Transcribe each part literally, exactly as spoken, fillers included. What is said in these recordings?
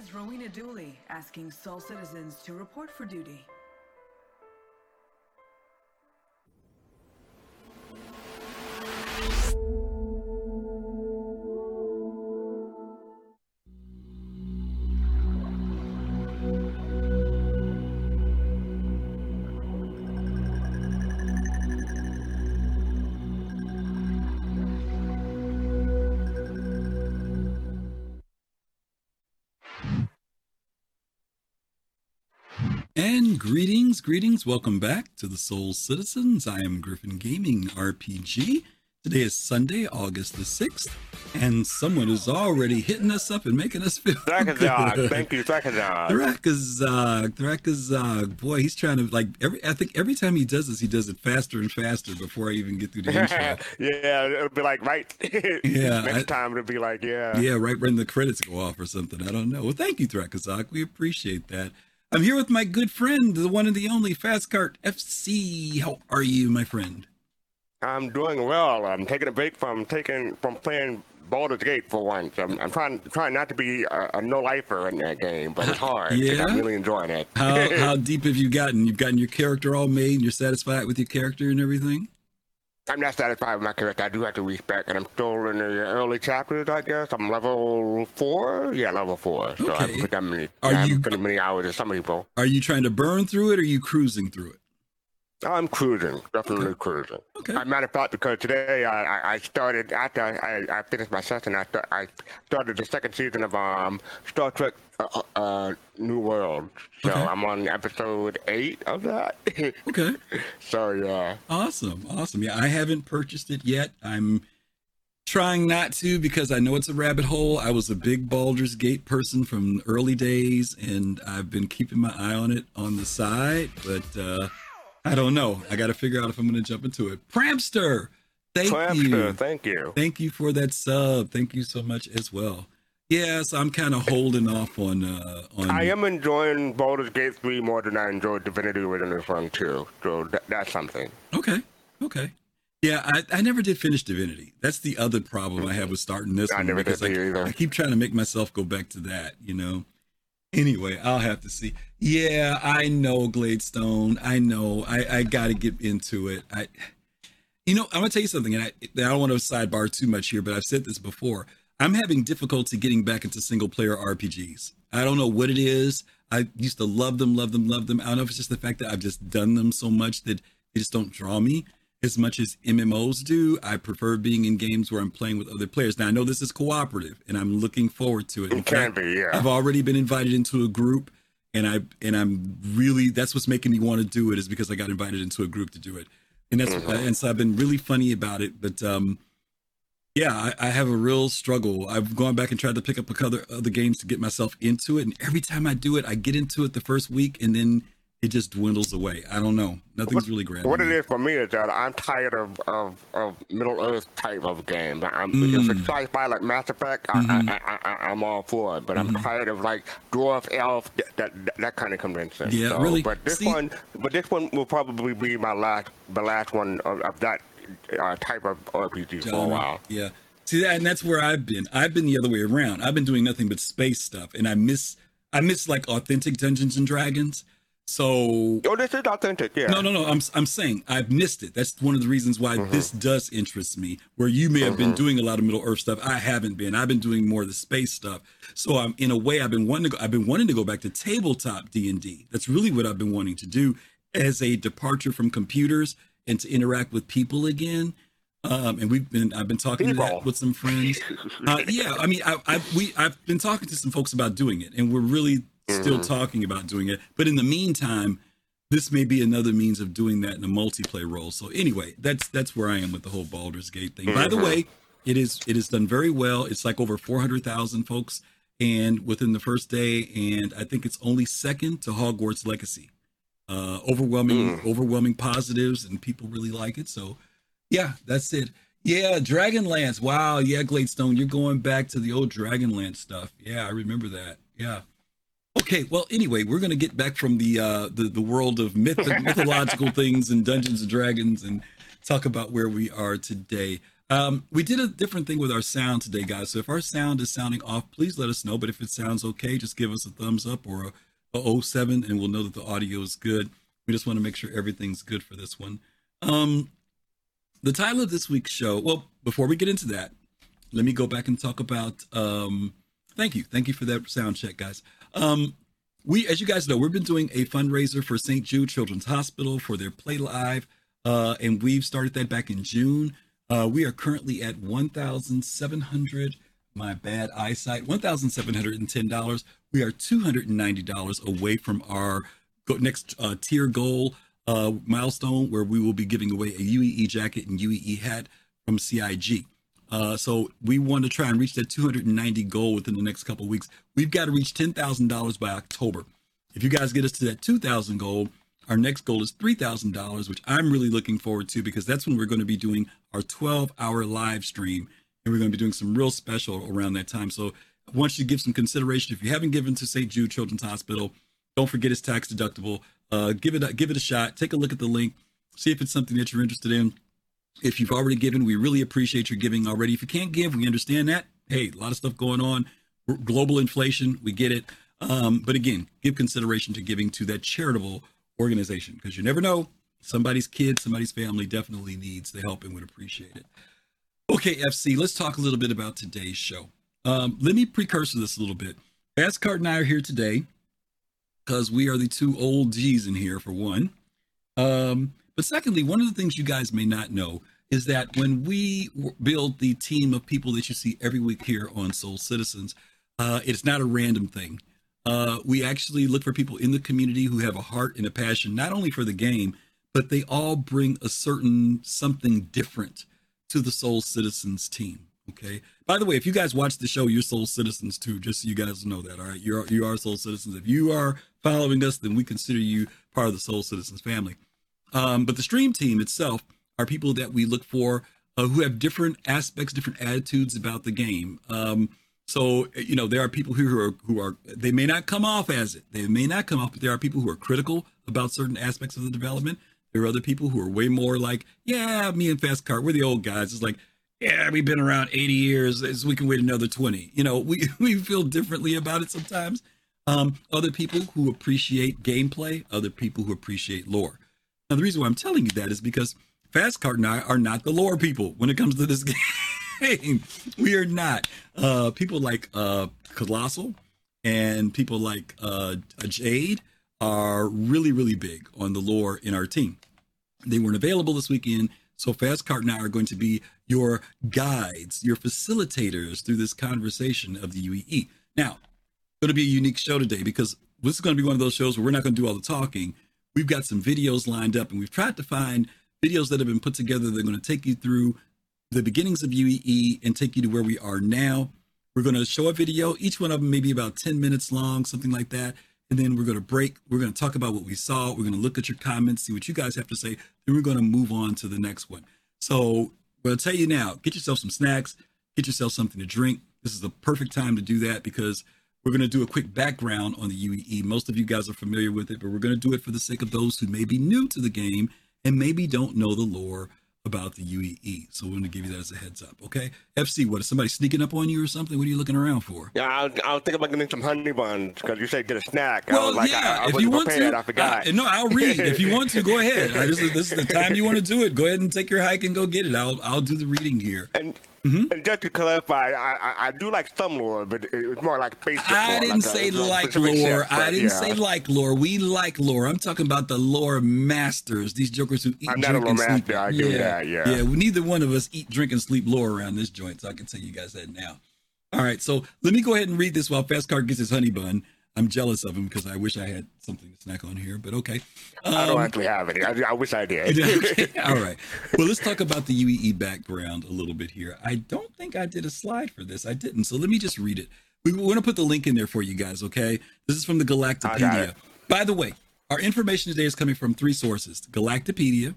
is Rowena Dooley, asking S O L Citizens to report for duty. And greetings, greetings. Welcome back to the S O L Citizens. I am Griffin Gaming R P G. Today is Sunday, August the sixth, and someone is already hitting us up and making us feel Thrakazog. Good. Thank you, Thrakazog. Thrakazog, Thrakazog. Boy, he's trying to, like, every, I think every time he does this, he does it faster and faster before I even get through the intro. Yeah, it'll be like, right. Yeah. Next I, time it'll be like, yeah. Yeah, right when the credits go off or something. I don't know. Well, thank you, Thrakazog. We appreciate that. I'm here with my good friend, the one and the only Fastcart F C. How are you, my friend? I'm doing well. I'm taking a break from taking from playing Baldur's Gate for once. I'm, I'm trying trying not to be a, a no-lifer in that game, but it's hard. Yeah? I'm really enjoying it. how, how deep have you gotten? You've gotten your character all made, and you're satisfied with your character and everything? I'm not satisfied with my character. I do have to reach back, and I'm still in the early chapters, I guess. I'm level four. Yeah, level four. So okay. I haven't put that many, are I haven't you, put as many hours as some people. Are you trying to burn through it, or are you cruising through it? I'm cruising, definitely okay. cruising. Okay. As a matter of fact, because today I, I started, after I, I finished my session, I, th- I started the second season of um, Star Trek uh, uh, New World. So okay. I'm on episode eight of that. Okay. So, yeah. Awesome, awesome. Yeah, I haven't purchased it yet. I'm trying not to because I know it's a rabbit hole. I was a big Baldur's Gate person from early days, and I've been keeping my eye on it on the side, but... Uh, I don't know. I got to figure out if I'm going to jump into it. Pramster, thank Pramster, you. Thank you. Thank you for that sub. Thank you so much as well. Yes, I'm kind of holding off on, uh, on... I am enjoying Baldur's Gate three more than I enjoyed Divinity Original Sin two, so that, that's something. Okay, okay. Yeah, I, I never did finish Divinity. That's the other problem I have with starting this I one. Never did I never either. I keep trying to make myself go back to that, you know? Anyway, I'll have to see. Yeah, I know Gladestone. I know. I, I got to get into it. I, you know, I'm gonna tell you something, and I, I don't want to sidebar too much here, but I've said this before. I'm having difficulty getting back into single-player R P Gs. I don't know what it is. I used to love them, love them, love them. I don't know if it's just the fact that I've just done them so much that they just don't draw me as much as M M Os do. I prefer being in games where I'm playing with other players. Now, I know this is cooperative, and I'm looking forward to it. It can be, yeah. I've already been invited into a group, and I and I'm really that's what's making me want to do it is because I got invited into a group to do it, and that's mm-hmm. what I, and so I've been really funny about it. But um, yeah, I, I have a real struggle. I've gone back and tried to pick up a other other games to get myself into it, and every time I do it, I get into it the first week, and then it just dwindles away. I don't know. Nothing's really grabbing. What it is for me is that I'm tired of, of, of Middle Earth type of games. I'm mm. It's sci-fi like Mass Effect. I, mm-hmm. I, I, I, I'm all for it, but mm-hmm. I'm tired of like dwarf, elf, that that, that kind of convention. Yeah, so, really. But this See, one, but this one will probably be my last, the last one of, of that uh, type of R P G for a while. Yeah. See, that, and that's where I've been. I've been the other way around. I've been doing nothing but space stuff, and I miss, I miss like authentic Dungeons and Dragons. So oh, this is authentic, yeah. No, no, no. I'm I'm saying I've missed it. That's one of the reasons why mm-hmm. this does interest me. Where you may have mm-hmm. been doing a lot of Middle Earth stuff, I haven't been. I've been doing more of the space stuff. So I'm in a way I've been wanting to go, I've been wanting to go back to tabletop D and D. That's really what I've been wanting to do as a departure from computers and to interact with people again. Um, and we've been I've been talking people. to that with some friends. Uh, yeah, I mean I I we I've been talking to some folks about doing it, and we're really. Still mm-hmm. talking about doing it, but in the meantime, this may be another means of doing that in a multiplayer role. So anyway, that's that's where I am with the whole Baldur's Gate thing. Mm-hmm. By the way, it is it is done very well. It's like over four hundred thousand folks, and within the first day, and I think it's only second to Hogwarts Legacy. Uh, overwhelming, mm. overwhelming positives, and people really like it. So yeah, that's it. Yeah, Dragonlance. Wow. Yeah, Gladestone, you're going back to the old Dragonlance stuff. Yeah, I remember that. Yeah. Okay, well, anyway, we're going to get back from the uh, the, the world of myth- mythological things and Dungeons and Dragons and talk about where we are today. Um, we did a different thing with our sound today, guys. So if our sound is sounding off, please let us know. But if it sounds okay, just give us a thumbs up or a, a oh seven, and we'll know that the audio is good. We just want to make sure everything's good for this one. Um, the title of this week's show, well, before we get into that, let me go back and talk about, um, thank you. Thank you for that sound check, guys. Um, we, as you guys know, we've been doing a fundraiser for Saint Jude Children's Hospital for their Play Live, uh, and we've started that back in June. Uh, we are currently at one thousand seven hundred, my bad eyesight, one thousand seven hundred ten dollars. We are two hundred ninety dollars away from our go- next uh, tier goal uh, milestone, where we will be giving away a U E E jacket and U E E hat from C I G. Uh, so we want to try and reach that two hundred ninety goal within the next couple of weeks. We've got to reach ten thousand dollars by October. If you guys get us to that two thousand goal, our next goal is three thousand dollars, which I'm really looking forward to, because that's when we're going to be doing our twelve hour live stream, and we're going to be doing some real special around that time. So I want you to give some consideration. If you haven't given to Saint Jude Children's Hospital, don't forget it's tax deductible. Uh, give it, give it a shot. Take a look at the link. See if it's something that you're interested in. If you've already given, we really appreciate your giving already. If you can't give, we understand that. Hey, a lot of stuff going on. Global inflation, we get it. Um, but again, give consideration to giving to that charitable organization, because you never know, somebody's kid, somebody's family definitely needs the help and would appreciate it. Okay, F C, let's talk a little bit about today's show. Um, let me precursor this a little bit. Fastcart and I are here today because we are the two old G's in here, for one. Um, But secondly, one of the things you guys may not know is that when we w- build the team of people that you see every week here on Soul Citizens, uh, it's not a random thing. Uh, we actually look for people in the community who have a heart and a passion, not only for the game, but they all bring a certain something different to the Soul Citizens team. Okay. By the way, if you guys watch the show, you're Soul Citizens too, just so you guys know that. All right. You're, you are Soul Citizens. If you are following us, then we consider you part of the Soul Citizens family. Um, but the stream team itself are people that we look for uh, who have different aspects, different attitudes about the game. Um, so, you know, there are people who are, who are, they may not come off as it. They may not come off, but there are people who are critical about certain aspects of the development. There are other people who are way more like, yeah, me and Fastcart, we're the old guys. It's like, yeah, we've been around eighty years. We can wait another twenty. You know, we, we feel differently about it sometimes. Um, other people who appreciate gameplay, other people who appreciate lore. Now, the reason why I'm telling you that is because Fastcart and I are not the lore people when it comes to this game. We are not. Uh, people like uh, Colossal and people like uh, Jade are really, really big on the lore in our team. They weren't available this weekend, so Fastcart and I are going to be your guides, your facilitators through this conversation of the U E E. Now, it's going to be a unique show today because this is going to be one of those shows where we're not going to do all the talking. We've got some videos lined up, and we've tried to find videos that have been put together that are going to take you through the beginnings of U E E and take you to where we are now. We're going to show a video, each one of them maybe about ten minutes long, something like that. And then we're going to break. We're going to talk about what we saw. We're going to look at your comments, see what you guys have to say. Then we're going to move on to the next one. So we'll tell you now, get yourself some snacks, get yourself something to drink. This is the perfect time to do that because we're going to do a quick background on the U E E. Most of you guys are familiar with it, but we're going to do it for the sake of those who may be new to the game and maybe don't know the lore about the U E E. So we're going to give you that as a heads up, okay? F C, what, is somebody sneaking up on you or something? What are you looking around for? Yeah, I was, I was thinking about getting some honey buns because you said get a snack. Well, I was like, yeah, I, I if you want to, I forgot. I, no, I'll read. If you want to, go ahead. I, this, is, this is the time you want to do it. Go ahead and take your hike and go get it. I'll I'll do the reading here. And, Mm-hmm. And just to clarify, I, I, I do like some lore, but it's more like basic I lore, didn't like say a, like lore. Sense, I didn't yeah. say like lore. We like lore. I'm talking about the lore masters, these jokers who eat, I'm drink, not a lore and master. Sleep. I do yeah. that, yeah. Yeah, well, neither one of us eat, drink, and sleep lore around this joint, so I can tell you guys that now. All right, so let me go ahead and read this while Fastcart gets his honey bun. I'm jealous of him because I wish I had something to snack on here, but okay. Um, I don't actually have it. I, I wish I did. Okay. All right. Well, let's talk about the U E E background a little bit here. I don't think I did a slide for this. I didn't. So let me just read it. We want to put the link in there for you guys, okay? This is from the Galactopedia. By the way, our information today is coming from three sources. Galactopedia,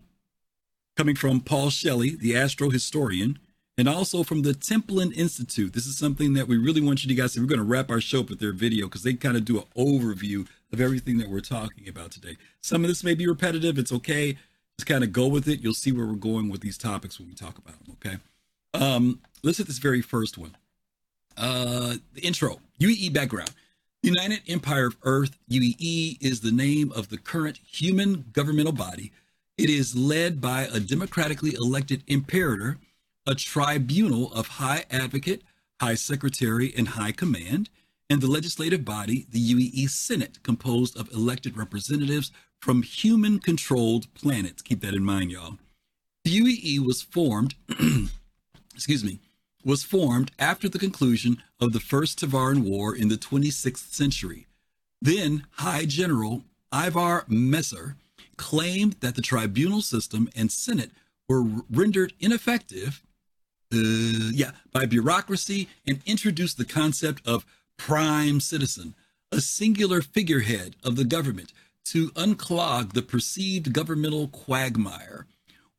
coming from Paul Shelley, the Astro Historian, and also from the Templin Institute. This is something that we really want you guys to see. We're going to wrap our show up with their video because they kind of do an overview of everything that we're talking about today. Some of this may be repetitive. It's okay. Just kind of go with it. You'll see where we're going with these topics when we talk about them, okay? Um, let's hit this very first one. Uh, the intro, U E E background. United Empire of Earth, U E E, is the name of the current human governmental body. It is led by a democratically elected imperator, a tribunal of high advocate, high secretary, and high command, and the legislative body, the U E E Senate, composed of elected representatives from human-controlled planets. Keep that in mind, y'all. The U E E was formed, excuse me, was formed after the conclusion of the First Tevarin War in the twenty-sixth century. Then High General Ivar Messer claimed that the tribunal system and Senate were rendered ineffective uh, yeah, by bureaucracy and introduced the concept of prime citizen, a singular figurehead of the government to unclog the perceived governmental quagmire.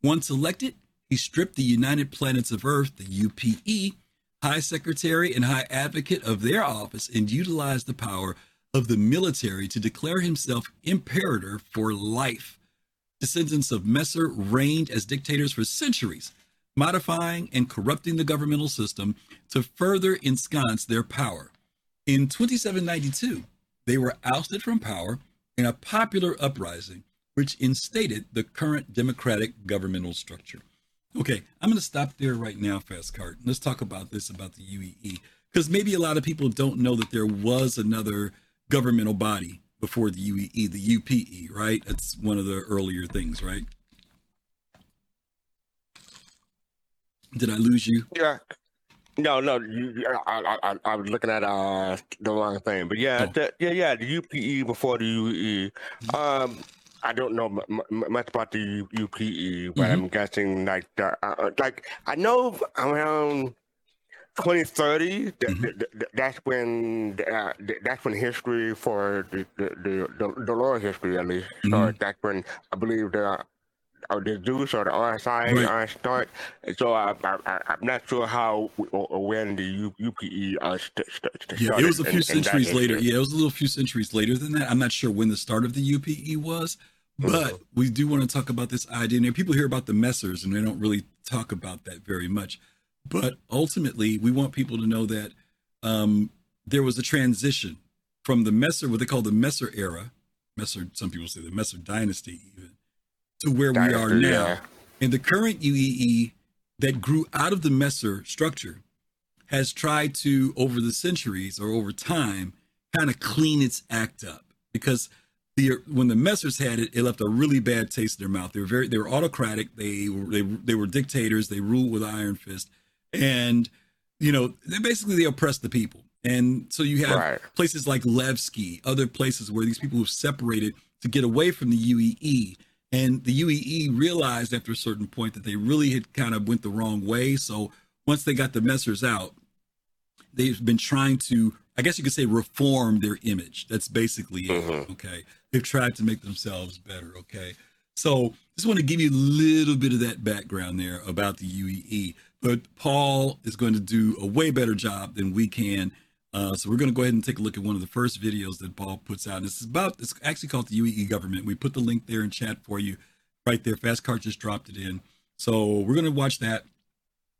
Once elected, he stripped the United Planets of Earth, the U P E, High Secretary and High Advocate of their office and utilized the power of the military to declare himself imperator for life. Descendants of Messer reigned as dictators for centuries, modifying and corrupting the governmental system to further ensconce their power. In twenty-seven ninety-two, they were ousted from power in a popular uprising, which instated the current democratic governmental structure. Okay, I'm going to stop there right now, Fastcart. Let's talk about this, about the U E E, because maybe a lot of people don't know that there was another governmental body before the U E E, the U P E, right? That's one of the earlier things, right? Did I lose you? Yeah. No, no. You, I, I, I was looking at uh, the wrong thing, but yeah, oh. the, yeah, yeah. The U P E before the U E E. Um, I don't know m- m- much about the U P E, but mm-hmm. I'm guessing like the, uh, like I know around twenty thirty. Th- mm-hmm. th- th- that's when uh, th- that's when history for the the the, the, the lower history at least started. Mm-hmm. That's when I believe the. Or the Zeus or the R S I right. start, so I, I, I'm not sure how or, or when the U, UPE uh, st- st- st- yeah, started. It was a few in, centuries in later. Yeah, it was a little few centuries later than that. I'm not sure when the start of the U P E was, but mm-hmm. we do want to talk about this idea. And people hear about the Messers, and they don't really talk about that very much. But ultimately, we want people to know that um, there was a transition from the Messer, what they call the Messer era, Messer. Some people say the Messer dynasty, even. To where we are now. Yeah. And the current U E E that grew out of the Messer structure has tried to, over the centuries or over time, kind of clean its act up. Because the when the Messers had it, it left a really bad taste in their mouth. They were very they were autocratic. They were they, they were dictators. They ruled with iron fist. And, you know, they basically they oppressed the people. And so you have right. places like Levski, other places where these people have separated to get away from the U E E. And the U E E realized after a certain point that they really had kind of went the wrong way. So once they got the Messers out, they've been trying to, I guess you could say, reform their image. That's basically it. Mm-hmm. Okay. They've tried to make themselves better. Okay. So just want to give you a little bit of that background there about the U E E, but Paul is going to do a way better job than we can. Uh, so we're going to go ahead and take a look at one of the first videos that Paul puts out. And this is about, it's actually called the U E E government. We put the link there in chat for you right there. Fastcart just dropped it in. So we're going to watch that.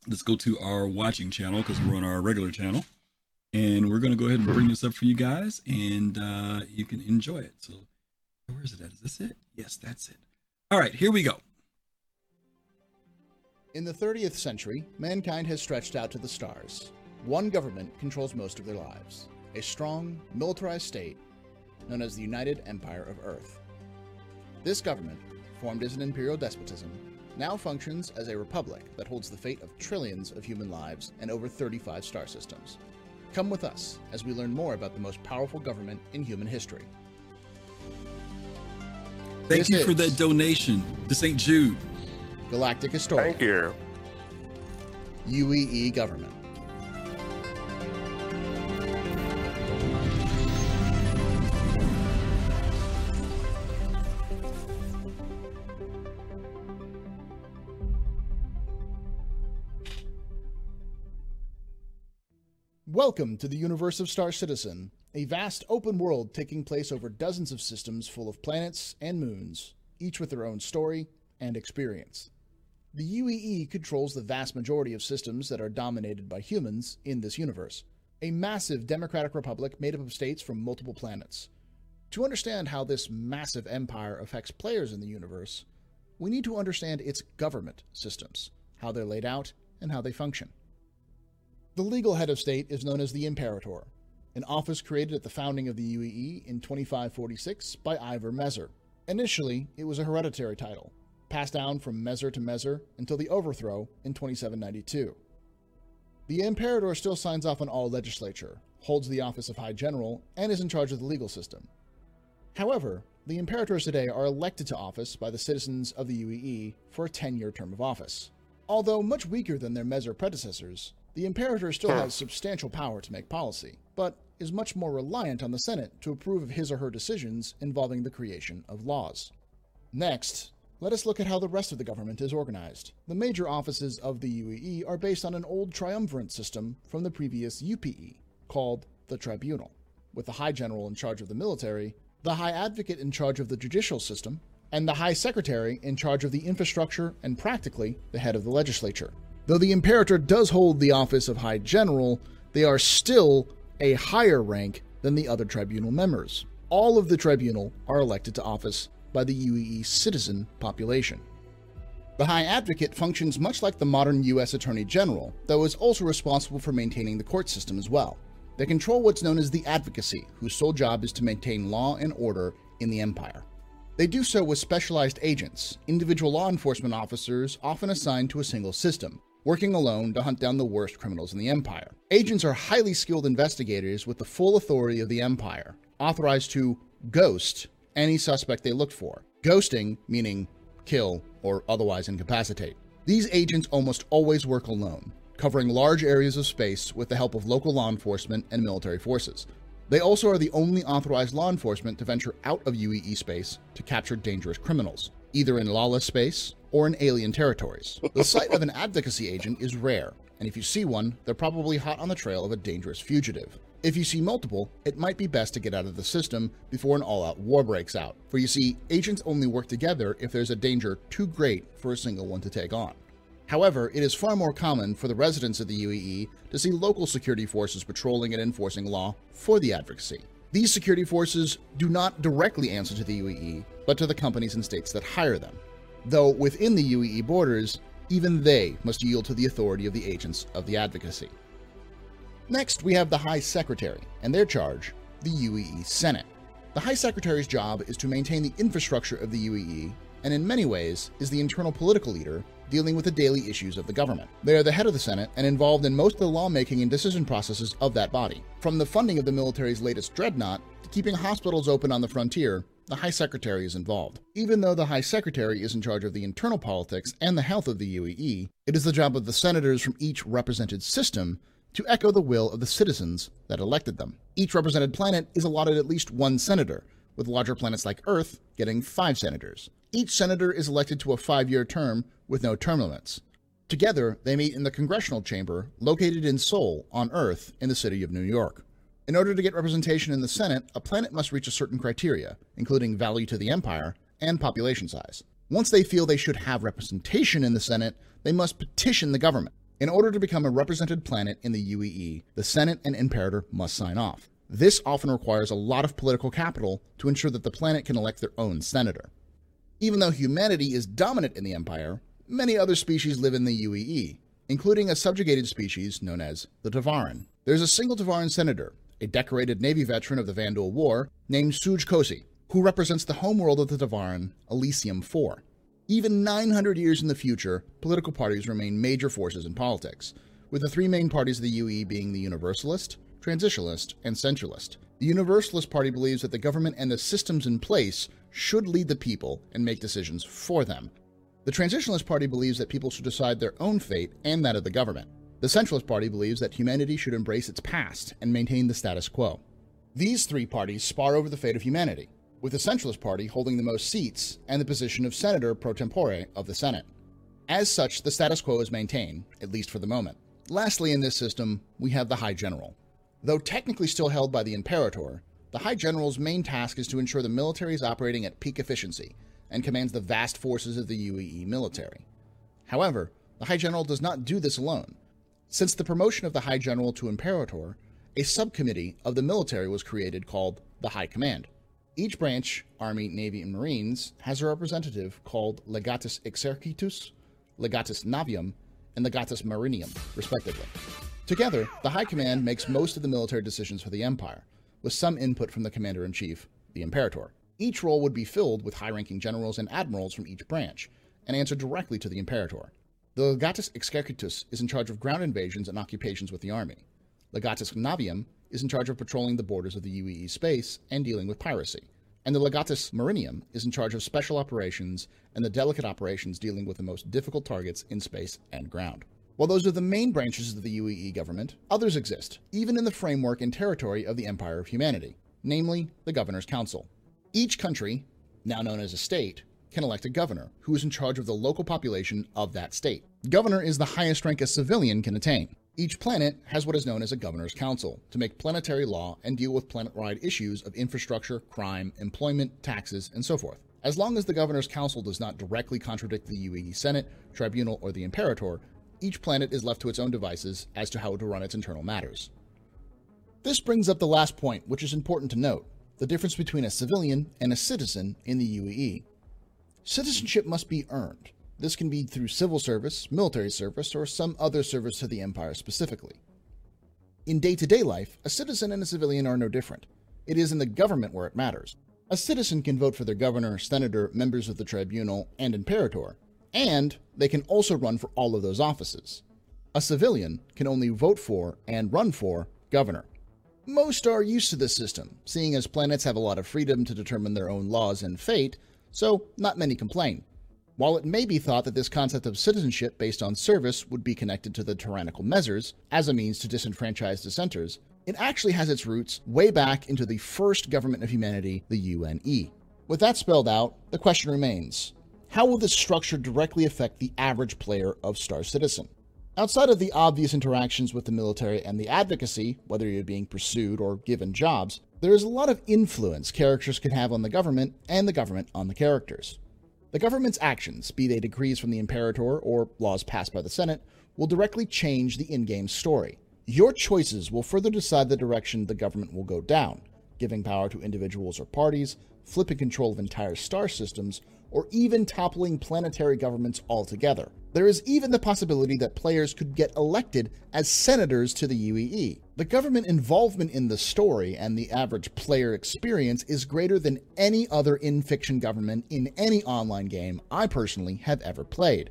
Let's go to our watching channel because we're on our regular channel. And we're going to go ahead and bring this up for you guys and uh, you can enjoy it. So where is it at? Is this it? Yes, that's it. All right, here we go. In the thirtieth century, mankind has stretched out to the stars. One government controls most of their lives, a strong, militarized state known as the United Empire of Earth. This government, formed as an imperial despotism, now functions as a republic that holds the fate of trillions of human lives and over thirty-five star systems. Come with us as we learn more about the most powerful government in human history. Thank this you for that donation to Saint Jude. Galactic Historian. Thank you. U E E government. Welcome to the universe of Star Citizen, a vast open world taking place over dozens of systems full of planets and moons, each with their own story and experience. The U E E controls the vast majority of systems that are dominated by humans in this universe, a massive democratic republic made up of states from multiple planets. To understand how this massive empire affects players in the universe, we need to understand its government systems, how they're laid out, and how they function. The legal head of state is known as the Imperator, an office created at the founding of the U E E in twenty-five forty-six by Ivar Messer. Initially, it was a hereditary title, passed down from Messer to Messer until the overthrow in twenty-seven ninety-two. The Imperator still signs off on all legislature, holds the office of High General, and is in charge of the legal system. However, the Imperators today are elected to office by the citizens of the U E E for a ten-year term of office. Although much weaker than their Messer predecessors, the Imperator still has substantial power to make policy, but is much more reliant on the Senate to approve of his or her decisions involving the creation of laws. Next, let us look at how the rest of the government is organized. The major offices of the U E E are based on an old triumvirate system from the previous U P E, called the Tribunal, with the High General in charge of the military, the High Advocate in charge of the judicial system, and the High Secretary in charge of the infrastructure and practically the head of the legislature. Though the Imperator does hold the office of High General, they are still a higher rank than the other Tribunal members. All of the Tribunal are elected to office by the U E E citizen population. The High Advocate functions much like the modern U S Attorney General, though is also responsible for maintaining the court system as well. They control what's known as the Advocacy, whose sole job is to maintain law and order in the Empire. They do so with specialized agents, individual law enforcement officers often assigned to a single system, working alone to hunt down the worst criminals in the Empire. Agents are highly skilled investigators with the full authority of the Empire, authorized to ghost any suspect they look for. Ghosting meaning kill or otherwise incapacitate. These agents almost always work alone, covering large areas of space with the help of local law enforcement and military forces. They also are the only authorized law enforcement to venture out of U E E space to capture dangerous criminals, either in lawless space or in alien territories. The sight of an advocacy agent is rare, and if you see one, they're probably hot on the trail of a dangerous fugitive. If you see multiple, it might be best to get out of the system before an all-out war breaks out, for you see, agents only work together if there's a danger too great for a single one to take on. However, it is far more common for the residents of the U E E to see local security forces patrolling and enforcing law for the advocacy. These security forces do not directly answer to the U E E, but to the companies and states that hire them, though within the U E E borders, even they must yield to the authority of the agents of the advocacy. Next, we have the High Secretary, and their charge, the U E E Senate. The High Secretary's job is to maintain the infrastructure of the U E E, and in many ways is the internal political leader dealing with the daily issues of the government. They are the head of the Senate and involved in most of the lawmaking and decision processes of that body. From the funding of the military's latest dreadnought to keeping hospitals open on the frontier, the High Secretary is involved. Even though the High Secretary is in charge of the internal politics and the health of the U E E, it is the job of the senators from each represented system to echo the will of the citizens that elected them. Each represented planet is allotted at least one senator, with larger planets like Earth getting five senators. Each senator is elected to a five-year term with no term limits. Together, they meet in the Congressional Chamber, located in Seoul, on Earth, in the city of New York. In order to get representation in the Senate, a planet must reach a certain criteria, including value to the Empire and population size. Once they feel they should have representation in the Senate, they must petition the government. In order to become a represented planet in the U E E, the Senate and Imperator must sign off. This often requires a lot of political capital to ensure that the planet can elect their own senator. Even though humanity is dominant in the Empire, many other species live in the U E E, including a subjugated species known as the Tevarin. There's a single Tevarin senator, a decorated Navy veteran of the Vandal War named Suj Kosi, who represents the homeworld of the Tevarin, Elysium four. Even nine hundred years in the future, political parties remain major forces in politics, with the three main parties of the U E E being the Universalist, Transitionalist, and Centralist. The Universalist Party believes that the government and the systems in place should lead the people and make decisions for them. The Transitionalist Party believes that people should decide their own fate and that of the government. The Centralist Party believes that humanity should embrace its past and maintain the status quo. These three parties spar over the fate of humanity, with the Centralist Party holding the most seats and the position of senator pro tempore of the Senate. As such, the status quo is maintained, at least for the moment. Lastly, in this system, we have the High General. Though technically still held by the Imperator, the High General's main task is to ensure the military is operating at peak efficiency and commands the vast forces of the U E E military. However, the High General does not do this alone. Since the promotion of the High General to Imperator, a subcommittee of the military was created called the High Command. Each branch, Army, Navy, and Marines, has a representative called Legatus Exercitus, Legatus Navium, and Legatus Marinium, respectively. Together, the High Command makes most of the military decisions for the Empire, with some input from the Commander-in-Chief, the Imperator. Each role would be filled with high-ranking generals and admirals from each branch, and answer directly to the Imperator. The Legatus Exercitus is in charge of ground invasions and occupations with the army. Legatus Navium is in charge of patrolling the borders of the U E E space and dealing with piracy. And the Legatus Marinium is in charge of special operations and the delicate operations dealing with the most difficult targets in space and ground. While those are the main branches of the U E E government, others exist, even in the framework and territory of the Empire of Humanity, namely the Governor's Council. Each country, now known as a state, can elect a governor, who is in charge of the local population of that state. Governor is the highest rank a civilian can attain. Each planet has what is known as a Governor's Council, to make planetary law and deal with planet-wide issues of infrastructure, crime, employment, taxes, and so forth. As long as the Governor's Council does not directly contradict the U E E Senate, Tribunal, or the Imperator, each planet is left to its own devices as to how to run its internal matters. This brings up the last point, which is important to note, the difference between a civilian and a citizen in the U E E. Citizenship must be earned. This can be through civil service, military service, or some other service to the Empire specifically. In day-to-day life, a citizen and a civilian are no different. It is in the government where it matters. A citizen can vote for their governor, senator, members of the tribunal, and imperator, and they can also run for all of those offices. A civilian can only vote for and run for governor. Most are used to this system, seeing as planets have a lot of freedom to determine their own laws and fate, so not many complain. While it may be thought that this concept of citizenship based on service would be connected to the tyrannical measures as a means to disenfranchise dissenters, it actually has its roots way back into the first government of humanity, the U N E. With that spelled out, the question remains, how will this structure directly affect the average player of Star Citizen? Outside of the obvious interactions with the military and the advocacy, whether you're being pursued or given jobs, there is a lot of influence characters can have on the government and the government on the characters. The government's actions, be they decrees from the Imperator or laws passed by the Senate, will directly change the in-game story. Your choices will further decide the direction the government will go down, giving power to individuals or parties, flipping control of entire star systems, or even toppling planetary governments altogether. There is even the possibility that players could get elected as senators to the U E E. The government involvement in the story and the average player experience is greater than any other in-fiction government in any online game I personally have ever played.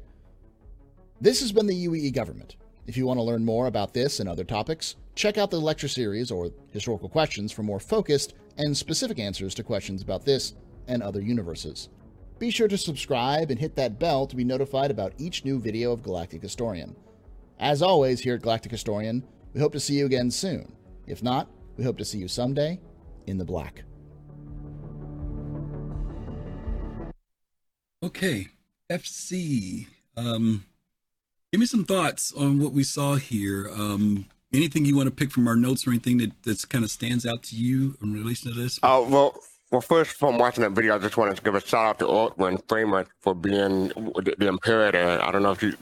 This has been the U E E government. If you want to learn more about this and other topics, check out the lecture series or historical questions for more focused and specific answers to questions about this and other universes. Be sure to subscribe and hit that bell to be notified about each new video of Galactic Historian. As always, here at Galactic Historian, we hope to see you again soon. If not, we hope to see you someday in the black. Okay, F C, um, give me some thoughts on what we saw here. Um, anything you want to pick from our notes or anything that that's kind of stands out to you in relation to this? Oh, well... Well, first, from watching that video, I just wanted to give a shout out to Ortwin Framer for being the, the Imperator. I don't know if you,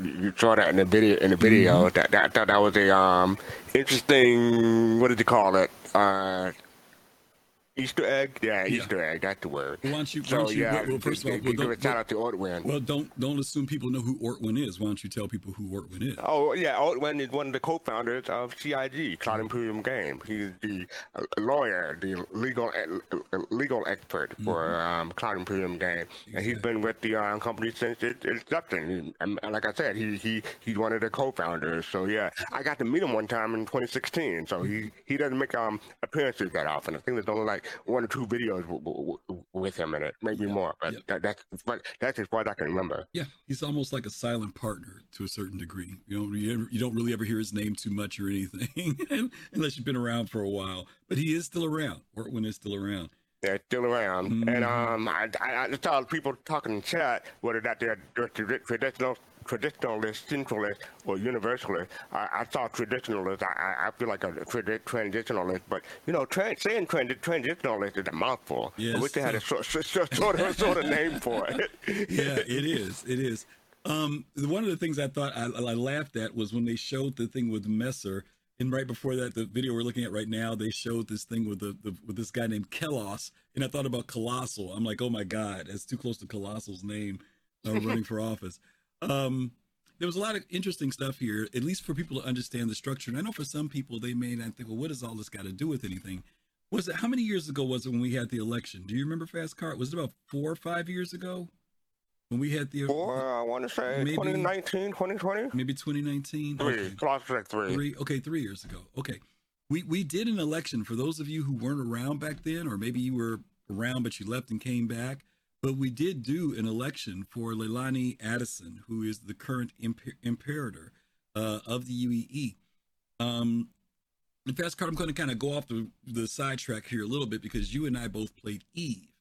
you you saw that in the video. In the video, mm-hmm. that, that I thought that was a um interesting. What did you call it? Uh, Easter egg? Yeah, yeah, Easter egg. That's the word. Well, why don't you? So, why don't you yeah, well, well, first of all, well, give a shout out to Ortwin. Well, don't don't assume people know who Ortwin is. Why don't you tell people who Ortwin is? Oh yeah, Ortwin is one of the co-founders of C I G, Cloud Imperium Games. He's the lawyer, the legal legal expert for mm-hmm. um, Cloud Imperium Games, exactly. And he's been with the um, company since its inception. And like I said, he he he's one of the co-founders. So yeah, I got to meet him one time in twenty sixteen. So he he doesn't make um appearances that often. I think there's only like one or two videos w- w- w- with him in it, maybe yeah, more, but yeah. that, that's, that's as far as I can remember. Yeah, he's almost like a silent partner to a certain degree. You don't, you ever, you don't really ever hear his name too much or anything, unless you've been around for a while, but he is still around. Ortwin is still around. They're still around. Mm-hmm. And um, I, I, I saw people talking in chat, whether that they're traditional Traditionalist, Centralist, or Universalist. I, I saw Traditionalist. I, I feel like a trad- Transitionalist, but you know, trans- saying trans- Transitionalist is a mouthful. Yes. I wish they had a sort, sort, sort, of, sort of name for it. Yeah, it is. It is. Um, one of the things I thought I, I laughed at was when they showed the thing with Messer, and right before that, the video we're looking at right now, they showed this thing with the, the with this guy named Kellos, and I thought about Colossal. I'm like, oh my God, that's too close to Colossal's name uh, running for office. Um, there was a lot of interesting stuff here, at least for people to understand the structure. And I know for some people, they may not think, well, what does all this got to do with anything? Was it, how many years ago was it when we had the election? Do you remember, Fastcart? Was it about four or five years ago when we had the four? Uh, I want to say maybe, twenty nineteen, twenty twenty, maybe twenty nineteen. Three, okay. three. three. Okay, three years ago. Okay, we we did an election for those of you who weren't around back then, or maybe you were around but you left and came back. But we did do an election for Leilani Addison, who is the current imper- imperator uh, of the U E E. Um, And Fastcart, I'm going to kind of go off the, the sidetrack here a little bit because you and I both played EVE.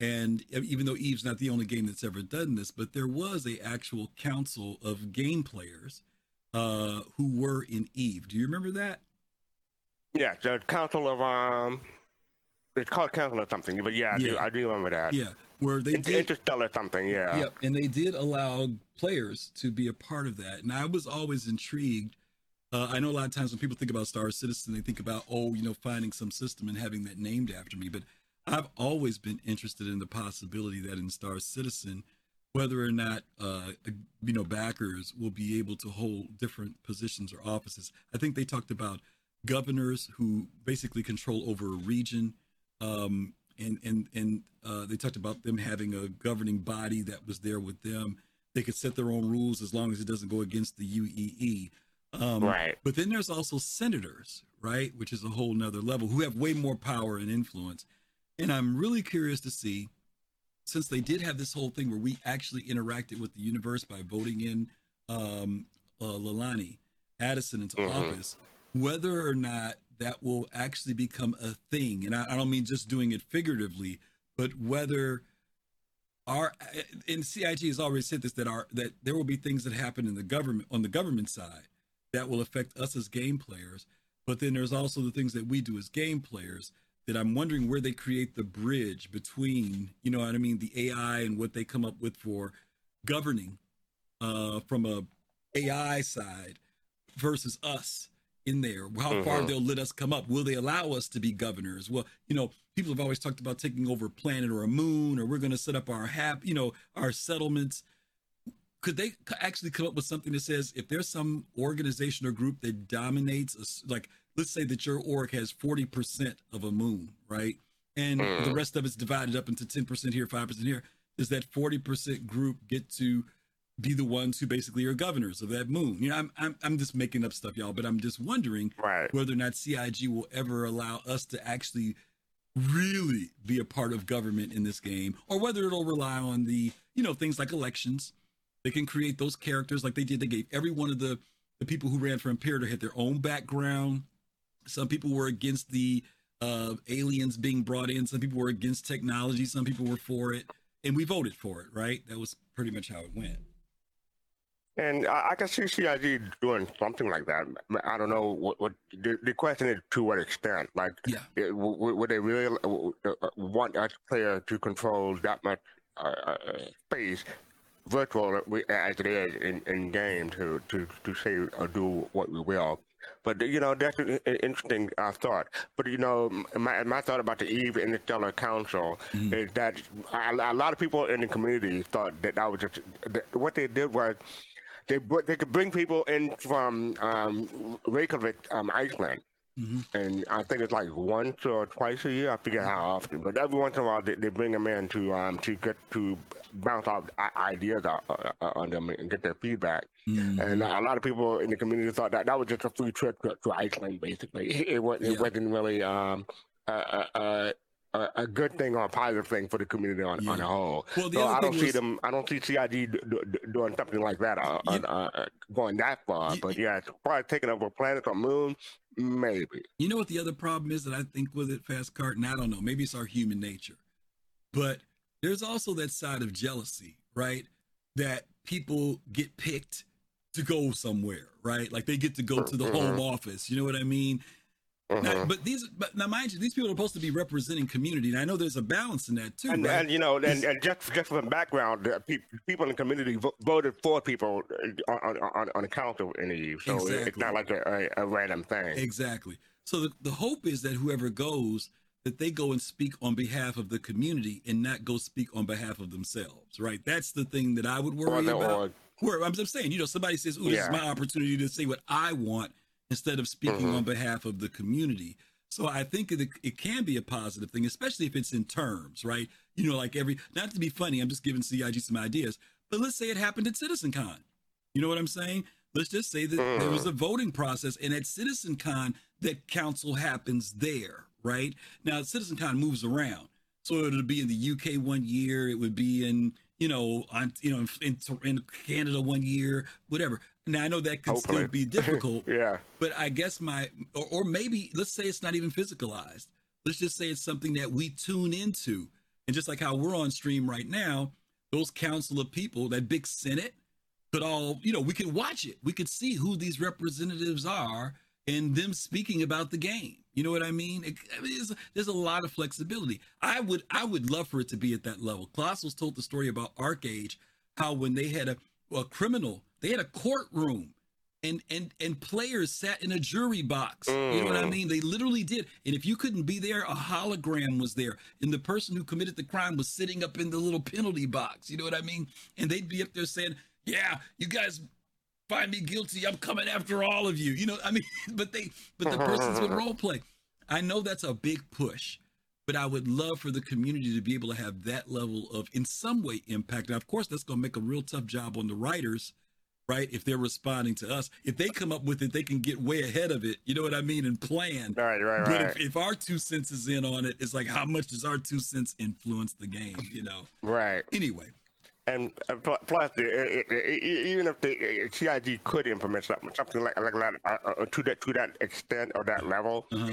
And even though EVE's not the only game that's ever done this, but there was a actual council of game players uh, who were in EVE. Do you remember that? Yeah, the council of, um, it's called council of something, but yeah, I, yeah. Do, I do remember that. Yeah, where they it's did. Interstellar something, yeah. Yep, yeah, and they did allow players to be a part of that. And I was always intrigued. Uh, I know a lot of times when people think about Star Citizen, they think about, oh, you know, finding some system and having that named after me. But I've always been interested in the possibility that in Star Citizen, whether or not, uh, you know, backers will be able to hold different positions or offices. I think they talked about governors who basically control over a region. Um, and and, and uh, they talked about them having a governing body that was there with them. They could set their own rules as long as it doesn't go against the U E E. Um, right. But then there's also senators, right, which is a whole nother level, who have way more power and influence. And I'm really curious to see, since they did have this whole thing where we actually interacted with the universe by voting in um, uh, Leilani Addison into mm-hmm. office, whether or not that will actually become a thing. And I, I don't mean just doing it figuratively, but whether our, and C I G has already said this, that our, that there will be things that happen in the government, on the government side, that will affect us as game players. But then there's also the things that we do as game players that I'm wondering where they create the bridge between, you know what I mean, the A I and what they come up with for governing uh, from a A I side versus us in there, how mm-hmm. far they'll let us come up. Will they allow us to be governors? Well, you know, people have always talked about taking over a planet or a moon, or we're going to set up our hap, you know, our settlements. Could they actually come up with something that says if there's some organization or group that dominates, like let's say that your org has forty percent of a moon, right? And mm. the rest of it's divided up into ten percent here, five percent here. Does that forty percent group get to be the ones who basically are governors of that moon? You know, I'm I'm, I'm just making up stuff, y'all, but I'm just wondering right. whether or not C I G will ever allow us to actually really be a part of government in this game, or whether it'll rely on the, you know, things like elections. They can create those characters like they did. They gave every one of the, the people who ran for Imperator had their own background. Some people were against the uh, aliens being brought in. Some people were against technology. Some people were for it. And we voted for it, right? That was pretty much how it went. And I, I can see C I G doing something like that. I don't know what, what the, the question is to what extent. Like, yeah. it, w- would they really want a player to control that much uh, space? Virtual as it is in, in game to, to, to say or do what we will. But, you know, that's an interesting uh, thought. But, you know, my my thought about the EVE Interstellar Council mm-hmm. is that a, a lot of people in the community thought that that was just, that what they did was they they could bring people in from um, Reykjavik, um, Iceland. Mm-hmm. And I think it's like once or twice a year. I forget how often, but every once in a while they, they bring them in to um to get to bounce off ideas out, uh, on them and get their feedback. Mm-hmm. And a lot of people in the community thought that that was just a free trip to, to Iceland. Basically, it, was, it yeah. wasn't really um a, a, a, a good thing or a positive thing for the community on yeah. on the whole. Well, the so I don't was... see them. I don't see C I G d- d- doing something like that uh, yeah. on, uh, going that far. Yeah. But yeah, it's probably taking over a planet or moon. Maybe. You know what the other problem is that I think with it, Fastcart, and I don't know, maybe it's our human nature, but there's also that side of jealousy, right? That people get picked to go somewhere, right? Like they get to go to the mm-hmm. home office. You know what I mean? Mm-hmm. Now, but these, but now mind you, these people are supposed to be representing community, and I know there's a balance in that too. And, right? and you know, and, and just just from background, uh, pe- people in the community vo- voted for people on on, on the council in the E V E, so exactly. It's not like a, a, a random thing. Exactly. So the, the hope is that whoever goes, that they go and speak on behalf of the community and not go speak on behalf of themselves, right? That's the thing that I would worry or no, about. Or, Where I'm just saying, you know, somebody says, "Oh, this yeah. is my opportunity to say what I want," instead of speaking mm-hmm. on behalf of the community. So I think it, it can be a positive thing, especially if it's in terms, right? You know, like every, not to be funny, I'm just giving C I G some ideas, but let's say it happened at CitizenCon. You know what I'm saying? Let's just say that mm. there was a voting process, and at CitizenCon, that council happens there, right? Now, CitizenCon moves around. So it'll be in the U K one year, it would be in, you know, on, you know, in, in Canada one year, whatever. Now, I know that could Hopefully. still be difficult, yeah. but I guess my, or, or maybe let's say it's not even physicalized. Let's just say it's something that we tune into. And just like how we're on stream right now, those council of people, that big Senate could all, you know, we could watch it. We could see who these representatives are and them speaking about the game. You know what I mean? It, I mean there's a lot of flexibility. I would, I would love for it to be at that level. Colossal's told the story about Arcage, how when they had a, a criminal, they had a courtroom, and and and players sat in a jury box. Mm. You know what I mean? They literally did. And if you couldn't be there, a hologram was there, and the person who committed the crime was sitting up in the little penalty box. You know what I mean? And they'd be up there saying, "Yeah, you guys find me guilty. I'm coming after all of you." You know, I mean, but they, but the persons would role play. I know that's a big push, but I would love for the community to be able to have that level of, in some way, impact. Now, of course, that's going to make a real tough job on the writers. Right? If they're responding to us, if they come up with it, they can get way ahead of it. You know what I mean? And plan. Right, right, but right. If, if our two cents is in on it, it's like, how much does our two cents influence the game? You know? Right. Anyway. And uh, plus, uh, even if the C I G could implement something, something like, like that, uh, to that to that extent or that level, uh-huh.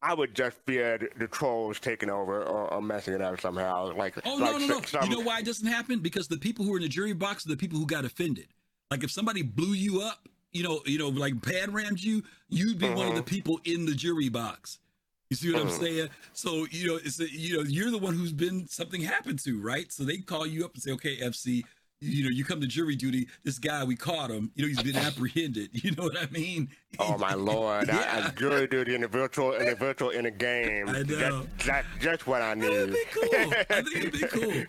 I would just fear the, the trolls taking over or, or messing it up somehow. Like, oh like no, no, no! Some... You know why it doesn't happen? Because the people who are in the jury box are the people who got offended. Like if somebody blew you up, you know, you know, like bad rammed you, you'd be mm-hmm. one of the people in the jury box. You see what mm-hmm. I'm saying? So, you know, it's a, you know, you're the one who's been, something happened to, right? So they call you up and say, okay, F C, you know, you come to jury duty. This guy, we caught him. You know, he's been apprehended. You know what I mean? Oh my Lord! yeah. I, I jury duty in the virtual, in the virtual, in the game. I know. That, that's just what I need. That'd be cool. I think it'd be cool.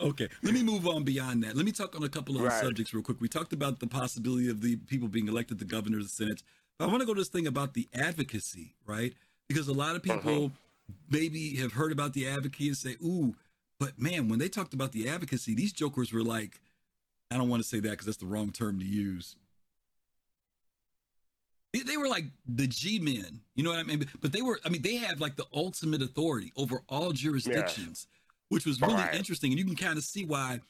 Okay, let me move on beyond that. Let me talk on a couple of right. subjects real quick. We talked about the possibility of the people being elected, the governor, the Senate. But I want to go to this thing about the advocacy, right? Because a lot of people uh-huh. maybe have heard about the advocacy and say, ooh, but man, when they talked about the advocacy, these jokers were like, I don't want to say that because that's the wrong term to use. They were like the G-men, you know what I mean? But they were, I mean, they have like the ultimate authority over all jurisdictions. Yeah. Which was really right. interesting, and you can kind of see why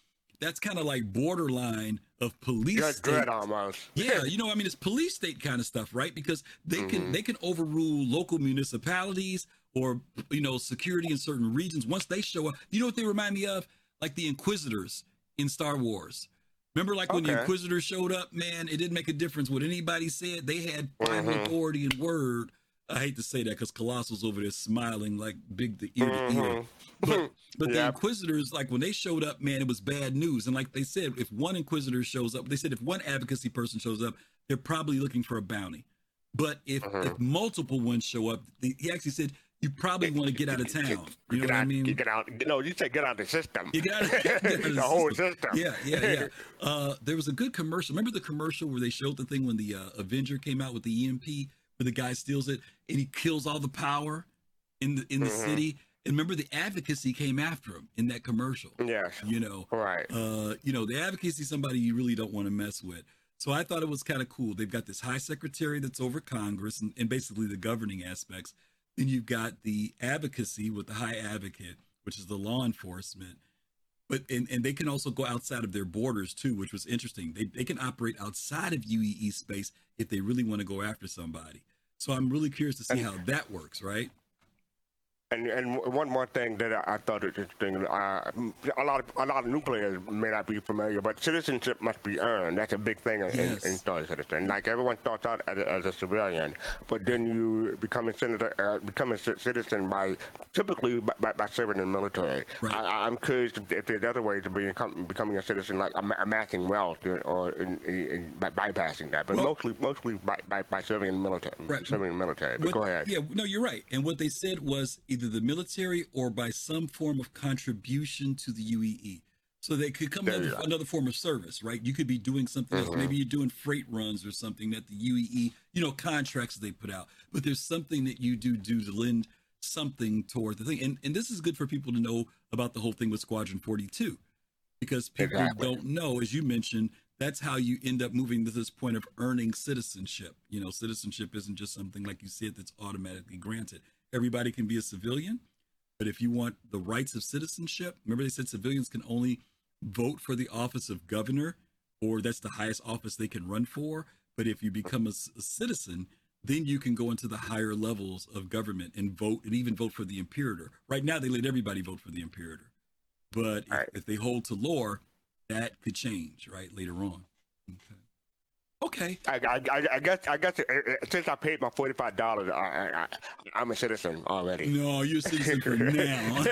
that's kind of like borderline of police Good state. Dread almost. Yeah, you know, I mean, it's police state kind of stuff, right? Because they mm-hmm. can they can overrule local municipalities or, you know, security in certain regions once they show up. You know what they remind me of? Like the Inquisitors in Star Wars. Remember, like when okay. the Inquisitors showed up, man, it didn't make a difference what anybody said. They had final mm-hmm. authority and word. I hate to say that because Colossal's over there smiling like big the ear mm-hmm. to ear. But, but yep. the Inquisitors, like when they showed up, man, it was bad news. And like they said, if one Inquisitor shows up, they said if one advocacy person shows up, they're probably looking for a bounty. But if, mm-hmm. if multiple ones show up, they, he actually said, you probably want to get out of town. You know get what out, I mean? You get out. No, you said get out of the system. You get out of, get out of the, the system. whole system. Yeah, yeah, yeah. Uh, there was a good commercial. Remember the commercial where they showed the thing when the uh, Avenger came out with the E M P, where the guy steals it and he kills all the power in the in the mm-hmm. city? And remember, the advocacy came after him in that commercial. Yeah. You know, right. Uh, you know, the advocacy is somebody you really don't want to mess with. So I thought it was kind of cool. They've got this high secretary that's over Congress and, and basically the governing aspects. Then you've got the advocacy with the high advocate, which is the law enforcement. But and, and they can also go outside of their borders, too, which was interesting. They they can operate outside of U E E space if they really want to go after somebody. So I'm really curious to see how that works. Right. And and one more thing that I, I thought was interesting, uh, a lot of a lot of new players may not be familiar, but citizenship must be earned. That's a big thing in, yes. in, in Star Citizen. Like, everyone starts out as a, as a civilian, but then you become a senator, uh, become a citizen by typically by, by, by serving in the military. Right. I, I'm curious if there's other ways of being becoming a citizen, like amassing wealth or in, in, in, by bypassing that, but well, mostly mostly by, by, by serving in the military. Right. Serving in the military. But what, go ahead. Yeah, no, you're right. And what they said was either the military or by some form of contribution to the U E E. So they could come another, another form of service, right? You could be doing something mm-hmm. else. Maybe you're doing freight runs or something that the U E E, you know, contracts they put out. But there's something that you do do to lend something toward the thing. And and this is good for people to know about the whole thing with Squadron forty-two, because people exactly. don't know, as you mentioned, that's how you end up moving to this point of earning citizenship. You know, citizenship isn't just something, like you said, that's automatically granted. Everybody can be a civilian, but if you want the rights of citizenship, remember they said civilians can only vote for the office of governor, or that's the highest office they can run for. But if you become a, a citizen, then you can go into the higher levels of government and vote, and even vote for the imperator. Right now, they let everybody vote for the imperator, but right. if, if they hold to lore, that could change right later on. Okay. Okay. I, I, I guess I guess since I paid my forty-five dollars, I, I, I'm a citizen already. No, you're a citizen for now.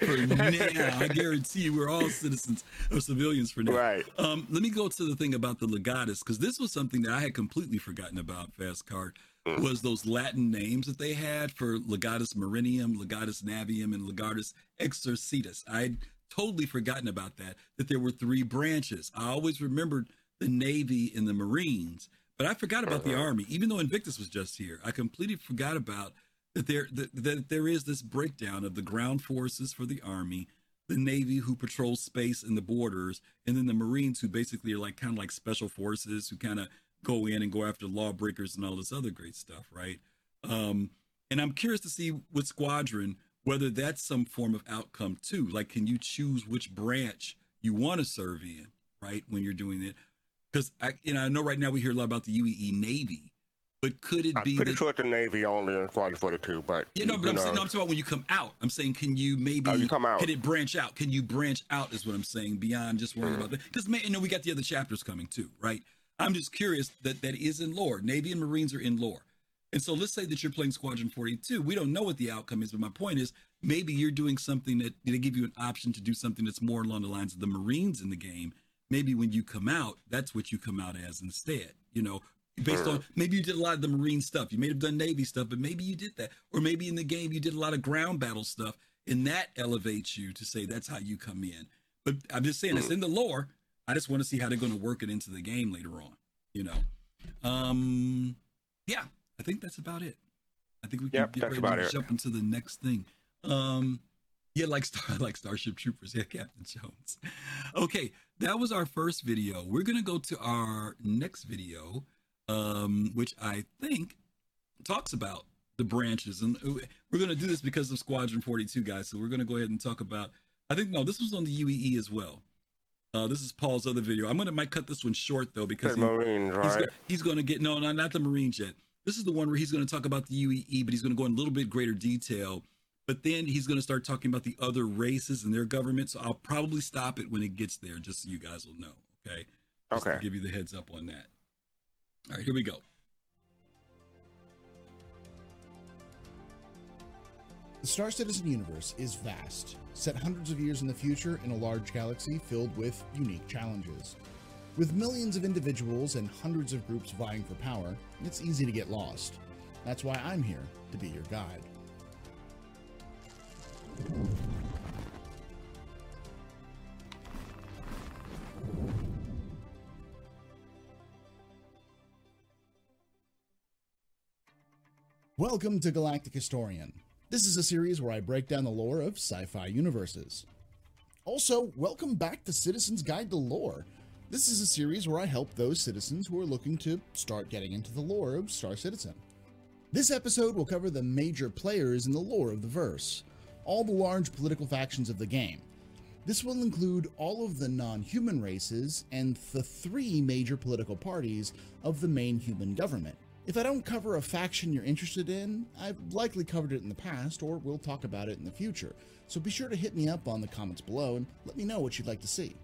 For now, I guarantee you, we're all citizens or civilians for now. Right. Um, let me go to the thing about the legatus, because this was something that I had completely forgotten about. Fastcart mm. was those Latin names that they had for legatus marinium, legatus navium, and legatus exercitus. I'd totally forgotten about that. That there were three branches. I always remembered the Navy and the Marines, but I forgot about uh-huh. the Army. Even though Invictus was just here, I completely forgot about that there that, that there is this breakdown of the ground forces for the Army, the Navy who patrol space and the borders, and then the Marines who basically are like kind of like special forces who kind of go in and go after lawbreakers and all this other great stuff, right? Um, and I'm curious to see with Squadron whether that's some form of outcome too. Like, can you choose which branch you want to serve in, right, when you're doing it? Because I, you know, I know right now we hear a lot about the U E E Navy, but could it I'm be? I'm pretty that, sure it's the Navy only in Squadron forty-two, but yeah, no, but I'm, know. Saying, no, I'm talking about when you come out. I'm saying, can you maybe? Oh, you come out. Can it branch out? Can you branch out? Is what I'm saying, beyond just worrying mm-hmm. about that. Because man, you know, we got the other chapters coming too, right? I'm just curious that that is in lore. Navy and Marines are in lore, and so let's say that you're playing Squadron forty-two. We don't know what the outcome is, but my point is maybe you're doing something that they give you an option to do something that's more along the lines of the Marines in the game. Maybe when you come out, that's what you come out as instead, you know, based on maybe you did a lot of the Marine stuff. You may have done Navy stuff, but maybe you did that. Or maybe in the game, you did a lot of ground battle stuff, and that elevates you to say that's how you come in. But I'm just saying, it's in the lore. I just want to see how they're going to work it into the game later on, you know. Um, yeah, I think that's about it. I think we can yep, get ready to it. jump into the next thing. Um, yeah, like, Star, like Starship Troopers. Yeah, Captain Jones. Okay. That was our first video. We're going to go to our next video, um, which I think talks about the branches. And we're going to do this because of Squadron forty-two, guys. So we're going to go ahead and talk about, I think, no, this was on the U E E as well. Uh, this is Paul's other video. I'm going to might cut this one short, though, because he, Marines, right? he's, gonna, he's going to get, no, no, not the Marines yet. This is the one where he's going to talk about the U E E, but he's going to go in a little bit greater detail. But then he's going to start talking about the other races and their government. So I'll probably stop it when it gets there, just so you guys will know. Okay. Just okay. To give you the heads up on that. All right, here we go. The Star Citizen universe is vast, set hundreds of years in the future in a large galaxy filled with unique challenges. With millions of individuals and hundreds of groups vying for power, it's easy to get lost. That's why I'm here to be your guide. Welcome to Galactic Historian. This is a series where I break down the lore of sci-fi universes. Also, welcome back to Citizen's Guide to Lore. This is a series where I help those citizens who are looking to start getting into the lore of Star Citizen. This episode will cover the major players in the lore of the verse, all the large political factions of the game. This will include all of the non-human races and the three major political parties of the main human government, If I don't cover a faction you're interested in, I've likely covered it in the past or we'll talk about it in the future, so be sure to hit me up on the comments below and let me know what you'd like to see.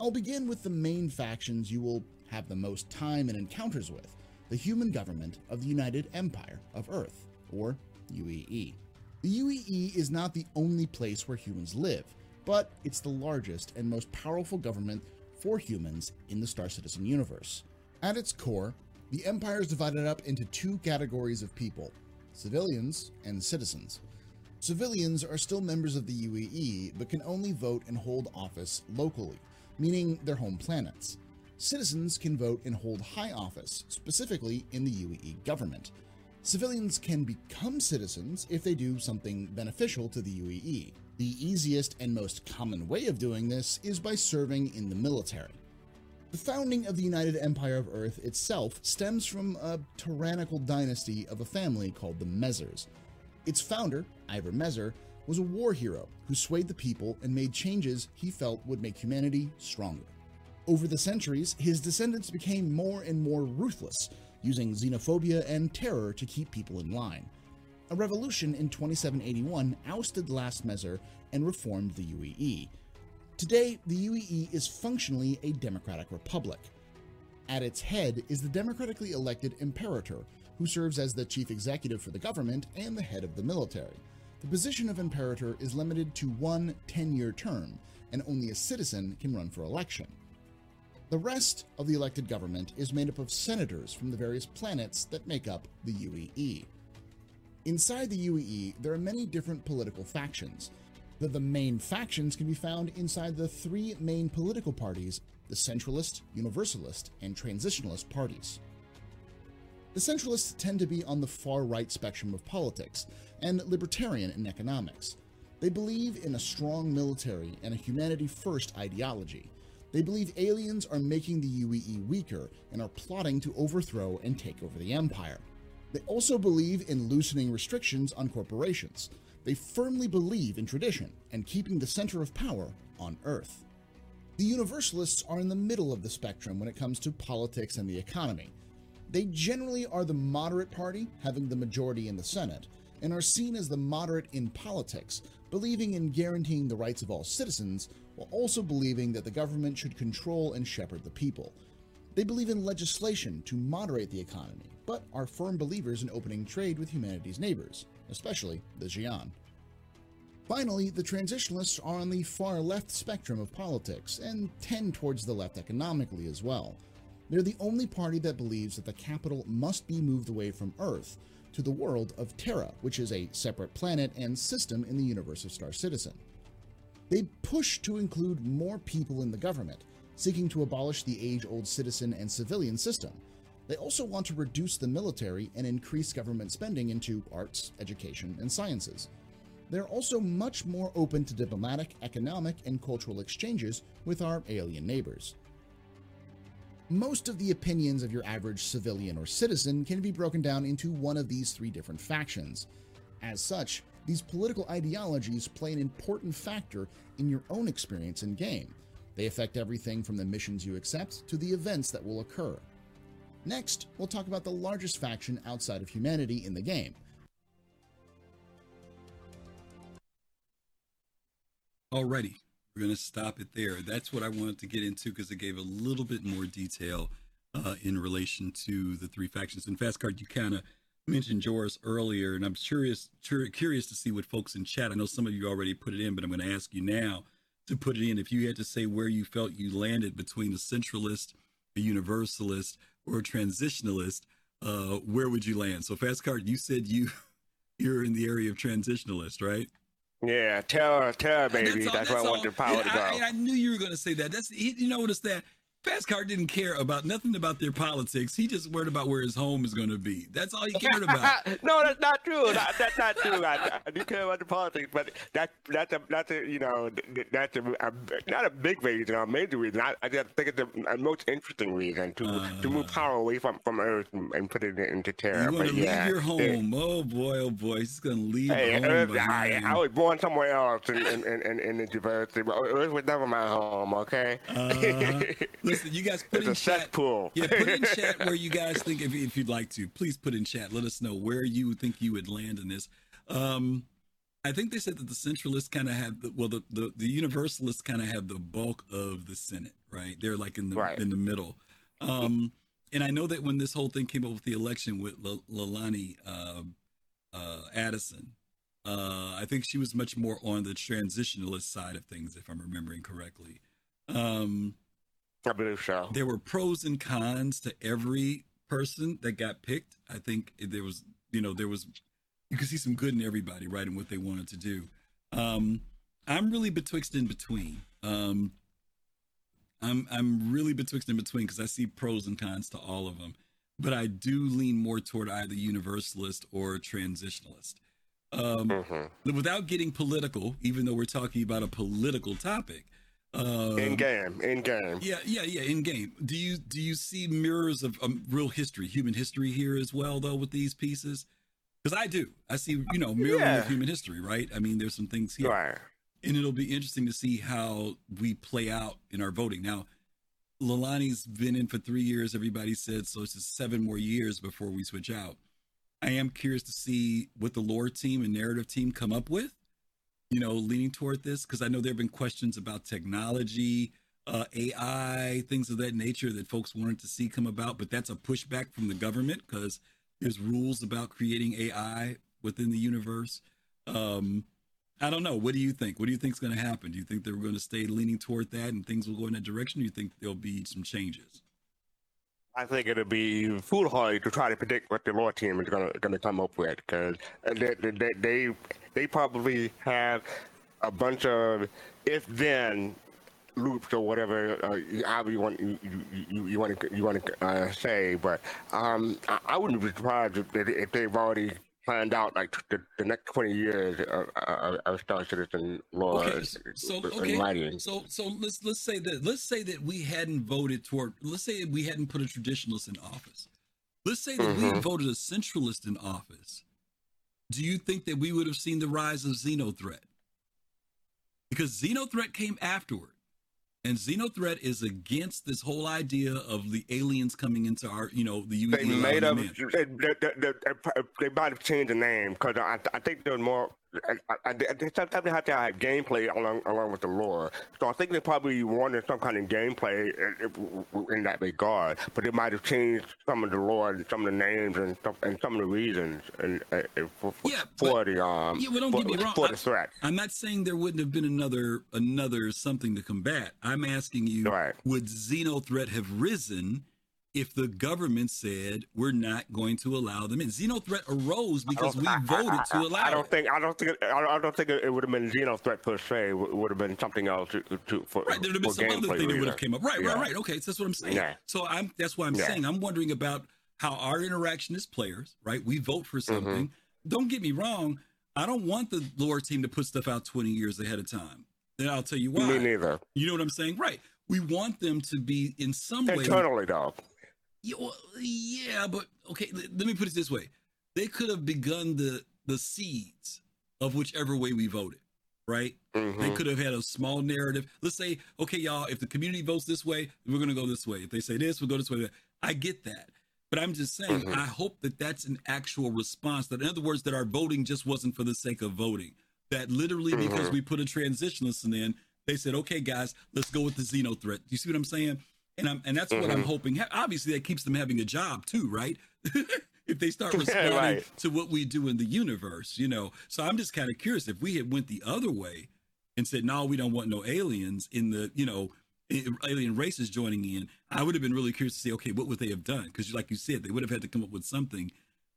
I'll begin with the main factions you will have the most time and encounters with, the Human Government of the United Empire of Earth, or U E E. The U E E is not the only place where humans live, but it's the largest and most powerful government for humans in the Star Citizen universe. At its core, the Empire is divided up into two categories of people, civilians and citizens. Civilians are still members of the U E E, but can only vote and hold office locally, meaning their home planets. Citizens can vote and hold high office, specifically in the U E E government. Civilians can become citizens if they do something beneficial to the U E E. The easiest and most common way of doing this is by serving in the military. The founding of the United Empire of Earth itself stems from a tyrannical dynasty of a family called the Messers. Its founder, Ivar Messer, was a war hero who swayed the people and made changes he felt would make humanity stronger. Over the centuries, his descendants became more and more ruthless, using xenophobia and terror to keep people in line. A revolution in twenty-seven eighty-one ousted last Messer and reformed the U E E. Today, the U E E is functionally a democratic republic. At its head is the democratically elected Imperator, who serves as the chief executive for the government and the head of the military. The position of Imperator is limited to one ten-year term, and only a citizen can run for election. The rest of the elected government is made up of senators from the various planets that make up the U E E. Inside the U E E, there are many different political factions. The, the main factions can be found inside the three main political parties, the Centralist, Universalist, and Transitionalist parties. The Centralists tend to be on the far-right spectrum of politics, and libertarian in economics. They believe in a strong military and a humanity-first ideology. They believe aliens are making the U E E weaker and are plotting to overthrow and take over the Empire. They also believe in loosening restrictions on corporations. They firmly believe in tradition and keeping the center of power on Earth. The Universalists are in the middle of the spectrum when it comes to politics and the economy. They generally are the moderate party, having the majority in the Senate, and are seen as the moderate in politics, believing in guaranteeing the rights of all citizens, while also believing that the government should control and shepherd the people. They believe in legislation to moderate the economy, but are firm believers in opening trade with humanity's neighbors, especially the Xi'an. Finally, the Transitionalists are on the far-left spectrum of politics, and tend towards the left economically as well. They're the only party that believes that the capital must be moved away from Earth to the world of Terra, which is a separate planet and system in the universe of Star Citizen. They push to include more people in the government, seeking to abolish the age-old citizen and civilian system. They also want to reduce the military and increase government spending into arts, education, and sciences. They're also much more open to diplomatic, economic, and cultural exchanges with our alien neighbors. Most of the opinions of your average civilian or citizen can be broken down into one of these three different factions. As such, these political ideologies play an important factor in your own experience in game. They affect everything from the missions you accept to the events that will occur. Next, we'll talk about the largest faction outside of humanity in the game. Alrighty. We're going to stop it there. That's what I wanted to get into because it gave a little bit more detail uh, in relation to the three factions. And Fastcart, you kind of mentioned Joris earlier, and I'm curious curious to see what folks in chat. I know some of you already put it in, but I'm going to ask you now to put it in. If you had to say where you felt you landed between the Centralist, the Universalist, or a Transitionalist, uh, where would you land? So Fastcart, you said you you're in the area of Transitionalist, right? Yeah, terror, terror, baby. That's, that's, that's where I want the power to go. I, I knew you were going to say that. That's he, you notice that Fastcart didn't care about nothing about their politics. He just worried about where his home is going to be. That's all he cared about. No, that's not true. That, that's not true. I, I do care about the politics, but that that's a, that's a, you know that's a, a, not a big reason or a major reason. I, I just think it's a, a most interesting reason to uh, to move power away from, from Earth and, and put it into terror. You want to leave yeah, your home? Yeah. Oh boy, oh boy, he's going to leave hey, home. Earth, I, I was born somewhere else in in in, in, in the diversity. But Earth was never my home. Okay. Uh, Listen, you guys put it's in a chat. Cesspool. Yeah, put in chat where you guys think, if, if you'd like to, please put in chat. Let us know where you think you would land in this. Um, I think they said that the Centralists kind of have, the, well, the, the, the Universalists kind of have the bulk of the Senate, right? They're like in the right. in the middle. Um, and I know that when this whole thing came up with the election with Le- Leilani uh, uh, Addison, uh, I think she was much more on the Transitionalist side of things, if I'm remembering correctly. Um, I believe so. There were pros and cons to every person that got picked. I think there was, you know, there was, you could see some good in everybody, right, and what they wanted to do. Um, I'm really betwixt in between. Um, I'm I'm really betwixt in between because I see pros and cons to all of them, but I do lean more toward either Universalist or Transitionalist. Um, mm-hmm. Without getting political, even though we're talking about a political topic. Um, in game, in game. Yeah, yeah, yeah. In game. Do you do you see mirrors of um, real history, human history here as well, though, with these pieces? Because I do. I see, you know, mirroring yeah. of human history, right? I mean, there's some things here, right. And it'll be interesting to see how we play out in our voting. Now, Leilani's been in for three years. Everybody said so. It's just seven more years before we switch out. I am curious to see what the lore team and narrative team come up with. You know, leaning toward this, because I know there have been questions about technology, uh, A I, things of that nature that folks wanted to see come about, but that's a pushback from the government because there's rules about creating A I within the universe. Um, I don't know. What do you think? What do you think is going to happen? Do you think they're going to stay leaning toward that and things will go in that direction? Or do you think there'll be some changes? I think it'll be foolhardy to try to predict what the lore team is going to going to come up with because they they, they they probably have a bunch of if then loops or whatever uh, you, you want you you you want to you want to uh, say. But um, I, I wouldn't be surprised if, if they've already planned out like the, the next twenty years of, of, of Star Citizen lore okay, so, okay. and writing. So so let's let's say that let's say that we hadn't voted toward let's say that we hadn't put a Traditionalist in office. Let's say that mm-hmm. we had voted a Centralist in office. Do you think that we would have seen the rise of Xenothreat? Because Xenothreat came afterward, and Xenothreat is against this whole idea of the aliens coming into our, you know, the U E E. They made up. They, they, they, they, they might have changed the name because I, I think there's more. I, I, they sometimes have to have gameplay along along with the lore. So I think they probably wanted some kind of gameplay in, in that regard, but they might have changed some of the lore and some of the names and stuff and some of the reasons and, and for, yeah, for but, the um yeah, well, don't for, get me wrong. for the threat. I'm not saying there wouldn't have been another another something to combat. I'm asking you, right. would Xenothreat have risen if the government said we're not going to allow them in? Xenothreat arose because we I, voted I, I, to allow. I don't it. think. I don't think. I don't think it would have been Xenothreat per se. It would have been something else. To, to, for, right, there'd have been some other thing that would have came up. Right, yeah. right, right. Okay, so that's what I'm saying. Yeah. So I'm. That's why I'm yeah. saying I'm wondering about how our interaction as players. Right, we vote for something. Mm-hmm. Don't get me wrong. I don't want the lore team to put stuff out twenty years ahead of time. Then I'll tell you why. Me neither. You know what I'm saying? Right. We want them to be in some way internally, though. Yeah, but okay, let me put it this way. They could have begun the the seeds of whichever way we voted, right? Mm-hmm. They could have had a small narrative. Let's say, okay, y'all, if the community votes this way, we're going to go this way. If they say this, we'll go this way. I get that. But I'm just saying, mm-hmm. I hope that that's an actual response. That, in other words, that our voting just wasn't for the sake of voting. That literally mm-hmm. because we put a Transitionalist in, they said, okay, guys, let's go with the Xenothreat. You see what I'm saying? And I'm, and that's mm-hmm. what I'm hoping. Obviously, that keeps them having a job too, right? If they start responding yeah, right. to what we do in the universe, you know. So I'm just kind of curious if we had went the other way and said, "No, we don't want no aliens in the, you know, alien races joining in." I would have been really curious to see, okay, what would they have done? Because, like you said, they would have had to come up with something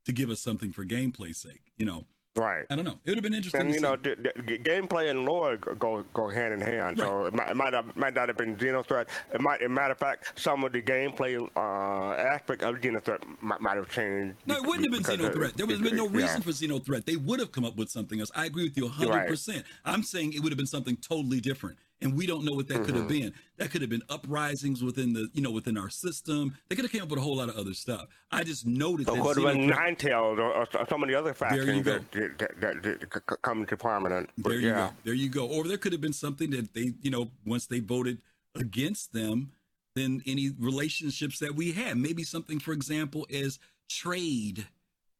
to give us something for gameplay's sake, you know. Right. I don't know. It would have been interesting. And you know, the, the gameplay and lore go go hand in hand. Right. So it might it might, have, might not have been Xenothreat. It might, as a matter of fact, some of the gameplay uh, aspect of Xenothreat might, might have changed. No, it wouldn't have been Xenothreat. There would have been no reason yeah. for Xenothreat. They would have come up with something else. I agree with you one hundred percent. Right. I'm saying it would have been something totally different, and we don't know what that mm-hmm. could have been. That could have been uprisings within the, you know, within our system. They could have came up with a whole lot of other stuff. I just noticed so that could have been Ninetales or, or some of the other factions that, that, that, that come to prominence. There you yeah. go. There you go. Or there could have been something that they, you know, once they voted against them, than any relationships that we had. Maybe something, for example, is trade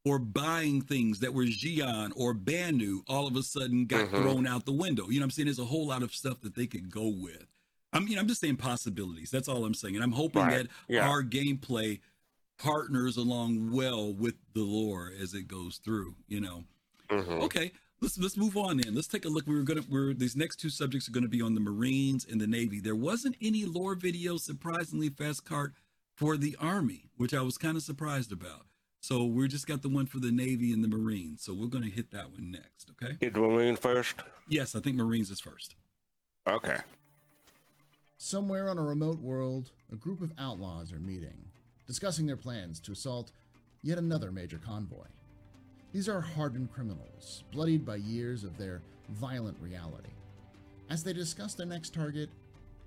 or buying things that were Xi'an or Banu all of a sudden got mm-hmm. thrown out the window. You know what I'm saying? There's a whole lot of stuff that they could go with. I mean, I'm just saying possibilities. That's all I'm saying. And I'm hoping right. that yeah. our gameplay partners along well with the lore as it goes through, you know? Mm-hmm. Okay. Let's let's move on then. Let's take a look. We were gonna we're these next two subjects are gonna be on the Marines and the Navy. There wasn't any lore video, surprisingly, Fastcart, for the Army, which I was kind of surprised about. So we just got the one for the Navy and the Marines. So we're gonna hit that one next, okay? Did Marine first? Yes, I think Marines is first. Okay. Somewhere on a remote world, a group of outlaws are meeting, discussing their plans to assault yet another major convoy. These are hardened criminals, bloodied by years of their violent reality. As they discuss their next target,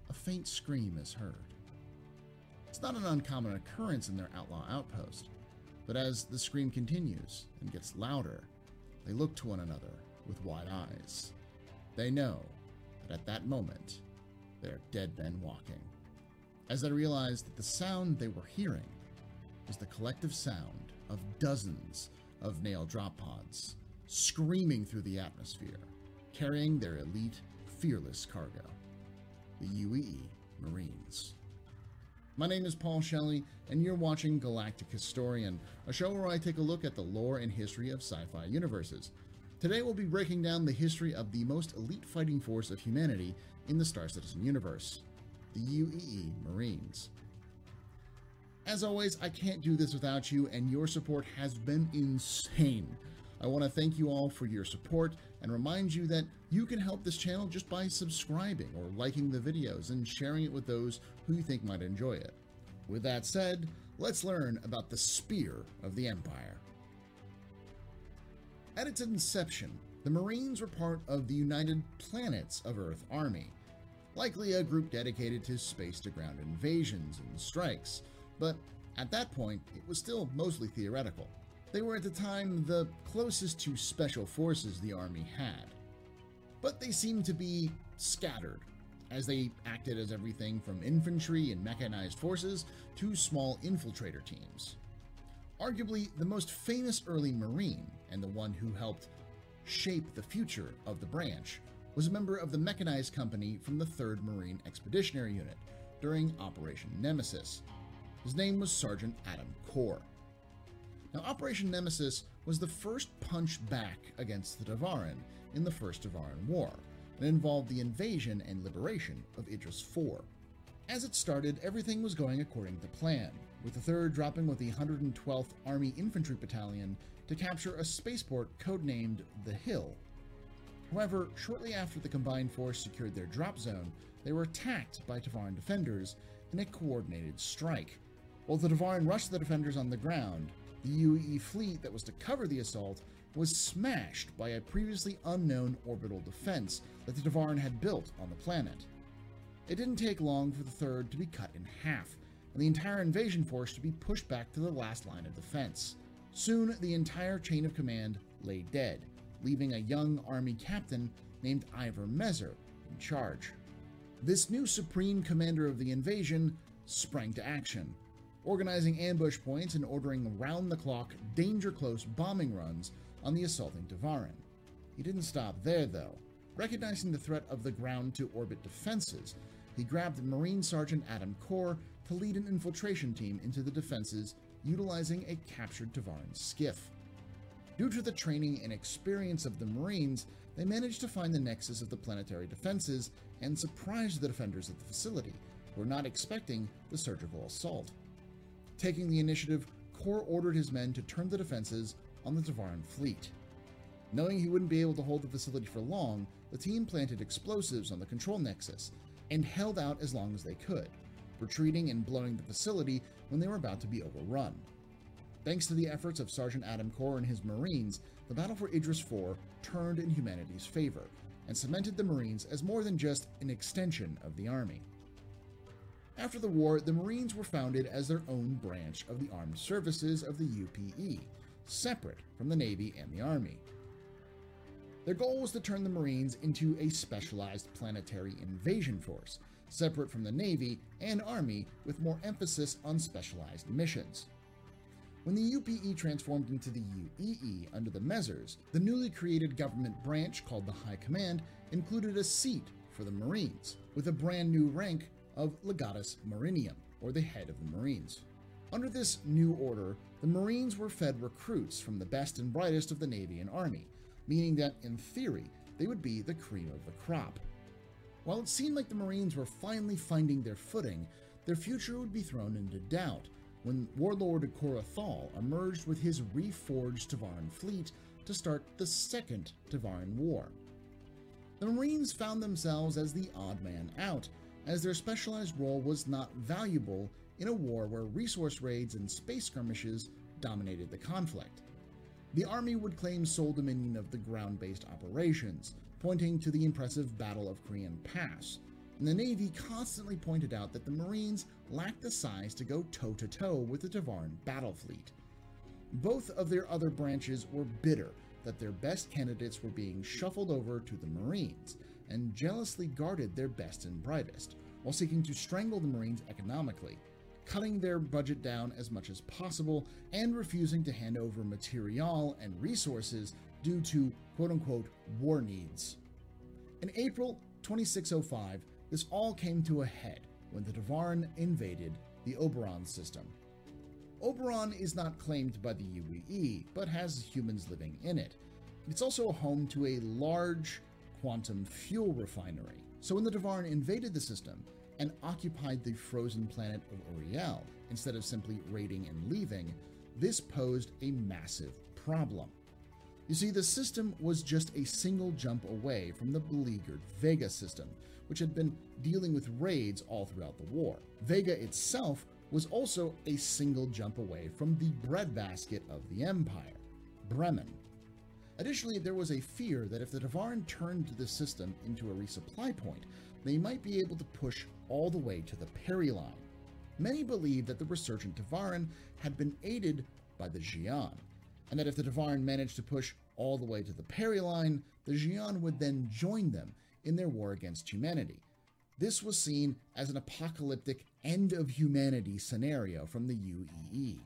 a faint scream is heard. It's not an uncommon occurrence in their outlaw outpost, but as the scream continues and gets louder, they look to one another with wide eyes. They know that at that moment, they are dead men walking, as they realize that the sound they were hearing was the collective sound of dozens of nail drop pods, screaming through the atmosphere, carrying their elite, fearless cargo, the U E E Marines. My name is Paul Shelley, and you're watching Galactic Historian, a show where I take a look at the lore and history of sci-fi universes. Today we'll be breaking down the history of the most elite fighting force of humanity in the Star Citizen universe, the U E E Marines. As always, I can't do this without you, and your support has been insane. I want to thank you all for your support and remind you that you can help this channel just by subscribing or liking the videos and sharing it with those who you think might enjoy it. With that said, let's learn about the Spear of the Empire. At its inception, the Marines were part of the United Planets of Earth Army, likely a group dedicated to space-to-ground invasions and strikes. But at that point, it was still mostly theoretical. They were at the time the closest to special forces the Army had. But they seemed to be scattered, as they acted as everything from infantry and mechanized forces to small infiltrator teams. Arguably the most famous early Marine, and the one who helped shape the future of the branch, was a member of the mechanized company from the third Marine Expeditionary Unit during Operation Nemesis. His name was Sergeant Adam Kor. Now, Operation Nemesis was the first punch back against the Tevarin in the First Tevarin War, and involved the invasion and liberation of Idris four. As it started, everything was going according to plan, with the third dropping with the one hundred twelfth Army Infantry Battalion to capture a spaceport codenamed The Hill. However, shortly after the combined force secured their drop zone, they were attacked by Tevarin defenders in a coordinated strike. While the Tevarin rushed the defenders on the ground, the U E E fleet that was to cover the assault was smashed by a previously unknown orbital defense that the Tevarin had built on the planet. It didn't take long for the third to be cut in half, and the entire invasion force to be pushed back to the last line of defense. Soon, the entire chain of command lay dead, leaving a young army captain named Ivar Messer in charge. This new supreme commander of the invasion sprang to action, organizing ambush points and ordering round-the-clock, danger-close bombing runs on the assaulting Tevarin. He didn't stop there, though. Recognizing the threat of the ground-to-orbit defenses, he grabbed Marine Sergeant Adam Kor to lead an infiltration team into the defenses, utilizing a captured Tevarin skiff. Due to the training and experience of the Marines, they managed to find the nexus of the planetary defenses and surprised the defenders of the facility, who were not expecting the surgical assault. Taking the initiative, Kor ordered his men to turn the defenses on the Tevarin fleet. Knowing he wouldn't be able to hold the facility for long, the team planted explosives on the control nexus and held out as long as they could, retreating and blowing the facility when they were about to be overrun. Thanks to the efforts of Sergeant Adam Kor and his Marines, the battle for Idris four turned in humanity's favor and cemented the Marines as more than just an extension of the Army. After the war, the Marines were founded as their own branch of the armed services of the U P E, separate from the Navy and the Army. Their goal was to turn the Marines into a specialized planetary invasion force, separate from the Navy and Army with more emphasis on specialized missions. When the U P E transformed into the U E E under the Messers, the newly created government branch called the High Command included a seat for the Marines, with a brand new rank of Legatus Marinium, or the head of the Marines. Under this new order, the Marines were fed recruits from the best and brightest of the Navy and Army, meaning that, in theory, they would be the cream of the crop. While it seemed like the Marines were finally finding their footing, their future would be thrown into doubt when Warlord Korath'Thal emerged with his reforged Tevarin fleet to start the Second Tevarin War. The Marines found themselves as the odd man out, as their specialized role was not valuable in a war where resource raids and space skirmishes dominated the conflict. The Army would claim sole dominion of the ground-based operations, pointing to the impressive Battle of Korean Pass, and the Navy constantly pointed out that the Marines lacked the size to go toe-to-toe with the Tevarin battle fleet. Both of their other branches were bitter that their best candidates were being shuffled over to the Marines, and jealously guarded their best and brightest, while seeking to strangle the Marines economically, cutting their budget down as much as possible and refusing to hand over materiel and resources due to quote-unquote war needs. In April twenty-six oh five, this all came to a head when the Tevarin invaded the Oberon system. Oberon is not claimed by the U E E, but has humans living in it. It's also home to a large quantum fuel refinery. So when the Tevarin invaded the system and occupied the frozen planet of Uriel, instead of simply raiding and leaving, this posed a massive problem. You see, the system was just a single jump away from the beleaguered Vega system, which had been dealing with raids all throughout the war. Vega itself was also a single jump away from the breadbasket of the Empire, Bremen. Additionally, there was a fear that if the Tevarin turned the system into a resupply point, they might be able to push all the way to the Perry Line. Many believed that the resurgent Tevarin had been aided by the Xi'an, and that if the Tevarin managed to push all the way to the Perry Line, the Xi'an would then join them in their war against humanity. This was seen as an apocalyptic end-of-humanity scenario from the U E E.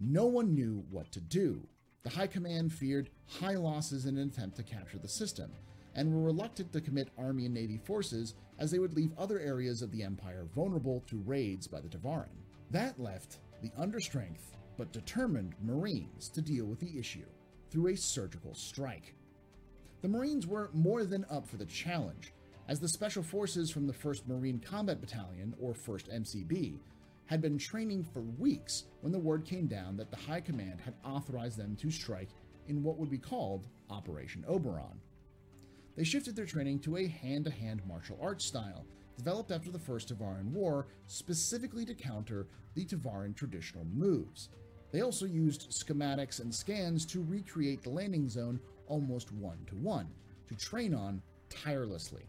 No one knew what to do. The High Command feared high losses in an attempt to capture the system, and were reluctant to commit Army and Navy forces, as they would leave other areas of the Empire vulnerable to raids by the Tevarin. That left the understrength but determined Marines to deal with the issue through a surgical strike. The Marines were more than up for the challenge, as the Special Forces from the first Marine Combat Battalion, or first M C B, had been training for weeks when the word came down that the High Command had authorized them to strike in what would be called Operation Oberon. They shifted their training to a hand-to-hand martial arts style, developed after the First Tevarin War, specifically to counter the Tevarin traditional moves. They also used schematics and scans to recreate the landing zone almost one-to-one, to train on tirelessly.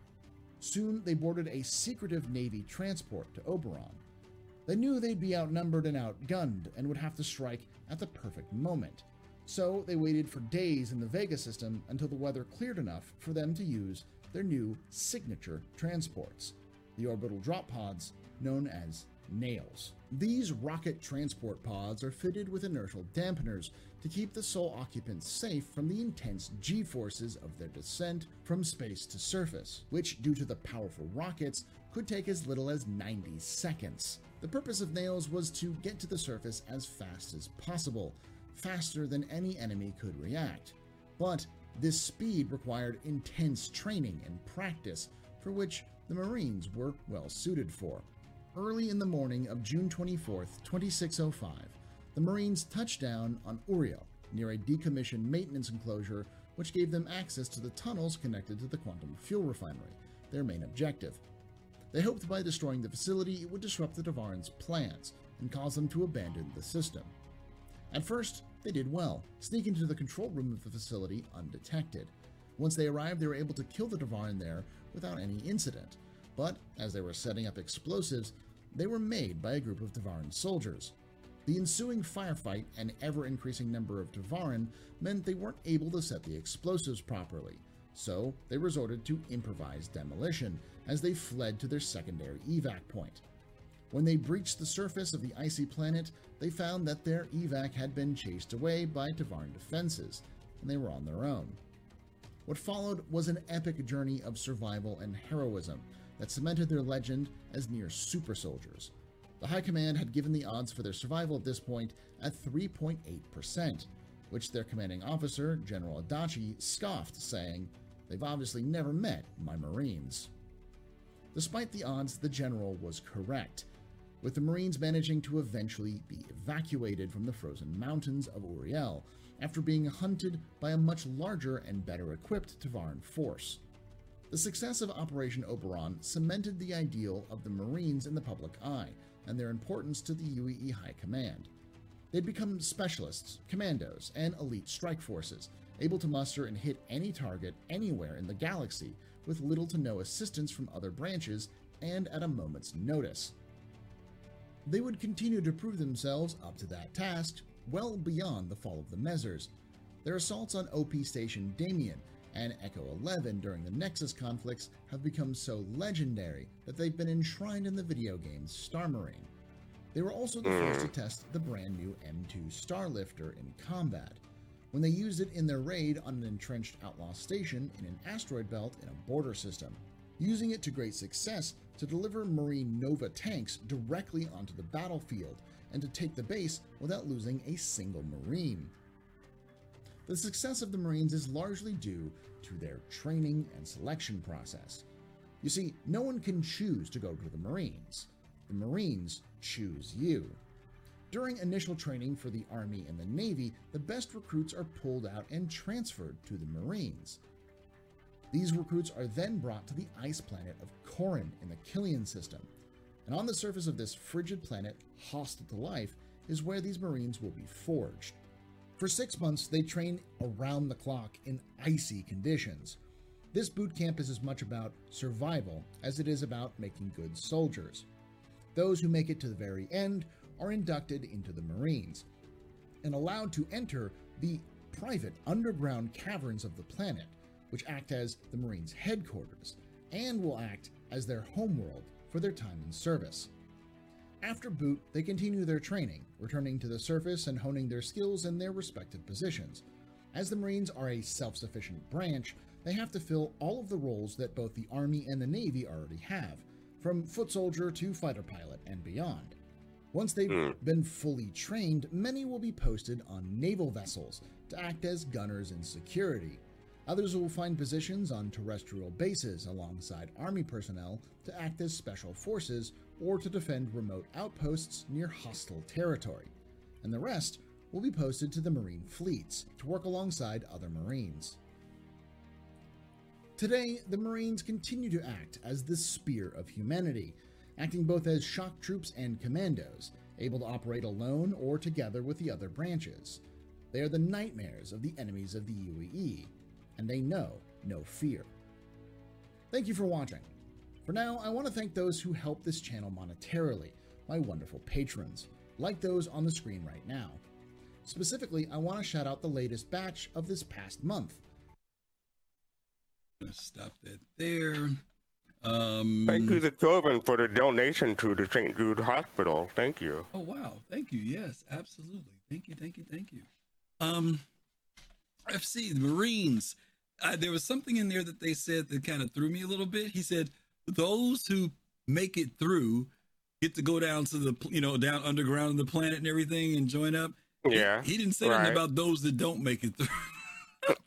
Soon, they boarded a secretive Navy transport to Oberon. They knew they'd be outnumbered and outgunned, and would have to strike at the perfect moment. So they waited for days in the Vega system until the weather cleared enough for them to use their new signature transports, the orbital drop pods known as nails. These rocket transport pods are fitted with inertial dampeners to keep the sole occupants safe from the intense G-forces of their descent from space to surface, which, due to the powerful rockets, could take as little as ninety seconds. The purpose of nails was to get to the surface as fast as possible, faster than any enemy could react. But this speed required intense training and practice, for which the Marines were well suited for. Early in the morning of June twenty-fourth, twenty-six oh five, the Marines touched down on Uriel, near a decommissioned maintenance enclosure which gave them access to the tunnels connected to the quantum fuel refinery, their main objective. They hoped by destroying the facility it would disrupt the Tevarin's plans and cause them to abandon the system. At first, they did well, sneaking into the control room of the facility undetected. Once they arrived, they were able to kill the Tevarin there without any incident, but as they were setting up explosives, they were made by a group of Tevarin soldiers. The ensuing firefight and ever-increasing number of Tevarin meant they weren't able to set the explosives properly, so they resorted to improvised demolition as they fled to their secondary evac point. When they breached the surface of the icy planet, they found that their evac had been chased away by Tevarin defenses, and they were on their own. What followed was an epic journey of survival and heroism that cemented their legend as near super soldiers. The High Command had given the odds for their survival at this point at three point eight percent, which their commanding officer, General Adachi, scoffed, saying, "They've obviously never met my Marines." Despite the odds, the general was correct, with the Marines managing to eventually be evacuated from the frozen mountains of Uriel after being hunted by a much larger and better-equipped Tevarin force. The success of Operation Oberon cemented the ideal of the Marines in the public eye and their importance to the U E E High Command. They'd become specialists, commandos, and elite strike forces, able to muster and hit any target anywhere in the galaxy with little to no assistance from other branches and at a moment's notice. They would continue to prove themselves up to that task, well beyond the fall of the Messers. Their assaults on O P Station Damien and Echo eleven during the Nexus conflicts have become so legendary that they've been enshrined in the video game Star Marine. They were also the first to test the brand new M two Starlifter in combat, when they used it in their raid on an entrenched outlaw station in an asteroid belt in a border system, using it to great success to deliver Marine Nova tanks directly onto the battlefield and to take the base without losing a single Marine. The success of the Marines is largely due to their training and selection process. You see, no one can choose to go to the Marines. The Marines choose you. During initial training for the Army and the Navy, the best recruits are pulled out and transferred to the Marines. These recruits are then brought to the ice planet of Korin in the Killian system, and on the surface of this frigid planet, hostile to life, is where these Marines will be forged. For six months, they train around the clock in icy conditions. This boot camp is as much about survival as it is about making good soldiers. Those who make it to the very end are inducted into the Marines and allowed to enter the private underground caverns of the planet, which act as the Marines' headquarters and will act as their homeworld for their time in service. After boot, they continue their training, returning to the surface and honing their skills in their respective positions. As the Marines are a self-sufficient branch, they have to fill all of the roles that both the Army and the Navy already have, from foot soldier to fighter pilot and beyond. Once they've been fully trained, many will be posted on naval vessels to act as gunners in security. Others will find positions on terrestrial bases alongside Army personnel to act as special forces or to defend remote outposts near hostile territory. And the rest will be posted to the Marine fleets to work alongside other Marines. Today, the Marines continue to act as the spear of humanity, acting both as shock troops and commandos, able to operate alone or together with the other branches. They are the nightmares of the enemies of the U E E, and they know no fear. Thank you for watching. For now, I want to thank those who help this channel monetarily, my wonderful patrons, like those on the screen right now. Specifically, I want to shout out the latest batch of this past month. I'm going to stop that there. Um, Thank you to Tobin for the donation to the Saint Jude Hospital. Thank you. Oh, wow. Thank you. Yes, absolutely. Thank you. Thank you. Thank you. Um, F C, the Marines. Uh, there was something in there that they said that kind of threw me a little bit. He said, those who make it through get to go down to the, you know, down underground on the planet and everything and join up. Yeah. He, he didn't say right. anything about those that don't make it through.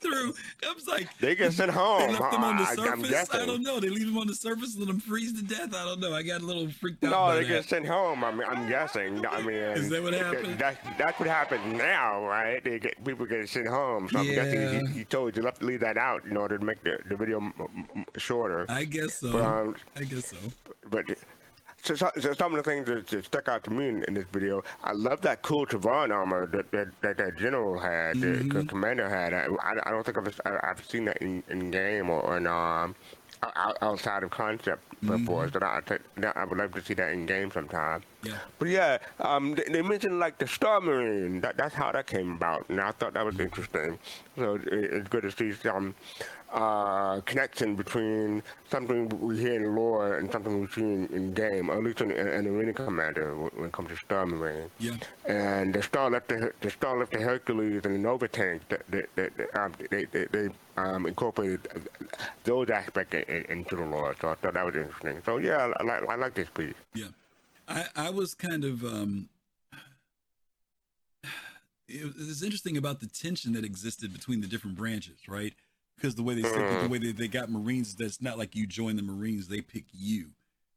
Through, I was like, they get sent home. They left them on the surface. I, I don't know. They leave them on the surface and let them freeze to death. I don't know. I got a little freaked out. No, they that. get sent home. I mean, I'm guessing. I mean, is that what happened? That, that, that's what happens now, right? They get people get sent home. So I'm yeah. guessing he, he told you left to leave that out in order to make the, the video shorter. I guess so. But, um, I guess so. But. So, so some of the things that, that stuck out to me in, in this video, I love that cool Tevarin armor that that, that, that general had, mm-hmm. the, the commander had. I, I, I don't think I've, I've seen that in, in game or in um, outside of concept before, mm-hmm. so that I, take, that I would love to see that in game sometime. Yeah. But yeah, um, they, they mentioned like the Star Marine. That, that's how that came about, and I thought that was interesting. So it, it's good to see some uh, connection between something we hear in lore and something we see in, in game, or at least in, in, in Arena Commander when it comes to Star Marine. Yeah. And the Star Lifter, the Star Lifter Hercules, and the Nova Tank. They they they, um, they, they, they um, incorporated those aspects into the lore. So I thought that was interesting. So yeah, I, I, I like this piece. Yeah. I, I was kind of, um, it was interesting about the tension that existed between the different branches, right? Because the way they uh, the way they, they got Marines, that's not like you join the Marines, they pick you.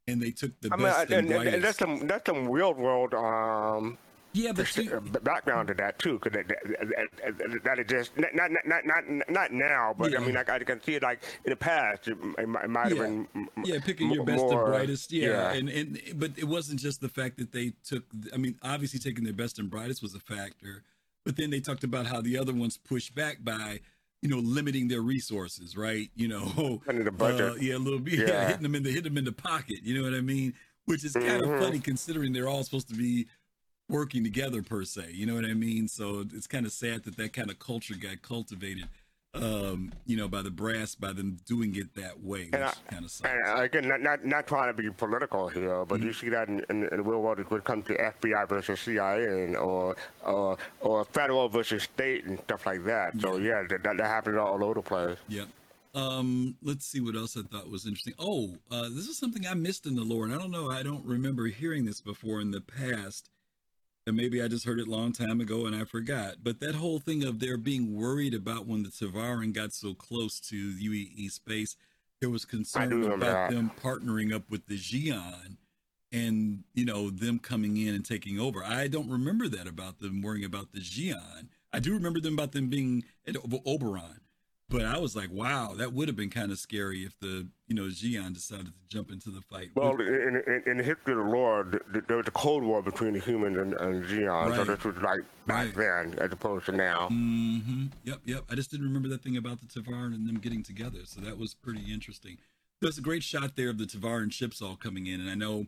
And they took the I best mean, and, and, and that's some that's some real world um yeah, but you, background to that too, because that, that, that, that is just not not not not not now, but yeah. I mean, like I can see it like in the past, it, it might have yeah. been yeah, picking m- your best more, and brightest, yeah. yeah, and and but it wasn't just the fact that they took. I mean, obviously taking their best and brightest was a factor, but then they talked about how the other ones pushed back by, you know, limiting their resources, right? You know, under the budget, uh, yeah, a little bit, yeah. yeah, hitting them in the hit them in the pocket, you know what I mean? Which is kind mm-hmm. of funny considering they're all supposed to be working together per se, you know what I mean? So it's kind of sad that that kind of culture got cultivated, um, you know, by the brass, by them doing it that way, which kind of sucks. And again, not, not not trying to be political here, but mm-hmm. you see that in, in, in the real world when it comes to F B I versus C I A or or or federal versus state and stuff like that. So yeah, yeah that, that happens all over the place. Yeah. Um, let's see what else I thought was interesting. Oh, uh, this is something I missed in the lore, and I don't know, I don't remember hearing this before in the past. And maybe I just heard it a long time ago and I forgot, but that whole thing of their being worried about when the Tevarin got so close to U E E space, there was concern about that. Them partnering up with the Xi'an and, you know, them coming in and taking over. I don't remember that about them worrying about the Xi'an. I do remember them about them being at Oberon, but I was like, wow, that would have been kind of scary if the, you know, Xi'an decided to jump into the fight. Well, with... in, in, in the history of the lore, there was a cold war between the humans and, and Xi'an, right. So this was like back right. then as opposed to now. Mm-hmm. Yep, yep. I just didn't remember that thing about the Tevarin and them getting together, so that was pretty interesting. There's a great shot there of the Tevarin ships all coming in, and I know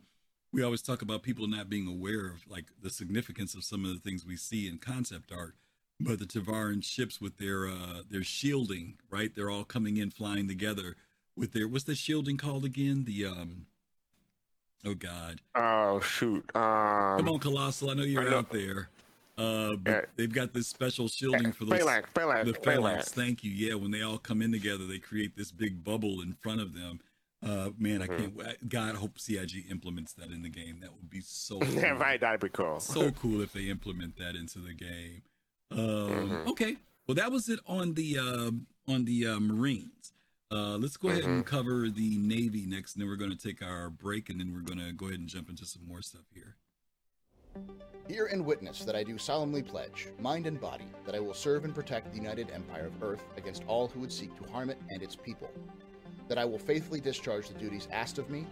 we always talk about people not being aware of, like, the significance of some of the things we see in concept art. But the Tevarin ships with their uh, their shielding, right? They're all coming in, flying together with their, what's the shielding called again? The, um, oh God. Oh, shoot. Um, Come on, Colossal, I know you're I know. out there. Uh, but yeah. They've got this special shielding yeah. for those, phalanx, phalanx, the phalanx. Thank you, yeah. When they all come in together, they create this big bubble in front of them. Uh, man, I can't wait. God, I hope C I G implements that in the game. That would be so cool. Yeah, right, that'd be cool. So cool if they implement that into the game. Um, mm-hmm. Okay, well that was it on the uh, on the uh, Marines. Uh, let's go mm-hmm. ahead and cover the Navy next, and then we're going to take our break, and then we're going to go ahead and jump into some more stuff here. Hear and witness that I do solemnly pledge, mind and body, that I will serve and protect the United Empire of Earth against all who would seek to harm it and its people. That I will faithfully discharge the duties asked of me,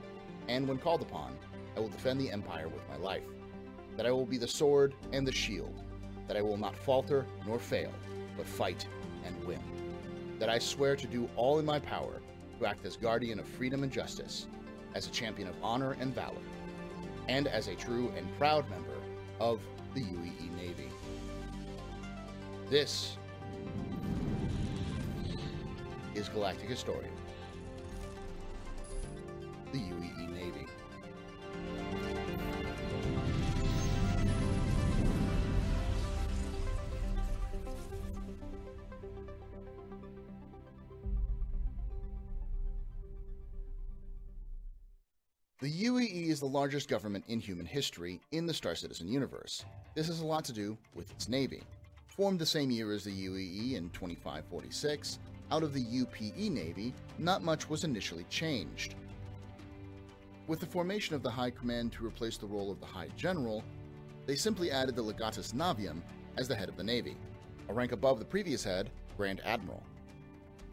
and when called upon, I will defend the Empire with my life. That I will be the sword and the shield. That I will not falter nor fail, but fight and win. That I swear to do all in my power to act as guardian of freedom and justice, as a champion of honor and valor, and as a true and proud member of the U E E Navy. This is Galactic Historian, the U E E Navy. The U E E is the largest government in human history in the Star Citizen universe. This has a lot to do with its Navy. Formed the same year as the U E E in twenty-five forty-six, out of the U P E Navy, not much was initially changed. With the formation of the High Command to replace the role of the High General, they simply added the Legatus Navium as the head of the Navy, a rank above the previous head, Grand Admiral.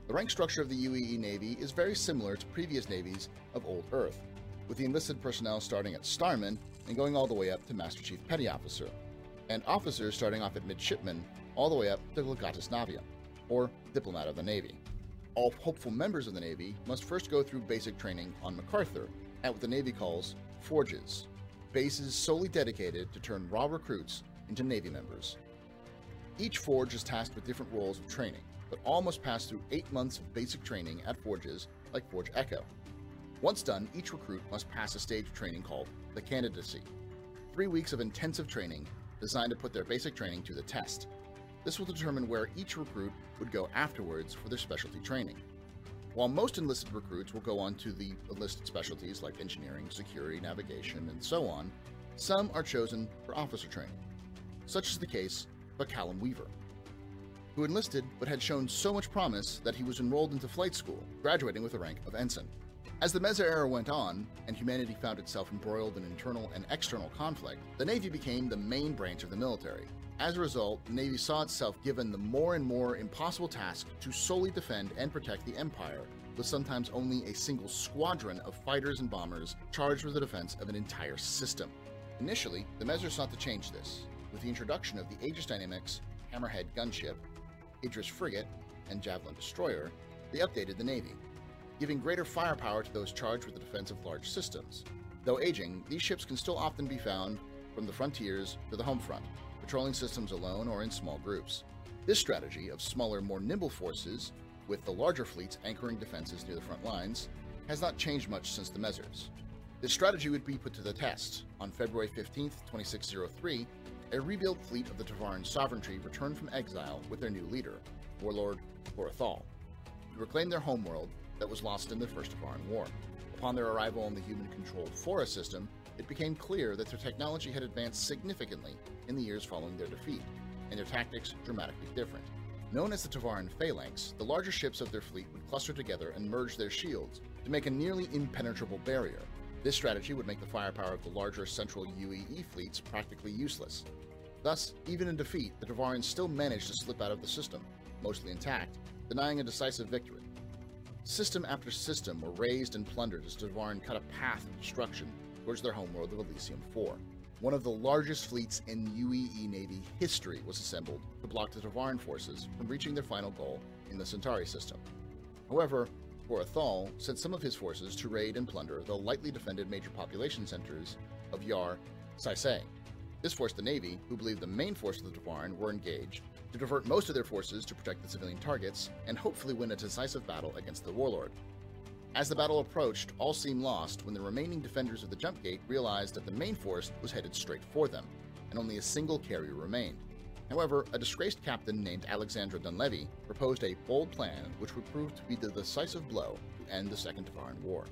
The rank structure of the U E E Navy is very similar to previous navies of Old Earth, with the enlisted personnel starting at Starman and going all the way up to Master Chief Petty Officer, and officers starting off at Midshipman all the way up to Legatus Navium, or Diplomat of the Navy. all hopeful members of the Navy must first go through basic training on MacArthur at what the Navy calls forges, bases solely dedicated to turn raw recruits into Navy members. Each forge is tasked with different roles of training, but all must pass through eight months of basic training at forges like Forge Echo. Once done, each recruit must pass a stage of training called the candidacy, three weeks of intensive training designed to put their basic training to the test. This will determine where each recruit would go afterwards for their specialty training. While most enlisted recruits will go on to the enlisted specialties like engineering, security, navigation, and so on, some are chosen for officer training, such is the case of Callum Weaver, who enlisted but had shown so much promise that he was enrolled into flight school, graduating with the rank of ensign. As the Meza era went on, and humanity found itself embroiled in internal and external conflict, the Navy became the main branch of the military. As a result, the Navy saw itself given the more and more impossible task to solely defend and protect the Empire, with sometimes only a single squadron of fighters and bombers charged with the defense of an entire system. Initially, the Meza sought to change this, with the introduction of the Aegis Dynamics, Hammerhead Gunship, Idris Frigate, and Javelin Destroyer. They updated the Navy, giving greater firepower to those charged with the defense of large systems. Though aging, these ships can still often be found from the frontiers to the home front, patrolling systems alone or in small groups. This strategy of smaller, more nimble forces, with the larger fleets anchoring defenses near the front lines, has not changed much since the Mezers. This strategy would be put to the test. On February fifteenth, twenty-six oh three, a rebuilt fleet of the Tevarin sovereignty returned from exile with their new leader, Warlord Korath'Thal, who reclaimed their homeworld that was lost in the First Tevarin War. Upon their arrival in the human-controlled Fora system, it became clear that their technology had advanced significantly in the years following their defeat, and their tactics dramatically different. Known as the Tevarin Phalanx, the larger ships of their fleet would cluster together and merge their shields to make a nearly impenetrable barrier. This strategy would make the firepower of the larger central U E E fleets practically useless. Thus, even in defeat, the Tevarin still managed to slip out of the system, mostly intact, denying a decisive victory. System after system were razed and plundered as Tevarin cut a path of destruction towards their homeworld of Elysium four. One of the largest fleets in U E E Navy history was assembled to block the Tevarin forces from reaching their final goal in the Centauri system. However, Korath'Thal sent some of his forces to raid and plunder the lightly defended major population centers of Yar Saisei. This forced the Navy, who believed the main force of the Tevarin were engaged, to divert most of their forces to protect the civilian targets and hopefully win a decisive battle against the Warlord. As the battle approached, all seemed lost when the remaining defenders of the jump gate realized that the main force was headed straight for them, and only a single carrier remained. However, a disgraced captain named Alexandra Dunleavy proposed a bold plan which would prove to be the decisive blow to end the Second Tevarin War.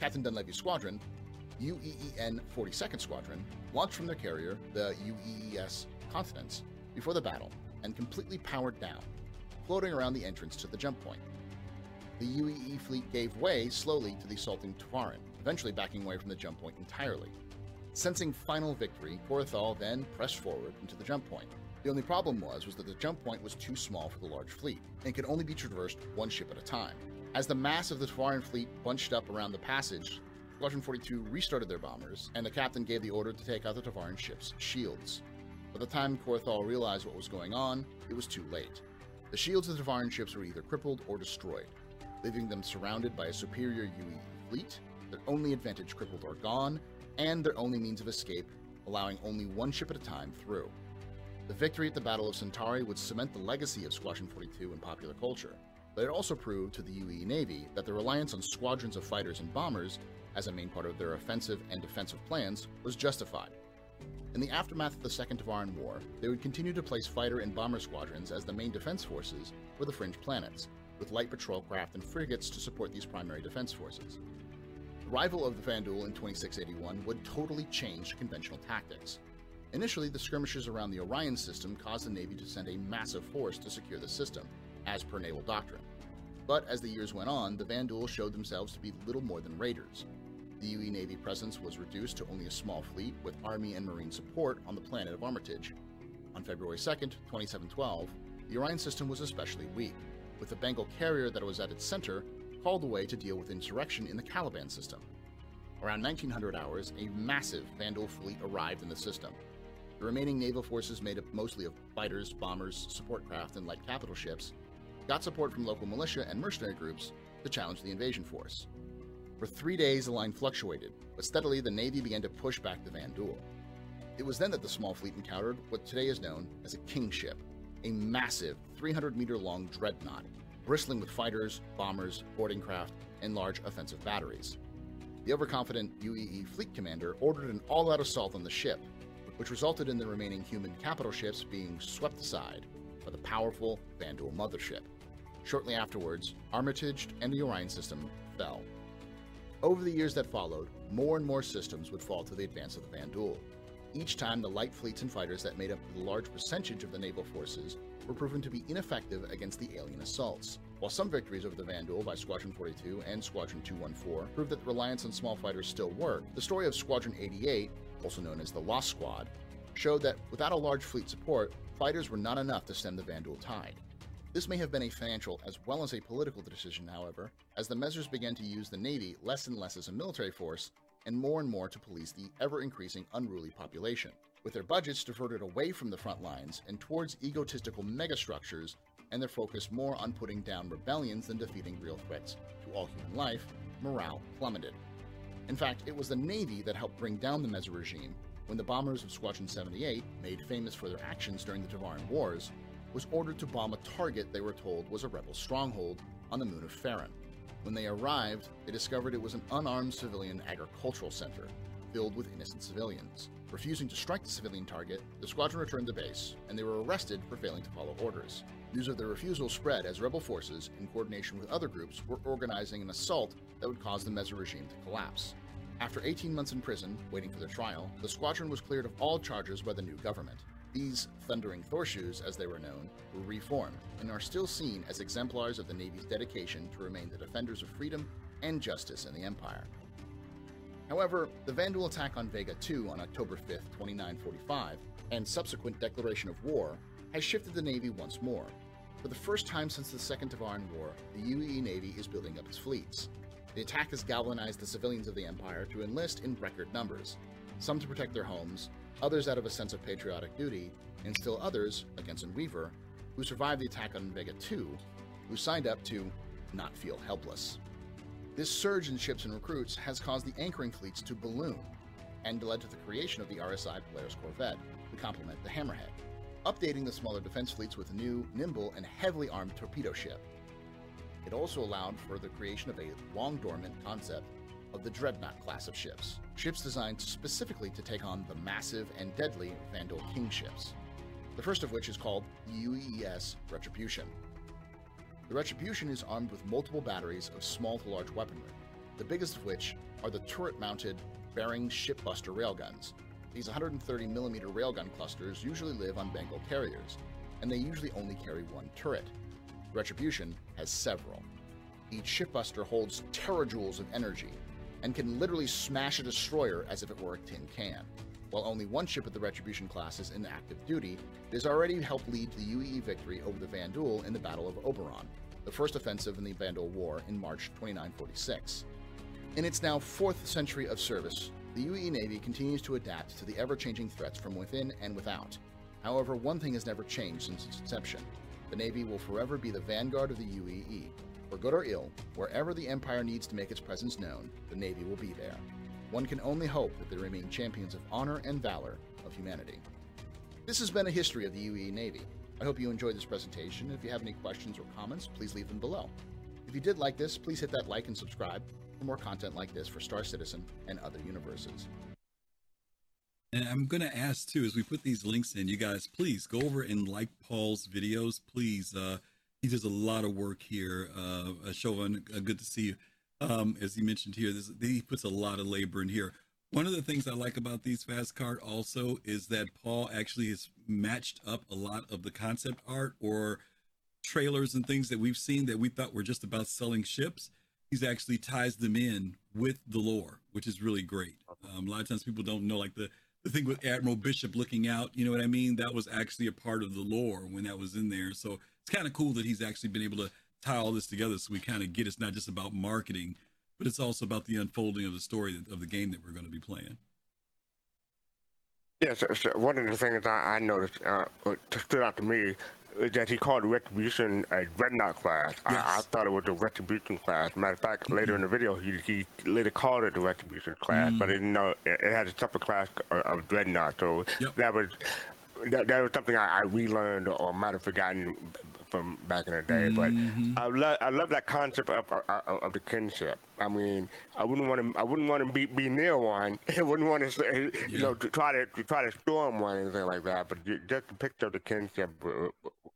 Captain Dunleavy's squadron, U E E N forty-second Squadron, launched from their carrier, the U E E S Continents, before the battle and completely powered down, floating around the entrance to the jump point. The U E E fleet gave way slowly to the assaulting Tevarin, eventually backing away from the jump point entirely. Sensing final victory, Korath'Thal then pressed forward into the jump point. The only problem was, was that the jump point was too small for the large fleet and could only be traversed one ship at a time. As the mass of the Tevarin fleet bunched up around the passage, Squadron forty-two restarted their bombers, and the captain gave the order to take out the Tevarin ship's shields. By the time Korath'Thal realized what was going on, it was too late. The shields of the Tevarin ships were either crippled or destroyed, leaving them surrounded by a superior U E E fleet, their only advantage crippled or gone, and their only means of escape, allowing only one ship at a time through. The victory at the Battle of Centauri would cement the legacy of Squadron forty-two in popular culture, but it also proved to the U E E Navy that the reliance on squadrons of fighters and bombers as a main part of their offensive and defensive plans was justified. In the aftermath of the Second Tevarin War, they would continue to place fighter and bomber squadrons as the main defense forces for the fringe planets, with light patrol craft and frigates to support these primary defense forces. The arrival of the Vanduul in twenty-six eighty-one would totally change conventional tactics. Initially, the skirmishes around the Orion system caused the Navy to send a massive force to secure the system, as per naval doctrine. But as the years went on, the Vanduul showed themselves to be little more than raiders. The U E Navy presence was reduced to only a small fleet with Army and Marine support on the planet of Armitage. On February second, twenty-seven twelve, the Orion system was especially weak, with the Bengal carrier that was at its center called away to deal with insurrection in the Caliban system. Around nineteen hundred hours, a massive Vanduul fleet arrived in the system. The remaining naval forces, made up mostly of fighters, bombers, support craft, and light capital ships, got support from local militia and mercenary groups to challenge the invasion force. For three days, the line fluctuated, but steadily the Navy began to push back the Vanduul. It was then that the small fleet encountered what today is known as a king ship, a massive three hundred meter long dreadnought, bristling with fighters, bombers, boarding craft, and large offensive batteries. The overconfident U E E fleet commander ordered an all-out assault on the ship, which resulted in the remaining human capital ships being swept aside by the powerful Vanduul mothership. Shortly afterwards, Armitage and the Orion system fell. Over the years that followed, more and more systems would fall to the advance of the Vanduul. Each time, the light fleets and fighters that made up a large percentage of the naval forces were proven to be ineffective against the alien assaults, while some victories over the Vanduul by Squadron forty-two and Squadron two fourteen proved that reliance on small fighters still worked, the story of Squadron eighty-eight, also known as the Lost Squad, showed that without a large fleet support, fighters were not enough to stem the Vanduul tide. This may have been a financial as well as a political decision, however, as the Messers began to use the Navy less and less as a military force and more and more to police the ever-increasing unruly population, with their budgets diverted away from the front lines and towards egotistical megastructures, and their focus more on putting down rebellions than defeating real threats to all human life, morale plummeted. In fact, it was the Navy that helped bring down the Messer regime when the bombers of Squadron seventy-eight, made famous for their actions during the Tevarin Wars, was ordered to bomb a target they were told was a rebel stronghold on the moon of Faran. When they arrived, they discovered it was an unarmed civilian agricultural center, filled with innocent civilians. Refusing to strike the civilian target, the squadron returned to base, and they were arrested for failing to follow orders. News of their refusal spread as rebel forces, in coordination with other groups, were organizing an assault that would cause the Messer regime to collapse. After eighteen months in prison, waiting for their trial, the squadron was cleared of all charges by the new government. These Thundering Thorshoes, as they were known, were reformed and are still seen as exemplars of the Navy's dedication to remain the defenders of freedom and justice in the Empire. However, the Vanduul attack on Vega two on October fifth, twenty-nine forty-five, and subsequent declaration of war, has shifted the Navy once more. For the first time since the Second Tevarin War, the U E E Navy is building up its fleets. The attack has galvanized the civilians of the Empire to enlist in record numbers, some to protect their homes, others out of a sense of patriotic duty, and still others, like Ensign Weaver, who survived the attack on Vega two, who signed up to not feel helpless. This surge in ships and recruits has caused the anchoring fleets to balloon, and led to the creation of the R S I Polaris Corvette to complement the Hammerhead, updating the smaller defense fleets with a new, nimble, and heavily armed torpedo ship. It also allowed for the creation of a long-dormant concept of the Dreadnought class of ships, ships designed specifically to take on the massive and deadly Vanduul King ships, the first of which is called the U E S Retribution. The Retribution is armed with multiple batteries of small to large weaponry, the biggest of which are the turret-mounted Bering Shipbuster railguns. These one hundred thirty millimeter railgun clusters usually live on Bengal carriers, and they usually only carry one turret. Retribution has several. Each shipbuster holds terajoules of energy, and can literally smash a destroyer as if it were a tin can. While only one ship of the Retribution class is in active duty, it has already helped lead to the U E E victory over the Vanduul in the Battle of Oberon, the first offensive in the Vanduul War in March twenty-nine forty-six. In its now fourth century of service, the U E E Navy continues to adapt to the ever-changing threats from within and without. However, one thing has never changed since its inception. The Navy will forever be the vanguard of the U E E. For good or ill, wherever the Empire needs to make its presence known, the Navy will be there. One can only hope that they remain champions of honor and valor of humanity. This has been a history of the U E E Navy. I hope you enjoyed this presentation. If you have any questions or comments, please leave them below. If you did like this, please hit that like and subscribe for more content like this for Star Citizen and other universes. And I'm going to ask, too, as we put these links in, you guys, please go over and like Paul's videos. Please, uh, he does a lot of work here. Uh, Shovan, uh, good to see you. Um, as he mentioned here, this, he puts a lot of labor in here. One of the things I like about these Fastcart also is that Paul actually has matched up a lot of the concept art or trailers and things that we've seen that we thought were just about selling ships. He's actually ties them in with the lore, which is really great. Um, a lot of times people don't know, like the, the thing with Admiral Bishop looking out, you know what I mean? That was actually a part of the lore when that was in there. So it's kind of cool that he's actually been able to tie all this together, so we kind of get it's not just about marketing, but it's also about the unfolding of the story of the game that we're going to be playing. Yes, yeah, so, so one of the things I, I noticed uh, stood out to me that he called Retribution a Dreadnought class. Yes. I, I thought it was a Retribution class. Matter of fact, mm-hmm. later in the video, he, he later called it the Retribution class, mm-hmm. but it, you know, it, it had a separate class of, of Dreadnought. So yep. that was that, that was something I, I relearned or might have forgotten from back in the day. Mm-hmm. But I love I love that concept of, of, of the kinship. I mean, I wouldn't want to I wouldn't want to be, be near one. I wouldn't want to you yeah. know to try to, to try to storm one or anything like that. But just the picture of the kinship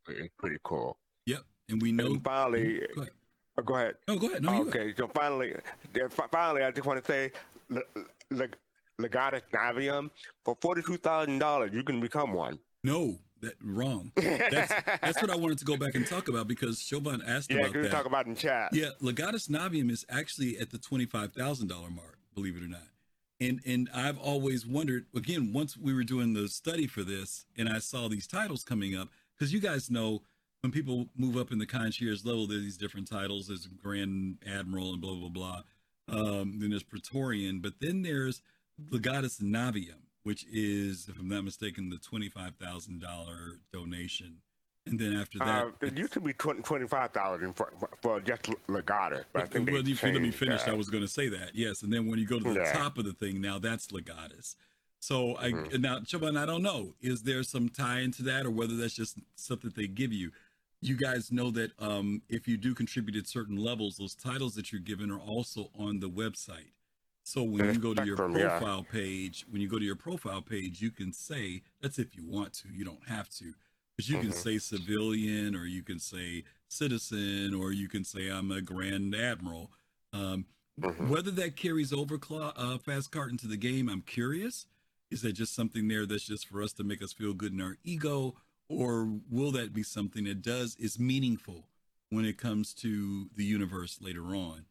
is pretty cool. Yep, and we know. And finally, go ahead. Oh, go ahead. No, go ahead. No, okay, you go. So finally, finally, I just want to say, like, Legatus Navium, for forty-two thousand dollars, you can become one. No. That, wrong. That's, that's what I wanted to go back and talk about because Shoban asked yeah, about that. Yeah, we talk about in chat. Yeah, Legatus Navium is actually at the twenty-five thousand dollars mark, believe it or not. And and I've always wondered, again, once we were doing the study for this and I saw these titles coming up, because you guys know when people move up in the concierge level, there's these different titles. There's Grand Admiral and blah, blah, blah. Um, then there's Praetorian, but then there's Legatus Navium, which is, if I'm not mistaken, the twenty-five thousand dollars donation. And then after that... Uh, it used to be twenty-five thousand dollars for, for just Legatus. But I think well, you, let me finish. That. I was going to say that, yes. And then when you go to the yeah. top of the thing, now that's Legatus. So I, mm-hmm. now, Choban, I don't know. Is there some tie into that or whether that's just stuff that they give you? You guys know that um, if you do contribute at certain levels, those titles that you're given are also on the website. So when you go to your profile page, when you go to your profile page, you can say, that's if you want to, you don't have to, but you mm-hmm. can say civilian, or you can say citizen, or you can say I'm a Grand Admiral. Um, mm-hmm. Whether that carries over uh, Fastcart into the game, I'm curious. Is that just something there that's just for us to make us feel good in our ego? Or will that be something that does is meaningful when it comes to the universe later on?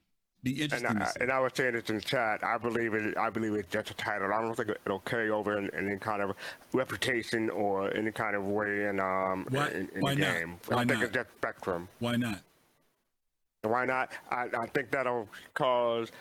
And I, and I was saying this in chat. I believe it. I believe it's just a title. I don't think it'll carry over in, in any kind of reputation or any kind of way in um why, in, in why the not? game. Why I think not? It's just spectrum. Why not? Why not? I, I think that'll cause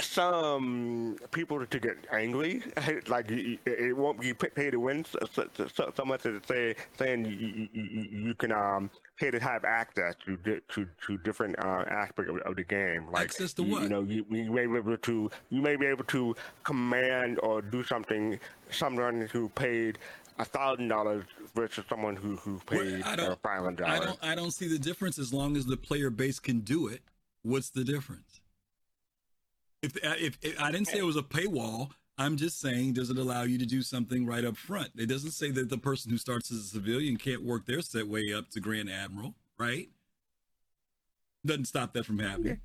some people to get angry. Like it won't be pay to win. So, so, so much as say saying you, you, you can um. pay to have access to to to different uh, aspects of, of the game, like access to what? You know, you, you may be able to you may be able to command or do something. Someone who paid a thousand dollars versus someone who who paid well, five hundred dollars. I don't I don't see the difference as long as the player base can do it. What's the difference? If if, if I didn't say it was a paywall. I'm just saying, does it allow you to do something right up front? It doesn't say that the person who starts as a civilian can't work their set way up to Grand Admiral, right? Doesn't stop that from happening.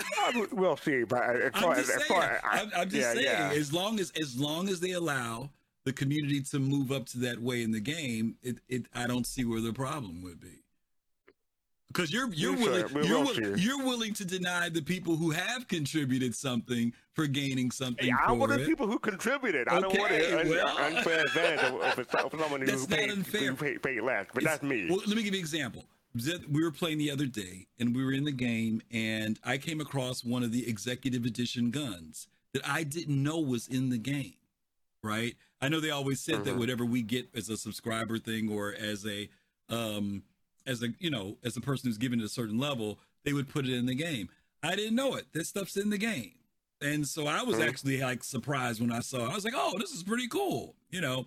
Yeah. We'll see, but as far as, as far as I, I'm, I'm just yeah, saying, yeah. as long as as long as they allow the community to move up to that way in the game, it, it I don't see where the problem would be. Because you're you're willing you're, you're willing to deny the people who have contributed something for gaining something. Yeah, I want the people who contributed. Okay, I don't want it well. unfair advantage for someone who paid, paid, paid less. But it's, that's me. Well, let me give you an example. We were playing the other day, and we were in the game, and I came across one of the Executive Edition guns that I didn't know was in the game. Right? I know they always said mm-hmm. that whatever we get as a subscriber thing or as a um. as a, you know, as a person who's given at a certain level, they would put it in the game. I didn't know it. This stuff's in the game. And so I was actually like surprised when I saw it. I was like, oh, this is pretty cool. You know?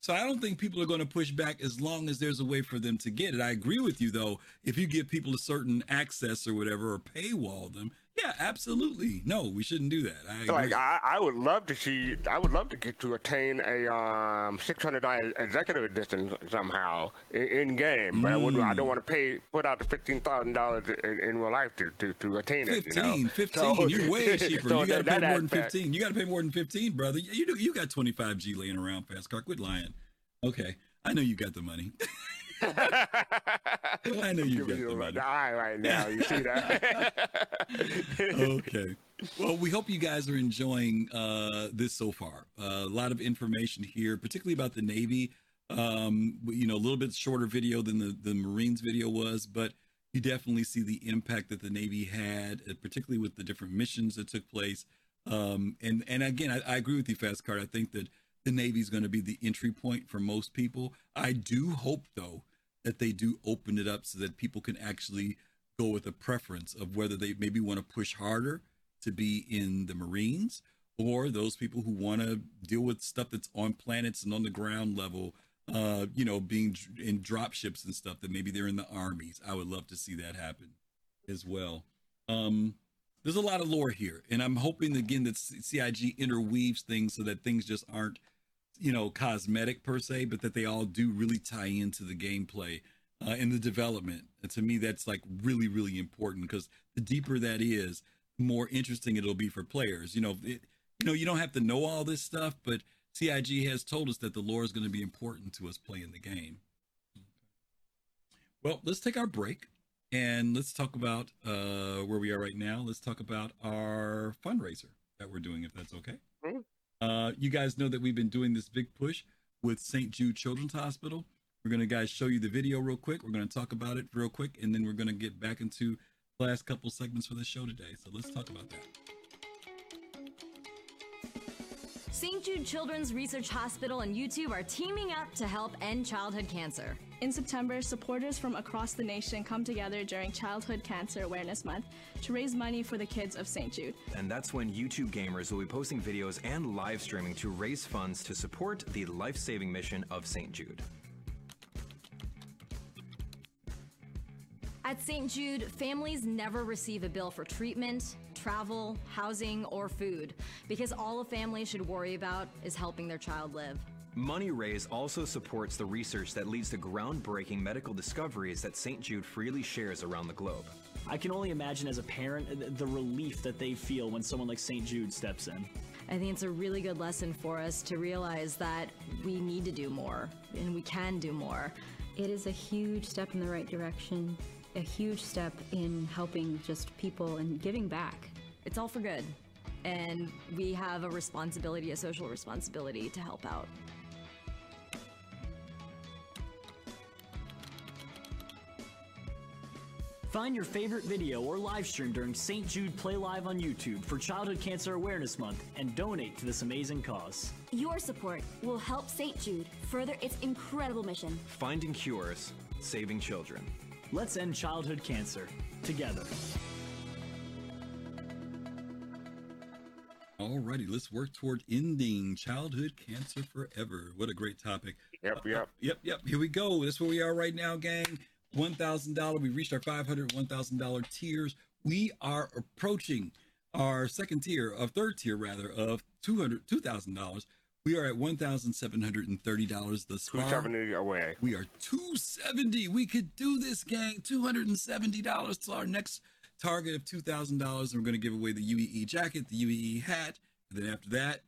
So I don't think people are going to push back as long as there's a way for them to get it. I agree with you though. If you give people a certain access or whatever, or paywall them, yeah, absolutely. No, we shouldn't do that. I like I, I would love to see. I would love to get to attain a um, six hundred dollar executive edition somehow in, in game. Mm. But I, would, I don't want to pay put out the fifteen thousand dollars in, in real life to, to, to attain fifteen, it. Fifteen, you know? fifteen. So, you're way cheaper. So you got to pay more aspect. than fifteen. You got to pay more than fifteen, brother. You do, you got twenty five G laying around, Fastcart. Quit lying. Okay, I know you got the money. I know you got the money right now. You see that? Okay. Well, we hope you guys are enjoying uh, this so far. Uh, a lot of information here, particularly about the Navy. Um, you know, a little bit shorter video than the, the Marines video was, but you definitely see the impact that the Navy had, uh, particularly with the different missions that took place. Um, and and again, I, I agree with you, Fastcart. I think that the Navy is going to be the entry point for most people. I do hope, though, that they do open it up so that people can actually go with a preference of whether they maybe want to push harder to be in the Marines, or those people who want to deal with stuff that's on planets and on the ground level, uh, you know, being in drop ships and stuff, that maybe they're in the armies. I would love to see that happen as well. Um, there's a lot of lore here, and I'm hoping, again, that C I G interweaves things so that things just aren't, you know, cosmetic per se, but that they all do really tie into the gameplay uh, and the development. And to me, that's like really, really important, because the deeper that is, the more interesting it'll be for players. You know, it, you know, you don't have to know all this stuff, but C I G has told us that the lore is going to be important to us playing the game. Well, let's take our break and let's talk about uh, where we are right now. Let's talk about our fundraiser that we're doing, if that's okay. Mm-hmm. Uh, you guys know that we've been doing this big push with Saint Jude Children's Hospital. We're going to, guys, show you the video real quick. We're going to talk about it real quick, and then we're going to get back into the last couple segments for the show today. So let's talk about that. Saint Jude Children's Research Hospital and YouTube are teaming up to help end childhood cancer. In September, supporters from across the nation come together during Childhood Cancer Awareness Month to raise money for the kids of Saint Jude. And that's when YouTube gamers will be posting videos and live streaming to raise funds to support the life-saving mission of Saint Jude. At Saint Jude, families never receive a bill for treatment, travel, housing, or food, because all a family should worry about is helping their child live. Money raised also supports the research that leads to groundbreaking medical discoveries that Saint Jude freely shares around the globe. I can only imagine as a parent the relief that they feel when someone like Saint Jude steps in. I think it's a really good lesson for us to realize that we need to do more, and we can do more. It is a huge step in the right direction, a huge step in helping just people and giving back. It's all for good, and we have a responsibility, a social responsibility, to help out. Find your favorite video or live stream during Saint Jude Play Live on YouTube for Childhood Cancer Awareness Month and donate to this amazing cause. Your support will help Saint Jude further its incredible mission. Finding cures, saving children. Let's end childhood cancer together. Alrighty, let's work toward ending childhood cancer forever. What a great topic. Yep, yep. Uh, yep, yep. Here we go. That's where we are right now, gang. one thousand dollars. We reached our five hundred dollars, one thousand dollars tiers. We are approaching our second tier, of third tier rather, of two hundred dollars, two thousand dollars. We are at one thousand seven hundred thirty dollars thus far. two hundred seventy away. We are two hundred seventy dollars. We could do this, gang. two hundred seventy dollars to our next target of two thousand dollars. And we're going to give away the U E E jacket, the U E E hat. And then after that,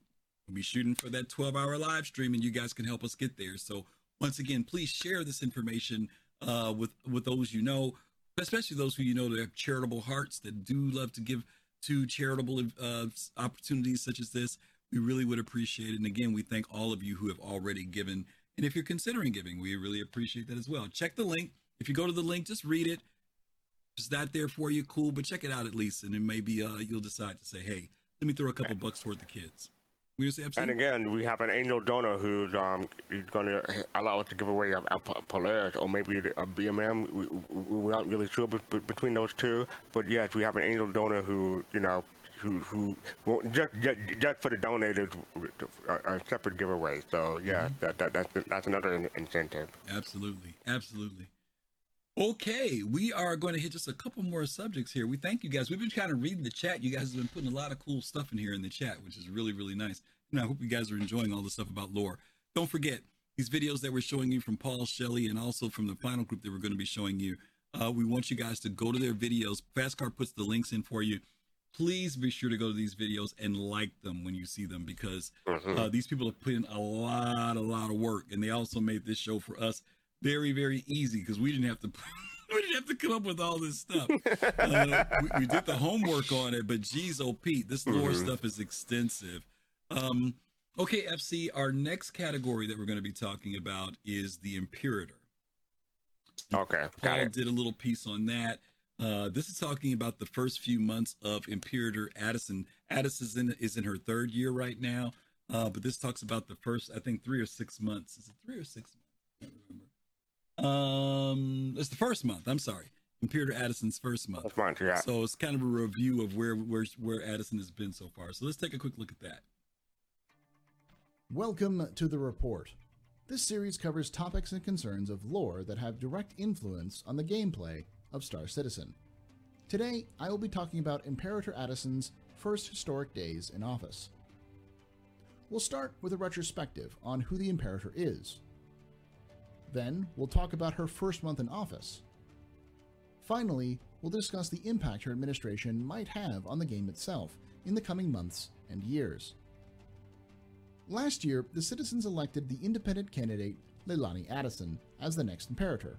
we'll be shooting for that twelve hour live stream, and you guys can help us get there. So once again, please share this information uh with with those you know, especially those who you know that have charitable hearts, that do love to give to charitable uh opportunities such as this. We really would appreciate it. And again, we thank all of you who have already given, and if you're considering giving, we really appreciate that as well. Check the link. If you go to the link, just read it. If it's not there for you, cool, but check it out at least, and then maybe uh you'll decide to say, hey, let me throw a couple bucks toward the kids. We just and again, we have an angel donor who's um who's going to allow us to give away a, a Polaris or maybe a B M M. We, we, we're not really sure, but, but between those two. But yes, we have an angel donor who, you know, who who won't, just, just just for the donators, a separate giveaway. So yeah, mm-hmm. that, that that's that's another incentive. Absolutely, absolutely. Okay, we are going to hit just a couple more subjects here. We thank you guys. We've been kind of reading the chat. You guys have been putting a lot of cool stuff in here in the chat, which is really, really nice. And I hope you guys are enjoying all the stuff about lore. Don't forget, these videos that we're showing you from Paul Shelley and also from the final group that we're going to be showing you, uh, we want you guys to go to their videos. Fastcart puts the links in for you. Please be sure to go to these videos and like them when you see them, because uh, these people have put in a lot, a lot of work. And they also made this show for us very, very easy, because we didn't have to we didn't have to come up with all this stuff. Uh, we, we did the homework on it, but geez, oh Pete, this lore mm-hmm. stuff is extensive. Um, okay, F C, our next category that we're going to be talking about is the Imperator. Okay, got it. Paul did a little piece on that. Uh, this is talking about the first few months of Imperator Addison. Addison is in, is in her third year right now. Uh, but this talks about the first, I think, three or six months. Is it three or six months? I can't remember. Um, it's the first month. I'm sorry. Imperator Addison's first month. First month, yeah. So it's kind of a review of where, where, where Addison has been so far. So let's take a quick look at that. Welcome to the report. This series covers topics and concerns of lore that have direct influence on the gameplay of Star Citizen. Today, I will be talking about Imperator Addison's first historic days in office. We'll start with a retrospective on who the Imperator is. Then, we'll talk about her first month in office. Finally, we'll discuss the impact her administration might have on the game itself in the coming months and years. Last year, the citizens elected the independent candidate Leilani Addison as the next Imperator.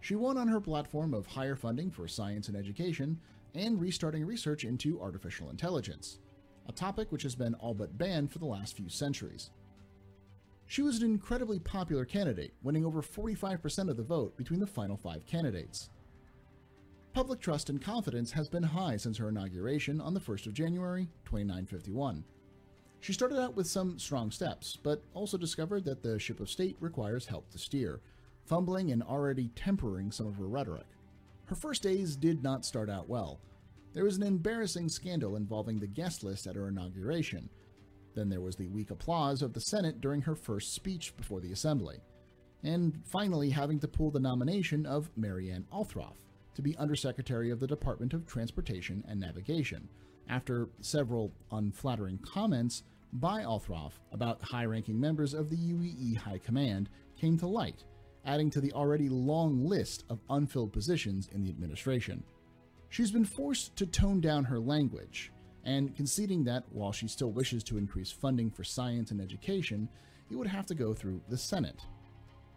She won on her platform of higher funding for science and education and restarting research into artificial intelligence, a topic which has been all but banned for the last few centuries. She was an incredibly popular candidate, winning over forty-five percent of the vote between the final five candidates. Public trust and confidence has been high since her inauguration on the first of January, twenty-nine fifty-one. She started out with some strong steps, but also discovered that the ship of state requires help to steer, fumbling and already tempering some of her rhetoric. Her first days did not start out well. There was an embarrassing scandal involving the guest list at her inauguration. Then there was the weak applause of the Senate during her first speech before the Assembly. And finally having to pull the nomination of Marianne Althroff to be Undersecretary of the Department of Transportation and Navigation, after several unflattering comments by Althroff about high-ranking members of the U E E High Command came to light, adding to the already long list of unfilled positions in the administration. She's been forced to tone down her language, and conceding that while she still wishes to increase funding for science and education, it would have to go through the Senate.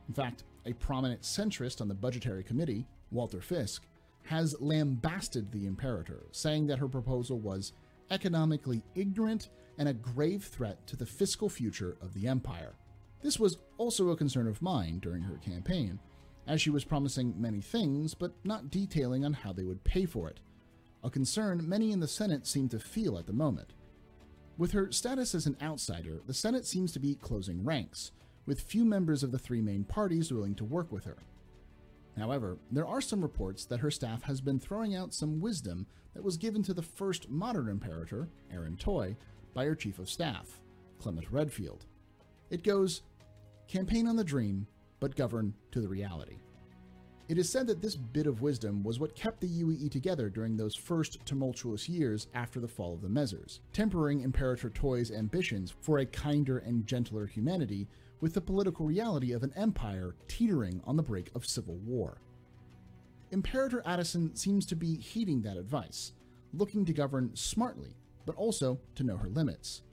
In fact, a prominent centrist on the Budgetary Committee, Walter Fisk, has lambasted the Imperator, saying that her proposal was economically ignorant and a grave threat to the fiscal future of the Empire. This was also a concern of mine during her campaign, as she was promising many things but not detailing on how they would pay for it, a concern many in the Senate seem to feel at the moment. With her status as an outsider, the Senate seems to be closing ranks, with few members of the three main parties willing to work with her. However, there are some reports that her staff has been throwing out some wisdom that was given to the first modern Imperator, Aaron Toy, by her Chief of Staff, Clement Redfield. It goes, "Campaign on the dream, but govern to the reality." It is said that this bit of wisdom was what kept the U E E together during those first tumultuous years after the fall of the Messers, tempering Imperator Toy's ambitions for a kinder and gentler humanity with the political reality of an empire teetering on the brink of civil war. Imperator Addison seems to be heeding that advice, looking to govern smartly, but also to know her limits.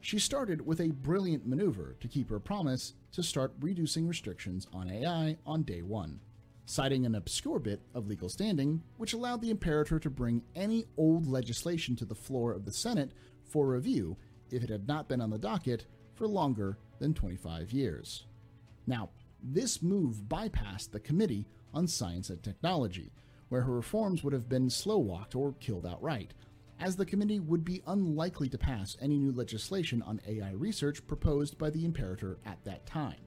She started with a brilliant maneuver to keep her promise to start reducing restrictions on A I on day one, citing an obscure bit of legal standing, which allowed the Imperator to bring any old legislation to the floor of the Senate for review if it had not been on the docket for longer than twenty-five years. Now, this move bypassed the Committee on Science and Technology, where her reforms would have been slow-walked or killed outright, as the committee would be unlikely to pass any new legislation on A I research proposed by the Imperator at that time.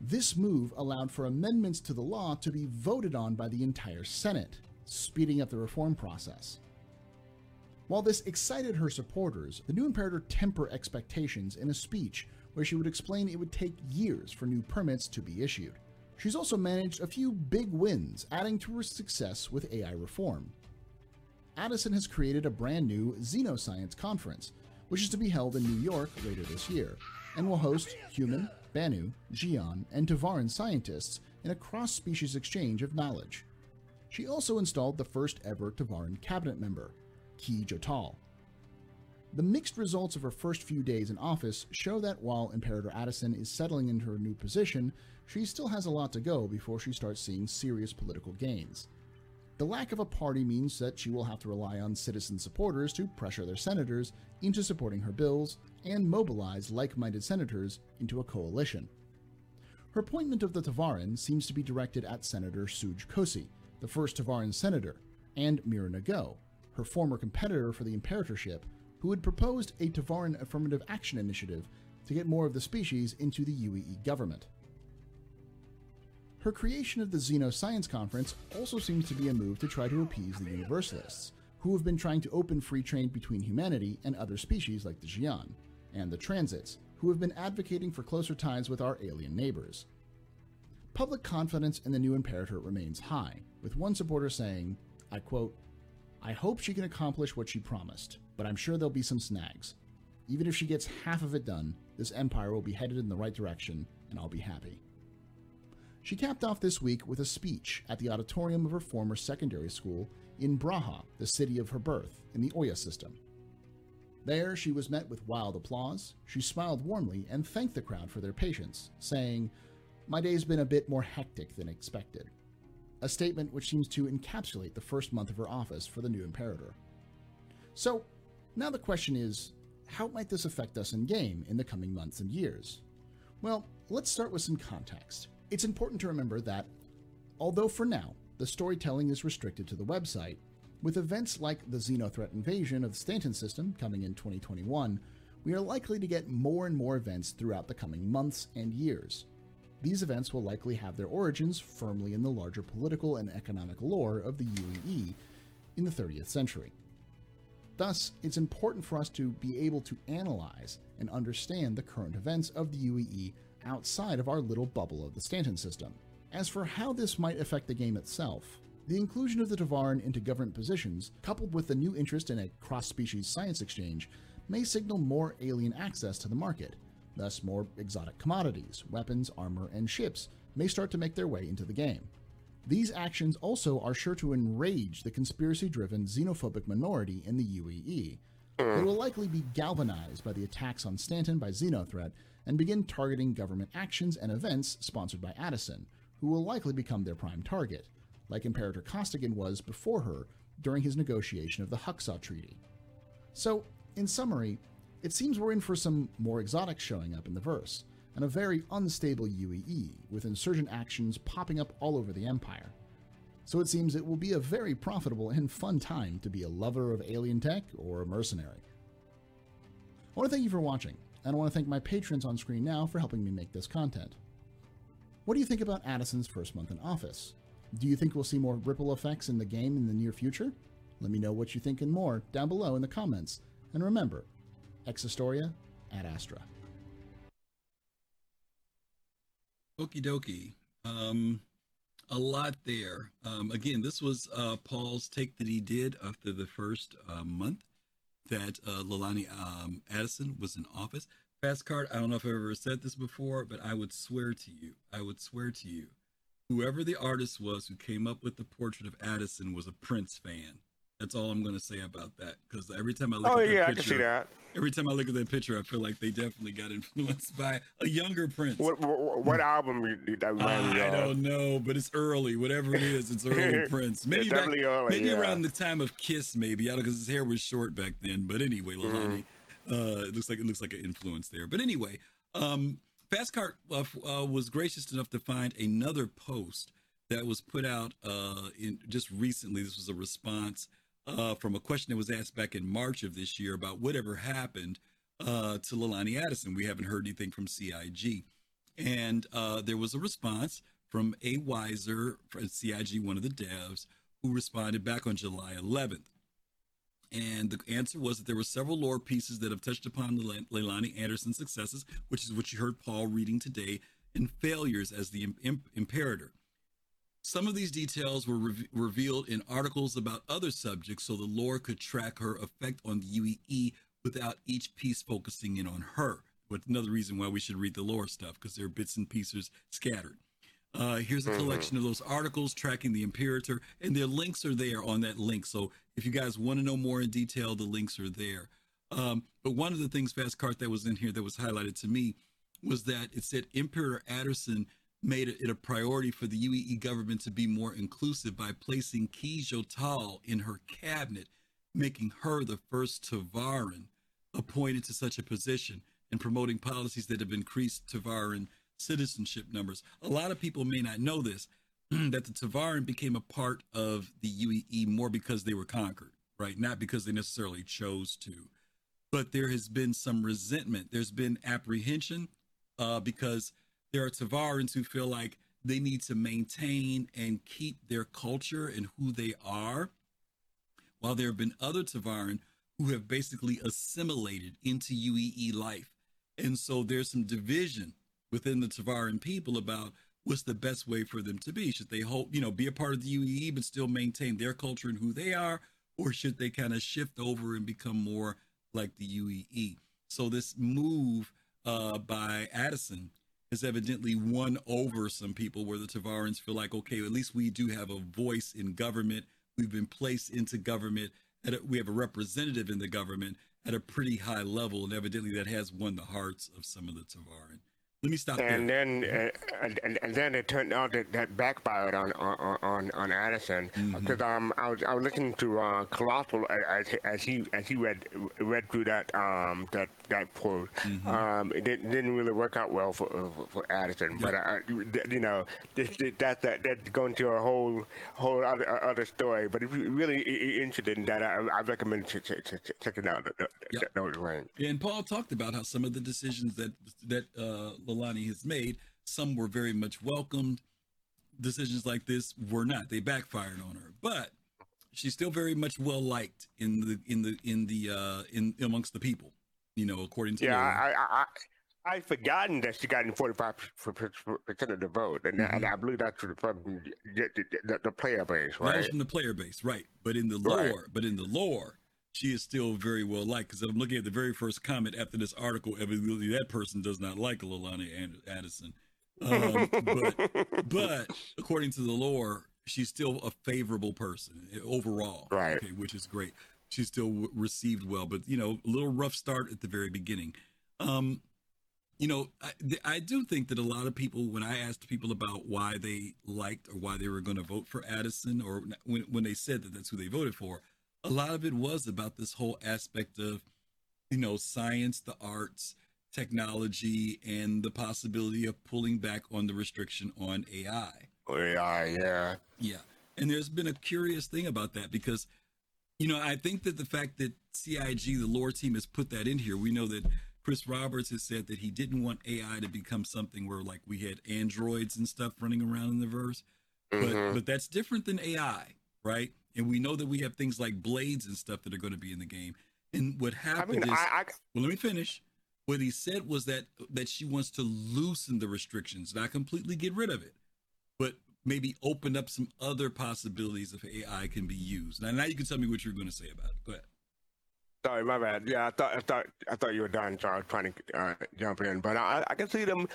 This move allowed for amendments to the law to be voted on by the entire Senate, speeding up the reform process. While this excited her supporters, the new Imperator tempered expectations in a speech where she would explain it would take years for new permits to be issued. She's also managed a few big wins, adding to her success with A I reform. Addison has created a brand new Xenoscience Conference, which is to be held in New York later this year, and will host human, Banu, Xi'an, and Tevarin scientists in a cross-species exchange of knowledge. She also installed the first ever Tevarin cabinet member, Ki Jotal. The mixed results of her first few days in office show that while Imperator Addison is settling into her new position, she still has a lot to go before she starts seeing serious political gains. The lack of a party means that she will have to rely on citizen supporters to pressure their senators into supporting her bills and mobilize like-minded senators into a coalition. Her appointment of the Tevarin seems to be directed at Senator Suj Kosi, the first Tevarin senator, and Mira Nago, her former competitor for the Imperatorship, who had proposed a Tevarin affirmative action initiative to get more of the species into the U E E government. Her creation of the Xenoscience Conference also seems to be a move to try to appease the Universalists, who have been trying to open free trade between humanity and other species like the Xi'an, and the Transits, who have been advocating for closer ties with our alien neighbors. Public confidence in the new Imperator remains high, with one supporter saying, I quote, I hope she can accomplish what she promised, but I'm sure there'll be some snags. Even if she gets half of it done, this empire will be headed in the right direction, and I'll be happy. She capped off this week with a speech at the auditorium of her former secondary school in Braha, the city of her birth, in the Oya system. There, she was met with wild applause. She smiled warmly and thanked the crowd for their patience, saying, My day's been a bit more hectic than expected. A statement which seems to encapsulate the first month of her office for the new Imperator. So, now the question is, how might this affect us in-game in the coming months and years? Well, let's start with some context. It's important to remember that, although for now, the storytelling is restricted to the website, with events like the Xenothreat invasion of the Stanton system coming in twenty twenty-one, we are likely to get more and more events throughout the coming months and years. These events will likely have their origins firmly in the larger political and economic lore of the U E E in the thirtieth century. Thus, it's important for us to be able to analyze and understand the current events of the U E E outside of our little bubble of the Stanton system. As for how this might affect the game itself, the inclusion of the Tevarin into government positions, coupled with the new interest in a cross-species science exchange, may signal more alien access to the market. Thus, more exotic commodities, weapons, armor, and ships may start to make their way into the game. These actions also are sure to enrage the conspiracy-driven xenophobic minority in the U E E. They will likely be galvanized by the attacks on Stanton by Xenothreat and begin targeting government actions and events sponsored by Addison, who will likely become their prime target, like Imperator Costigan was before her during his negotiation of the Huxaw Treaty. So, in summary, it seems we're in for some more exotics showing up in the verse, and a very unstable U E E, with insurgent actions popping up all over the Empire. So it seems it will be a very profitable and fun time to be a lover of alien tech or a mercenary. I want to thank you for watching, and I want to thank my patrons on screen now for helping me make this content. What do you think about Addison's first month in office? Do you think we'll see more ripple effects in the game in the near future? Let me know what you think and more down below in the comments, and remember, Ex Historia at Astra. Okie dokie. Um, a lot there. Um, again, this was uh, Paul's take that he did after the first uh, month that uh, Leilani um, Addison was in office. Fastcart, I don't know if I've ever said this before, but I would swear to you, I would swear to you, whoever the artist was who came up with the portrait of Addison was a Prince fan. That's all I'm going to say about that, because every time I look oh, at that yeah, picture, I can see that. Every time I look at that picture, I feel like they definitely got influenced by a younger Prince. What, what, what album you, that reminds you of? I don't know, but it's early. Whatever it is, it's early Prince. Maybe, back, early, maybe yeah. around the time of Kiss, maybe. I don't know, because his hair was short back then. But anyway, Leilani, mm-hmm. uh, it looks like it looks like an influence there. But anyway, um, Fastcart uh, uh, was gracious enough to find another post that was put out uh, in just recently. This was a response Uh, from a question that was asked back in March of this year about whatever happened uh, to Leilani Addison. We haven't heard anything from C I G. And uh, there was a response from A. Weiser, from C I G, one of the devs, who responded back on July eleventh. And the answer was that there were several lore pieces that have touched upon Le- Leilani Addison's successes, which is what you heard Paul reading today, and failures as the imp- imperator. Some of these details were re- revealed in articles about other subjects, so the lore could track her effect on the U E E without each piece focusing in on her. But another reason why we should read the lore stuff, because there are bits and pieces scattered. Uh, here's a collection of those articles tracking the Imperator, and their links are there on that link. So if you guys want to know more in detail, the links are there. Um, but one of the things, Fastcart, that was in here that was highlighted to me was that it said Imperator Addison made it a priority for the U E E government to be more inclusive by placing Korath'Thal in her cabinet, making her the first Tevarin appointed to such a position, and promoting policies that have increased Tevarin citizenship numbers. A lot of people may not know this, that the Tevarin became a part of the U E E more because they were conquered, right? Not because they necessarily chose to. but there has been some resentment. There's been apprehension uh, because there are Tevarans who feel like they need to maintain and keep their culture and who they are, while there have been other Tevarin who have basically assimilated into U E E life. And so there's some division within the Tevarin people about what's the best way for them to be. Should they hold, you know, be a part of the U E E but still maintain their culture and who they are, or should they kind of shift over and become more like the U E E? So this move uh, by Addison has evidently won over some people, where the Tevarans feel like, okay, at least we do have a voice in government. We've been placed into government. At a, we have a representative in the government at a pretty high level, and evidently that has won the hearts of some of the Tevarin. Let me stop there. And then, uh, and, and then it turned out that, that backfired on on on, on Addison, because mm-hmm. um I was I was listening to uh, Colossal as as he as he read read through that um that that quote. Mm-hmm. Um, it didn't, didn't really work out well for for, for Addison, yeah. But I, you know this, that that that's going to a whole whole other, other story. But if you're really interested in that, I, I recommend checking out the, yeah. those range. And Paul talked about how some of the decisions that that uh. Leilani has made, some were very much welcomed. Decisions like this were not. They backfired on her, but she's still very much well liked in the in the in the uh in amongst the people, you know, according to yeah I, I i i forgotten that she got in forty-five percent of the vote, and, mm-hmm. and I believe that's from the, the, the player base, right? That's from the player base, right? But in the lore, right. but in the lore she is still very well liked, because I'm looking at the very first comment after this article. Evidently, that person does not like Leilani Addison. Um, but, but according to the lore, she's still a favorable person overall, right? Okay, which is great. She's still w- received well, but you know, a little rough start at the very beginning. Um, you know, I, th- I do think that a lot of people, when I asked people about why they liked or why they were going to vote for Addison, or when when they said that that's who they voted for, a lot of it was about this whole aspect of, you know, science, the arts, technology, and the possibility of pulling back on the restriction on A I. A I, yeah. Yeah. And there's been a curious thing about that because, you know, I think that the fact that C I G, the lore team, has put that in here, we know that Chris Roberts has said that he didn't want A I to become something where, like, we had androids and stuff running around in the verse. Mm-hmm. But, but that's different than A I, right? And we know that we have things like blades and stuff that are going to be in the game. And what happened I mean, is, I, I... well, let me finish. What he said was that that she wants to loosen the restrictions, not completely get rid of it, but maybe open up some other possibilities of A I can be used. Now, now you can tell me what you're going to say about it. Go ahead. Sorry, my bad. Yeah, I thought I thought I thought you were done, so I was trying to uh, jump in. But I, I can see them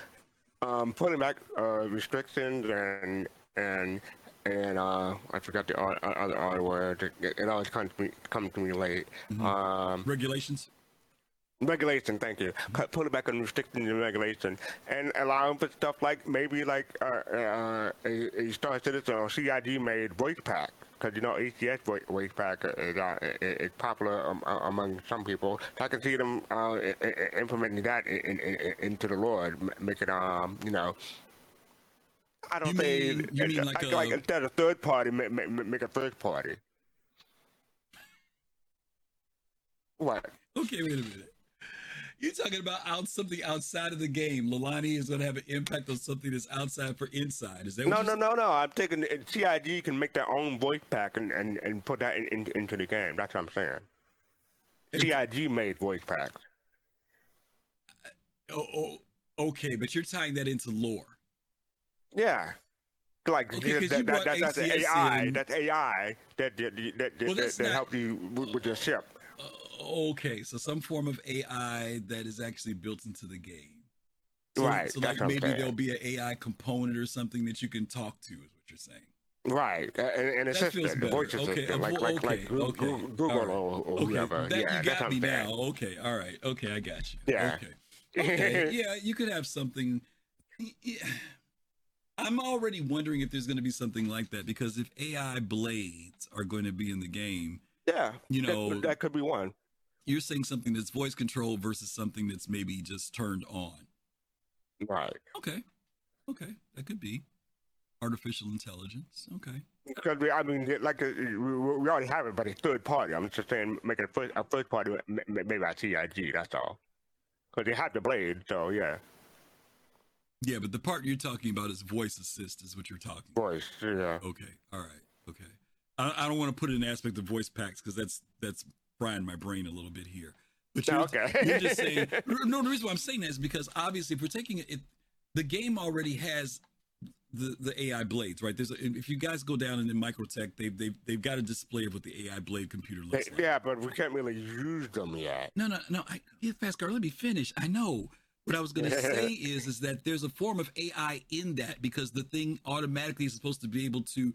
um, pulling back uh, restrictions and and. And uh, I forgot the other other word. It always comes to me, comes to me late. Mm-hmm. Um, regulations. Regulation. Thank you. Mm-hmm. Put it back on restrictions and regulation, and allowing for stuff like maybe like uh, uh, a, a Star Citizen or C I G made voice pack, because you know A C S voice, voice pack is, uh, is popular um, among some people. So I can see them uh, implementing that in, in, in, into the lore, making um you know. I don't think like, like, like instead of third party, make, make, make a third party. What? Okay, wait a minute. You're talking about out something outside of the game. Leilani is going to have an impact on something that's outside for inside. Is that what no, no, no, no. I'm thinking C I G can make their own voice pack and, and, and put that in, in, into the game. That's what I'm saying. It's, C I G made voice packs. Oh, oh, okay, but you're tying that into lore. Yeah, like okay, that, that, that, that's A I. In. That's A I that that that, well, that, that not, help you with your ship. Uh, okay, so some form of A I that is actually built into the game. So, right. So like maybe there'll be an A I component or something that you can talk to. Is what you're saying. Right, uh, and, and assistant, the voice assistant, okay. like, like, okay. like Google, okay. Google right. or, or okay. whoever. That, yeah, you got me now. Okay, all right. Okay, I got you. Yeah. Okay. okay. Yeah, you could have something. Yeah. I'm already wondering if there's going to be something like that, because if A I blades are going to be in the game, yeah, you know, that, that could be one. You're saying something that's voice controlled versus something that's maybe just turned on. Right. Okay. Okay. That could be artificial intelligence. Okay. Because we, I mean, like uh, we already have it, but it's third party. I'm just saying, making a first, a first party, maybe I C I G. That's all. Because they have the blade, so yeah. Yeah, but the part you're talking about is voice assist, is what you're talking. Voice, about. Yeah. Okay, all right, okay. I, I don't want to put an aspect of voice packs because that's that's frying my brain a little bit here. But you're, okay. You're just saying no. The reason why I'm saying that is because obviously, if we're taking it, it the game already has. The, the A I blades, right? There's a, if you guys go down in, in Microtech, they've they've they've got a display of what the A I blade computer looks like. Yeah, but we can't really use them yet. No, no, no. I, yeah, Fastcart, let me finish. I know what I was going to say is is that there's a form of A I in that because the thing automatically is supposed to be able to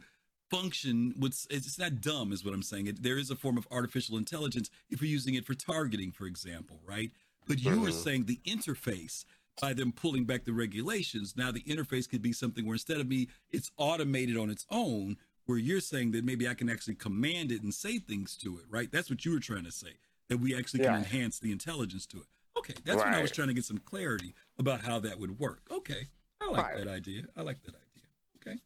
function. With it's not dumb, is what I'm saying. It, there is a form of artificial intelligence if you're using it for targeting, for example, right? But you mm-hmm. were saying the interface. By them pulling back the regulations, now the interface could be something where instead of me, it's automated on its own, where you're saying that maybe I can actually command it and say things to it, right? That's what you were trying to say, that we actually yeah. can enhance the intelligence to it. Okay, that's right. When I was trying to get some clarity about how that would work. Okay, I like right. that idea. I like that idea. Okay.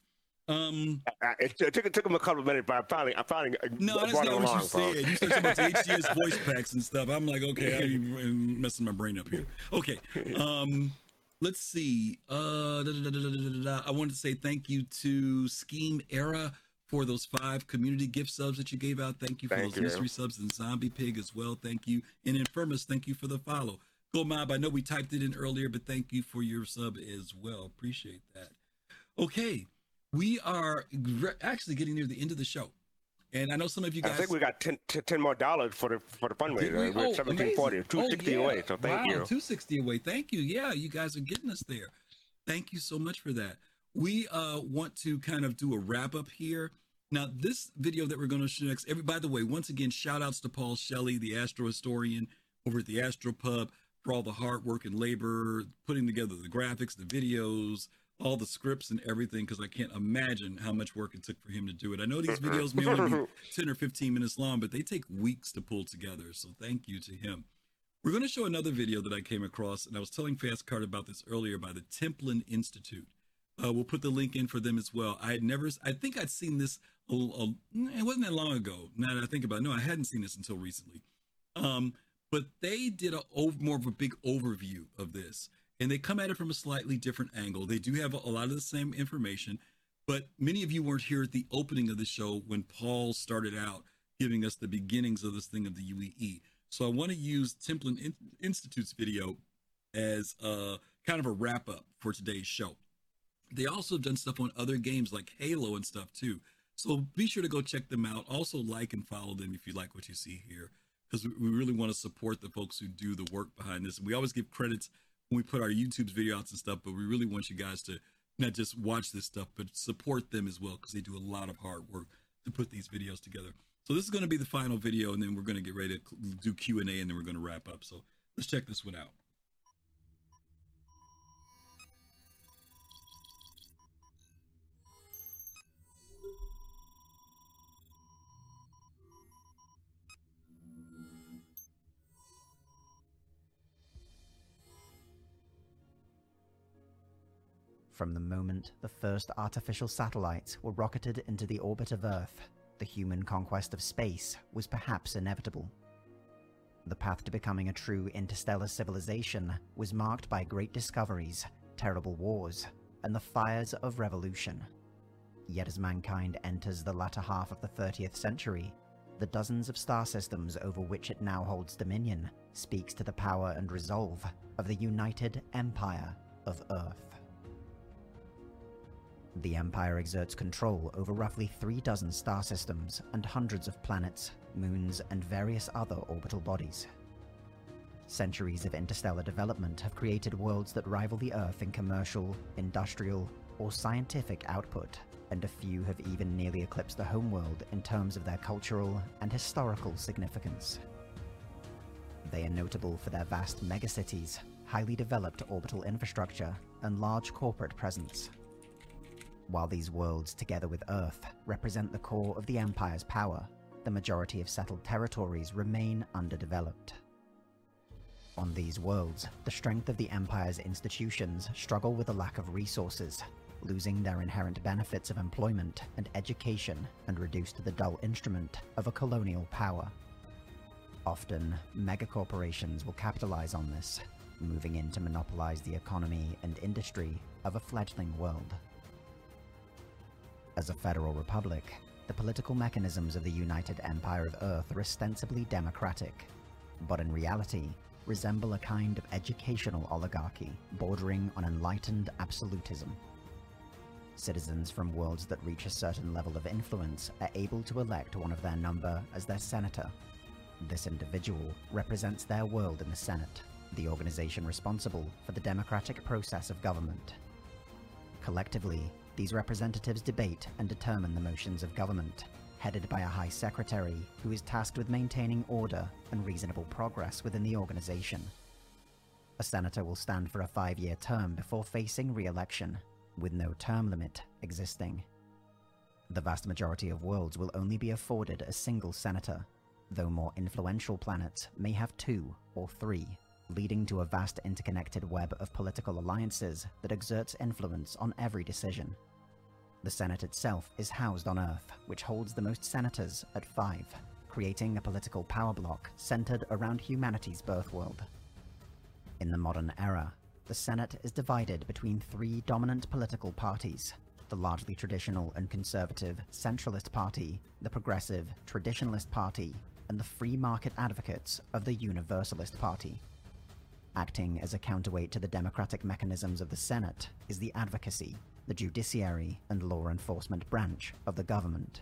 Um, I, I, it, took, it took them a couple of minutes, but I finally, I finally no, that's not what you said. You started talking about H G S voice packs and stuff. I'm like, okay, I'm messing my brain up here. Okay, um, let's see. Uh, da, da, da, da, da, da, da. I wanted to say thank you to Scheme Era for those five community gift subs that you gave out. Thank you for thank those you. mystery subs and Zombie Pig as well. Thank you, and Infirmus. Thank you for the follow. Go Mob. I know we typed it in earlier, but thank you for your sub as well. Appreciate that. Okay. We are actually getting near the end of the show, and I know some of you guys. I think we got ten, ten more dollars for the for the fundraiser. We? We're oh, seventeen forty, two sixty oh, yeah. away. So thank wow, you. two sixty away. Thank you. Yeah, you guys are getting us there. Thank you so much for that. We uh, want to kind of do a wrap up here. Now, this video that we're going to show next. Every by the way, once again, shout outs to Paul Shelley, the Astro Historian over at the Astro Pub, for all the hard work and labor putting together the graphics, the videos. All the scripts and everything, because I can't imagine how much work it took for him to do it. I know these videos may only be ten or fifteen minutes long, but they take weeks to pull together. So thank you to him. We're going to show another video that I came across, and I was telling Fastcart about this earlier, by the Templin Institute. Uh, we'll put the link in for them as well. I had never, I think I'd seen this, a, a, it wasn't that long ago. Now that I think about it, no, I hadn't seen this until recently. Um, but they did a more of a big overview of this. And they come at it from a slightly different angle. They do have a, a lot of the same information, but many of you weren't here at the opening of the show when Paul started out giving us the beginnings of this thing of the U E E. So I want to use Templin In- Institute's video as a kind of a wrap up for today's show. They also have done stuff on other games like Halo and stuff too. So be sure to go check them out. Also like and follow them if you like what you see here, because we really want to support the folks who do the work behind this. And we always give credits when we put our YouTube video outs and stuff, but we really want you guys to not just watch this stuff, but support them as well, because they do a lot of hard work to put these videos together. So this is going to be the final video, and then we're going to get ready to do Q and A, and then we're going to wrap up. So let's check this one out. From the moment the first artificial satellites were rocketed into the orbit of Earth, the human conquest of space was perhaps inevitable. The path to becoming a true interstellar civilization was marked by great discoveries, terrible wars, and the fires of revolution. Yet as mankind enters the latter half of the thirtieth century, the dozens of star systems over which it now holds dominion speaks to the power and resolve of the United Empire of Earth. The Empire exerts control over roughly three dozen star systems and hundreds of planets, moons, and various other orbital bodies. Centuries of interstellar development have created worlds that rival the Earth in commercial, industrial, or scientific output, and a few have even nearly eclipsed the homeworld in terms of their cultural and historical significance. They are notable for their vast megacities, highly developed orbital infrastructure, and large corporate presence. While these worlds, together with Earth, represent the core of the Empire's power, the majority of settled territories remain underdeveloped. On these worlds, the strength of the Empire's institutions struggle with a lack of resources, losing their inherent benefits of employment and education and reduced to the dull instrument of a colonial power. Often, megacorporations will capitalize on this, moving in to monopolize the economy and industry of a fledgling world. As a federal republic, the political mechanisms of the United Empire of Earth are ostensibly democratic, but in reality, resemble a kind of educational oligarchy bordering on enlightened absolutism. Citizens from worlds that reach a certain level of influence are able to elect one of their number as their senator. This individual represents their world in the Senate, the organization responsible for the democratic process of government. Collectively, these representatives debate and determine the motions of government, headed by a High Secretary who is tasked with maintaining order and reasonable progress within the organization. A senator will stand for a five-year term before facing re-election, with no term limit existing. The vast majority of worlds will only be afforded a single senator, though more influential planets may have two or three, leading to a vast interconnected web of political alliances that exerts influence on every decision. The Senate itself is housed on Earth, which holds the most senators at five, creating a political power block centered around humanity's birthworld. In the modern era, the Senate is divided between three dominant political parties: the largely traditional and conservative Centralist Party, the progressive Transitionalist Party, and the free market advocates of the Universalist Party. Acting as a counterweight to the democratic mechanisms of the Senate is the advocacy, the judiciary, and law enforcement branch of the government.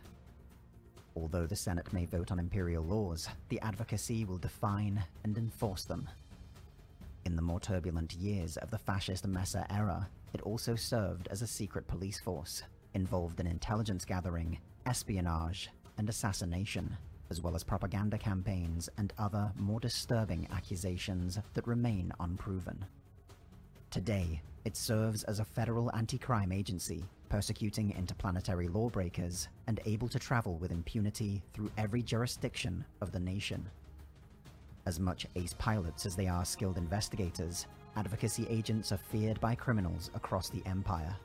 Although the Senate may vote on imperial laws, the advocacy will define and enforce them. In the more turbulent years of the fascist Messer era, it also served as a secret police force, involved in intelligence gathering, espionage, and assassination, as well as propaganda campaigns and other more disturbing accusations that remain unproven. Today, it serves as a federal anti-crime agency, persecuting interplanetary lawbreakers and able to travel with impunity through every jurisdiction of the nation. As much ace pilots as they are skilled investigators, advocacy agents are feared by criminals across the Empire.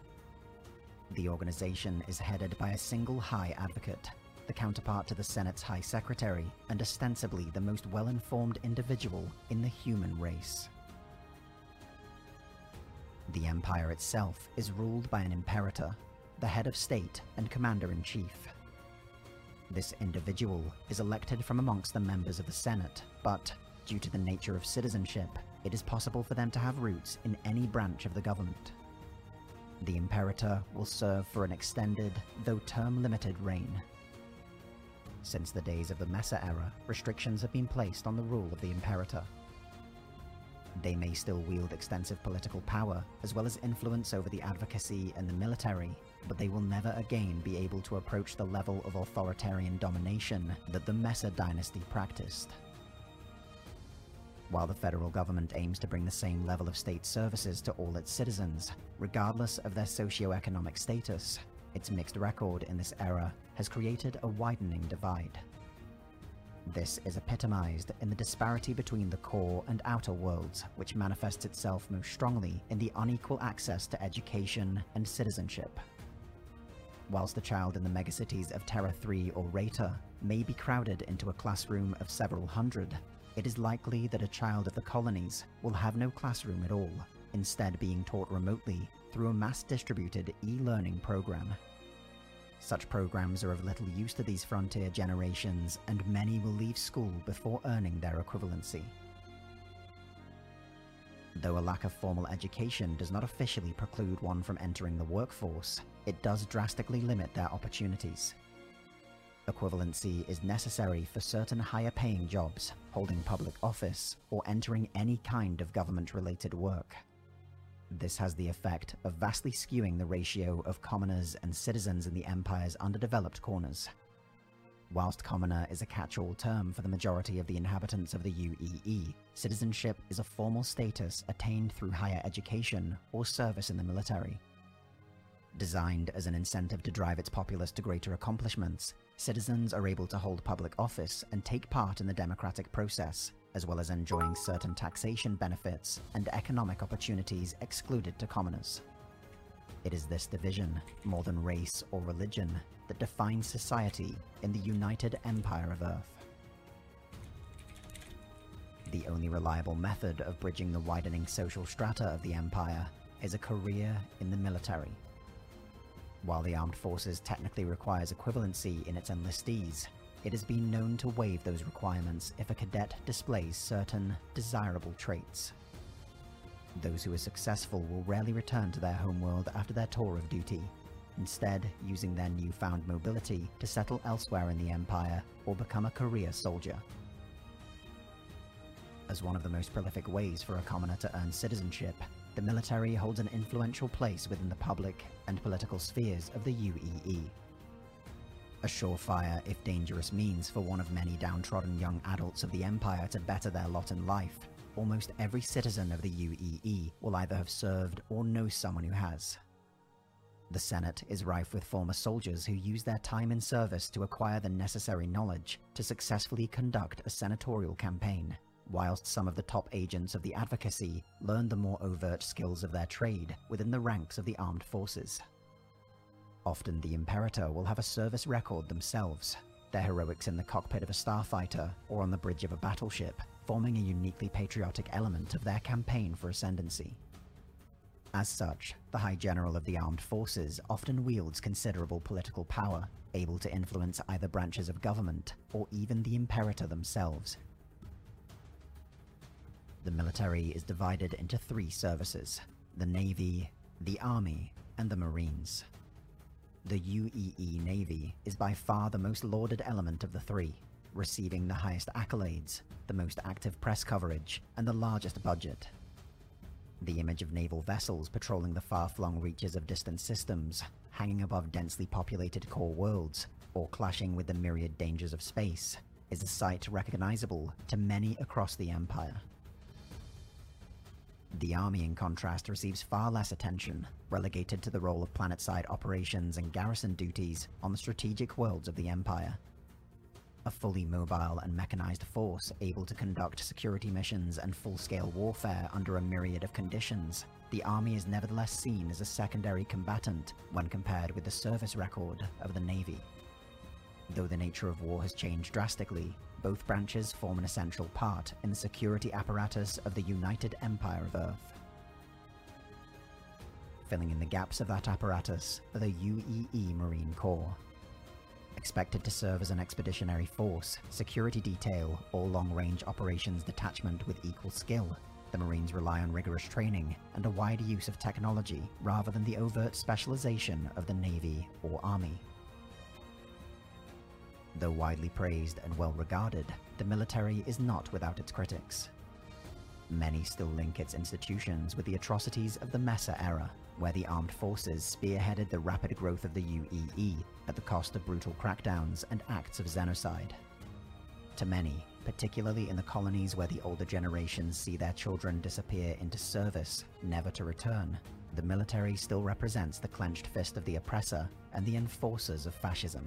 The organization is headed by a single High Advocate, the counterpart to the Senate's High Secretary and ostensibly the most well-informed individual in the human race. The Empire itself is ruled by an Imperator, the head of state and commander-in-chief. This individual is elected from amongst the members of the Senate, but due to the nature of citizenship, it is possible for them to have roots in any branch of the government. The Imperator will serve for an extended, though term-limited, reign. Since the days of the Messer era, restrictions have been placed on the rule of the Imperator. They may still wield extensive political power, as well as influence over the advocacy and the military, but they will never again be able to approach the level of authoritarian domination that the Messer dynasty practiced. While the federal government aims to bring the same level of state services to all its citizens, regardless of their socio-economic status, its mixed record in this era has created a widening divide. This is epitomized in the disparity between the core and outer worlds, which manifests itself most strongly in the unequal access to education and citizenship. Whilst the child in the megacities of Terra three or Rata may be crowded into a classroom of several hundred, it is likely that a child of the colonies will have no classroom at all, instead being taught remotely through a mass-distributed e-learning program. Such programs are of little use to these frontier generations, and many will leave school before earning their equivalency. Though a lack of formal education does not officially preclude one from entering the workforce, it does drastically limit their opportunities. Equivalency is necessary for certain higher-paying jobs, holding public office, or entering any kind of government-related work. This has the effect of vastly skewing the ratio of commoners and citizens in the Empire's underdeveloped corners. Whilst commoner is a catch-all term for the majority of the inhabitants of the U E E, citizenship is a formal status attained through higher education or service in the military. Designed as an incentive to drive its populace to greater accomplishments, citizens are able to hold public office and take part in the democratic process, as well as enjoying certain taxation benefits and economic opportunities excluded to commoners. It is this division, more than race or religion, that defines society in the United Empire of Earth. The only reliable method of bridging the widening social strata of the Empire is a career in the military. While the armed forces technically requires equivalency in its enlistees, it has been known to waive those requirements if a cadet displays certain desirable traits. Those who are successful will rarely return to their homeworld after their tour of duty, instead using their newfound mobility to settle elsewhere in the Empire or become a career soldier. As one of the most prolific ways for a commoner to earn citizenship, the military holds an influential place within the public and political spheres of the U E E. A surefire, if dangerous, means for one of many downtrodden young adults of the Empire to better their lot in life, almost every citizen of the U E E will either have served or know someone who has. The Senate is rife with former soldiers who use their time in service to acquire the necessary knowledge to successfully conduct a senatorial campaign, whilst some of the top agents of the advocacy learn the more overt skills of their trade within the ranks of the armed forces. Often the Imperator will have a service record themselves, their heroics in the cockpit of a starfighter or on the bridge of a battleship, forming a uniquely patriotic element of their campaign for ascendancy. As such, the High General of the Armed Forces often wields considerable political power, able to influence either branches of government or even the Imperator themselves. The military is divided into three services: the Navy, the Army, and the Marines. The U E E Navy is by far the most lauded element of the three, receiving the highest accolades, the most active press coverage, and the largest budget. The image of naval vessels patrolling the far-flung reaches of distant systems, hanging above densely populated core worlds, or clashing with the myriad dangers of space, is a sight recognizable to many across the Empire. The Army, in contrast, receives far less attention, relegated to the role of planetside operations and garrison duties on the strategic worlds of the Empire. A fully mobile and mechanized force able to conduct security missions and full-scale warfare under a myriad of conditions, the Army is nevertheless seen as a secondary combatant when compared with the service record of the Navy. Though the nature of war has changed drastically, both branches form an essential part in the security apparatus of the United Empire of Earth. Filling in the gaps of that apparatus are the U E E Marine Corps. Expected to serve as an expeditionary force, security detail, or long-range operations detachment with equal skill, the Marines rely on rigorous training and a wider use of technology rather than the overt specialization of the Navy or Army. Though widely praised and well regarded, the military is not without its critics. Many still link its institutions with the atrocities of the Messer era, where the armed forces spearheaded the rapid growth of the U E E at the cost of brutal crackdowns and acts of xenocide. To many, particularly in the colonies where the older generations see their children disappear into service, never to return, the military still represents the clenched fist of the oppressor and the enforcers of fascism.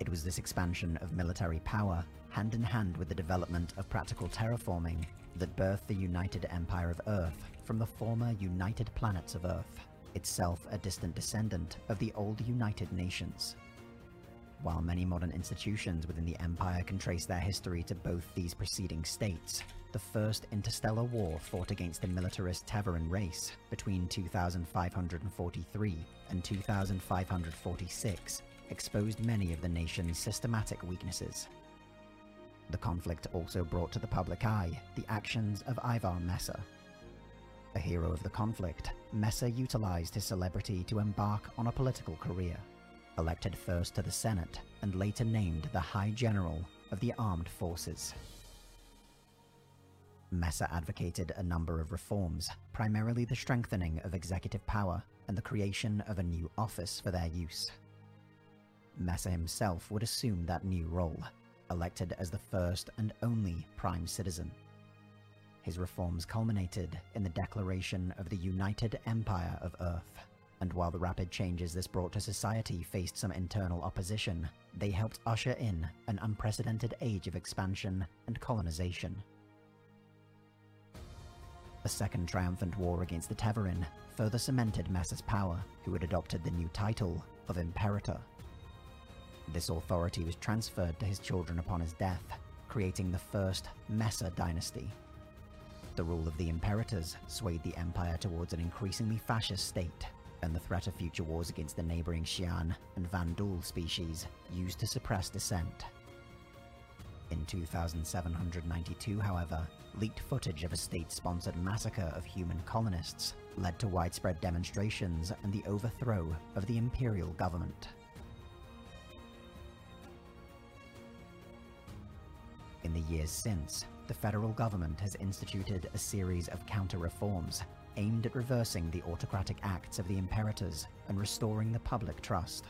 It was this expansion of military power, hand in hand with the development of practical terraforming, that birthed the United Empire of Earth from the former United Planets of Earth, itself a distant descendant of the old United Nations. While many modern institutions within the Empire can trace their history to both these preceding states, the first interstellar war fought against the militarist Tevarin race between two thousand five hundred forty-three and two thousand five hundred forty-six exposed many of the nation's systematic weaknesses. The conflict also brought to the public eye the actions of Ivar Messer. A hero of the conflict, Messer utilized his celebrity to embark on a political career, elected first to the Senate and later named the High General of the Armed Forces. Messer advocated a number of reforms, primarily the strengthening of executive power and the creation of a new office for their use. Messer himself would assume that new role, elected as the first and only prime citizen. His reforms culminated in the declaration of the United Empire of Earth, and while the rapid changes this brought to society faced some internal opposition, they helped usher in an unprecedented age of expansion and colonization. A second triumphant war against the Tevarin further cemented Messer's power, who had adopted the new title of Imperator. This authority was transferred to his children upon his death, creating the first Messer dynasty. The rule of the Imperators swayed the Empire towards an increasingly fascist state, and the threat of future wars against the neighbouring Xi'an and Vandal species used to suppress dissent. In two thousand seven hundred ninety-two, however, leaked footage of a state-sponsored massacre of human colonists led to widespread demonstrations and the overthrow of the imperial government. In the years since, the federal government has instituted a series of counter-reforms aimed at reversing the autocratic acts of the Imperators and restoring the public trust.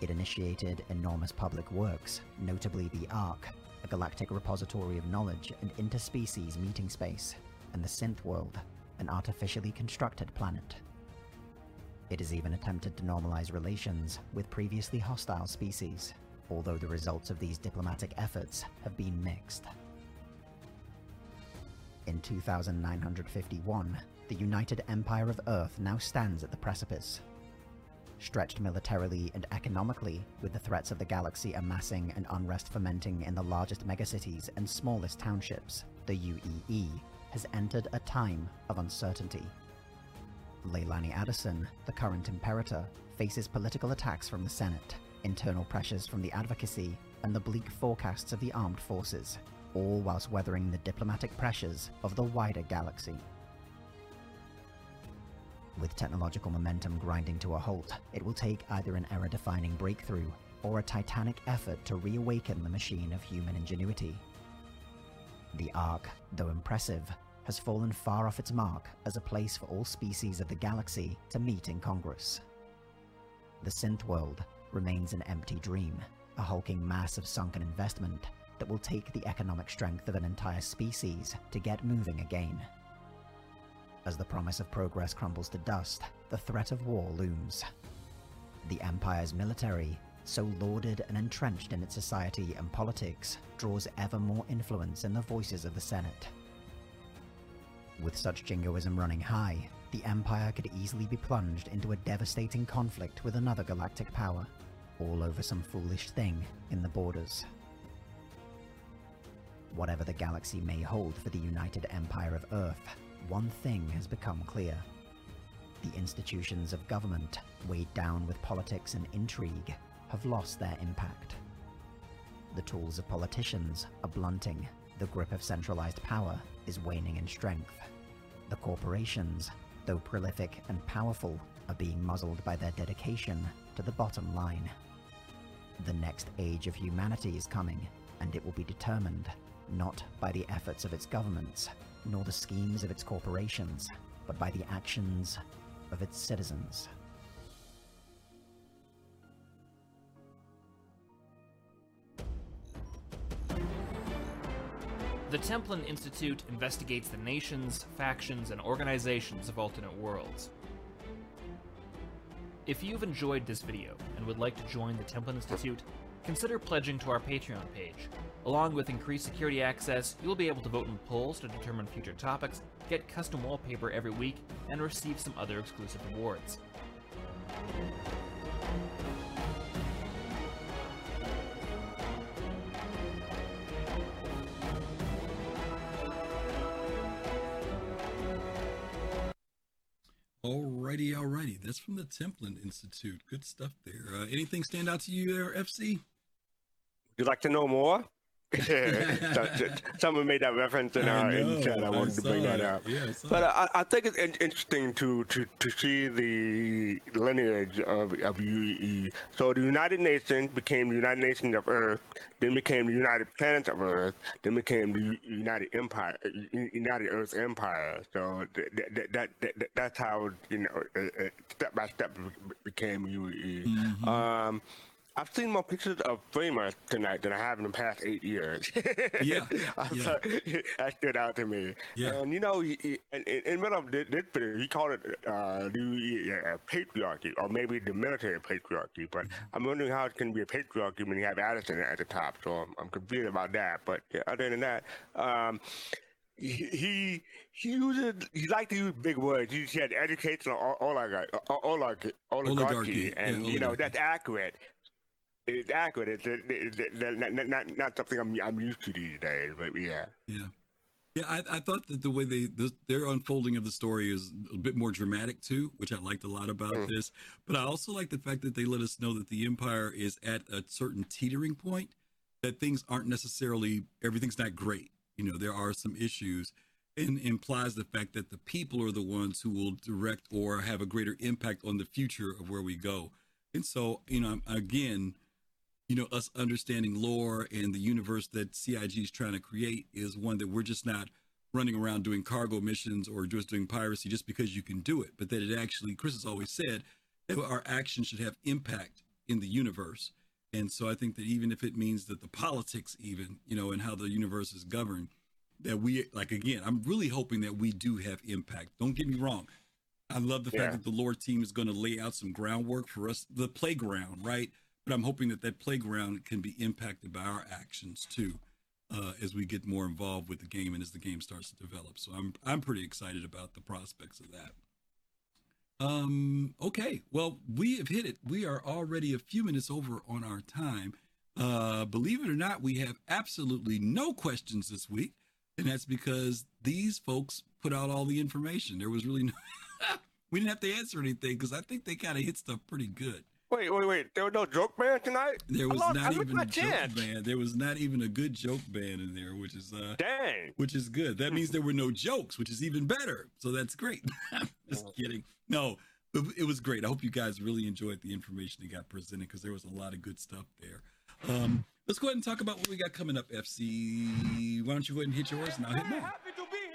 It initiated enormous public works, notably the Ark, a galactic repository of knowledge and interspecies meeting space, and the Synth World, an artificially constructed planet. It has even attempted to normalize relations with previously hostile species, although the results of these diplomatic efforts have been mixed. In two thousand nine hundred fifty-one, the United Empire of Earth now stands at the precipice. Stretched militarily and economically, with the threats of the galaxy amassing and unrest fermenting in the largest megacities and smallest townships, the U E E has entered a time of uncertainty. Leilani Addison, the current Imperator, faces political attacks from the Senate, internal pressures from the advocacy, and the bleak forecasts of the armed forces, all whilst weathering the diplomatic pressures of the wider galaxy. With technological momentum grinding to a halt, it will take either an era-defining breakthrough or a titanic effort to reawaken the machine of human ingenuity. The Ark, though impressive, has fallen far off its mark as a place for all species of the galaxy to meet in Congress. The Synth World remains an empty dream, a hulking mass of sunken investment that will take the economic strength of an entire species to get moving again. As the promise of progress crumbles to dust, the threat of war looms. The Empire's military, so lauded and entrenched in its society and politics, draws ever more influence in the voices of the Senate. With such jingoism running high, the Empire could easily be plunged into a devastating conflict with another galactic power, all over some foolish thing in the borders. Whatever the galaxy may hold for the United Empire of Earth, one thing has become clear. The institutions of government, weighed down with politics and intrigue, have lost their impact. The tools of politicians are blunting, the grip of centralized power is waning in strength. The corporations, though prolific and powerful, are being muzzled by their dedication to the bottom line. The next age of humanity is coming, and it will be determined not by the efforts of its governments, nor the schemes of its corporations, but by the actions of its citizens. The Templin Institute investigates the nations, factions, and organizations of alternate worlds. If you've enjoyed this video and would like to join the Templin Institute, consider pledging to our Patreon page. Along with increased security access, you'll be able to vote in polls to determine future topics, get custom wallpaper every week, and receive some other exclusive rewards. Alrighty, alrighty. That's from the Templin Institute. Good stuff there. Uh, anything stand out to you there, F C? You'd like to know more? Someone made that reference in our chat. I wanted I to bring that up. Yeah, I but I, I think it's interesting to, to, to see the lineage of, of U E E. So the United Nations became the United Nations of Earth, then became the United Planets of Earth, then became the United Empire, United Earth Empire. So that, that, that, that that's how, you know, step by step became U E E. Mm-hmm. Um, I've seen more pictures of Framer tonight than I have in the past eight years. Yeah, yeah. Sorry, that stood out to me. Yeah. And you know, he, he, in, in the middle of this video, he called it uh, the uh, patriarchy, or maybe the military patriarchy. But I'm wondering how it can be a patriarchy when you have Addison at the top. So I'm, I'm confused about that. But yeah, other than that, um, he he uses he liked to use big words. He said educational oligarchy, oligarchy, oligarchy, and yeah, you know oligarchy. That's accurate. It's accurate. It's, it's, it's not not something I'm I'm used to these days. But yeah, yeah, yeah. I, I thought that the way they the, their unfolding of the story is a bit more dramatic too, which I liked a lot about mm. this. But I also like the fact that they let us know that the Empire is at a certain teetering point. That things aren't necessarily everything's not great. You know, there are some issues, and implies the fact that the people are the ones who will direct or have a greater impact on the future of where we go. And so, you know, again, you know, us understanding lore and the universe that C I G is trying to create is one that we're just not running around doing cargo missions or just doing piracy just because you can do it, but that it actually, Chris has always said that our actions should have impact in the universe. And so I think that even if it means that the politics even, you know, and how the universe is governed, that we, like, again, I'm really hoping that we do have impact. Don't get me wrong. I love the yeah. fact that the lore team is going to lay out some groundwork for us, the playground, right? But I'm hoping that that playground can be impacted by our actions too, uh, as we get more involved with the game and as the game starts to develop. So I'm, I'm pretty excited about the prospects of that. Um, okay, well, we have hit it. We are already a few minutes over on our time. Uh, believe it or not, we have absolutely no questions this week. And that's because these folks put out all the information. There was really no, we didn't have to answer anything because I think they kind of hit stuff pretty good. Wait, wait, wait. There was no joke ban tonight? There was lost, not even a joke ban. There was not even a good joke ban in there, which is uh Dang. Which is good. That means there were no jokes, which is even better. So that's great. Just kidding. No, it, it was great. I hope you guys really enjoyed the information that got presented because there was a lot of good stuff there. Um, let's go ahead and talk about what we got coming up, F C. Why don't you go ahead and hit yours and I'll hit mine. Happy to be here.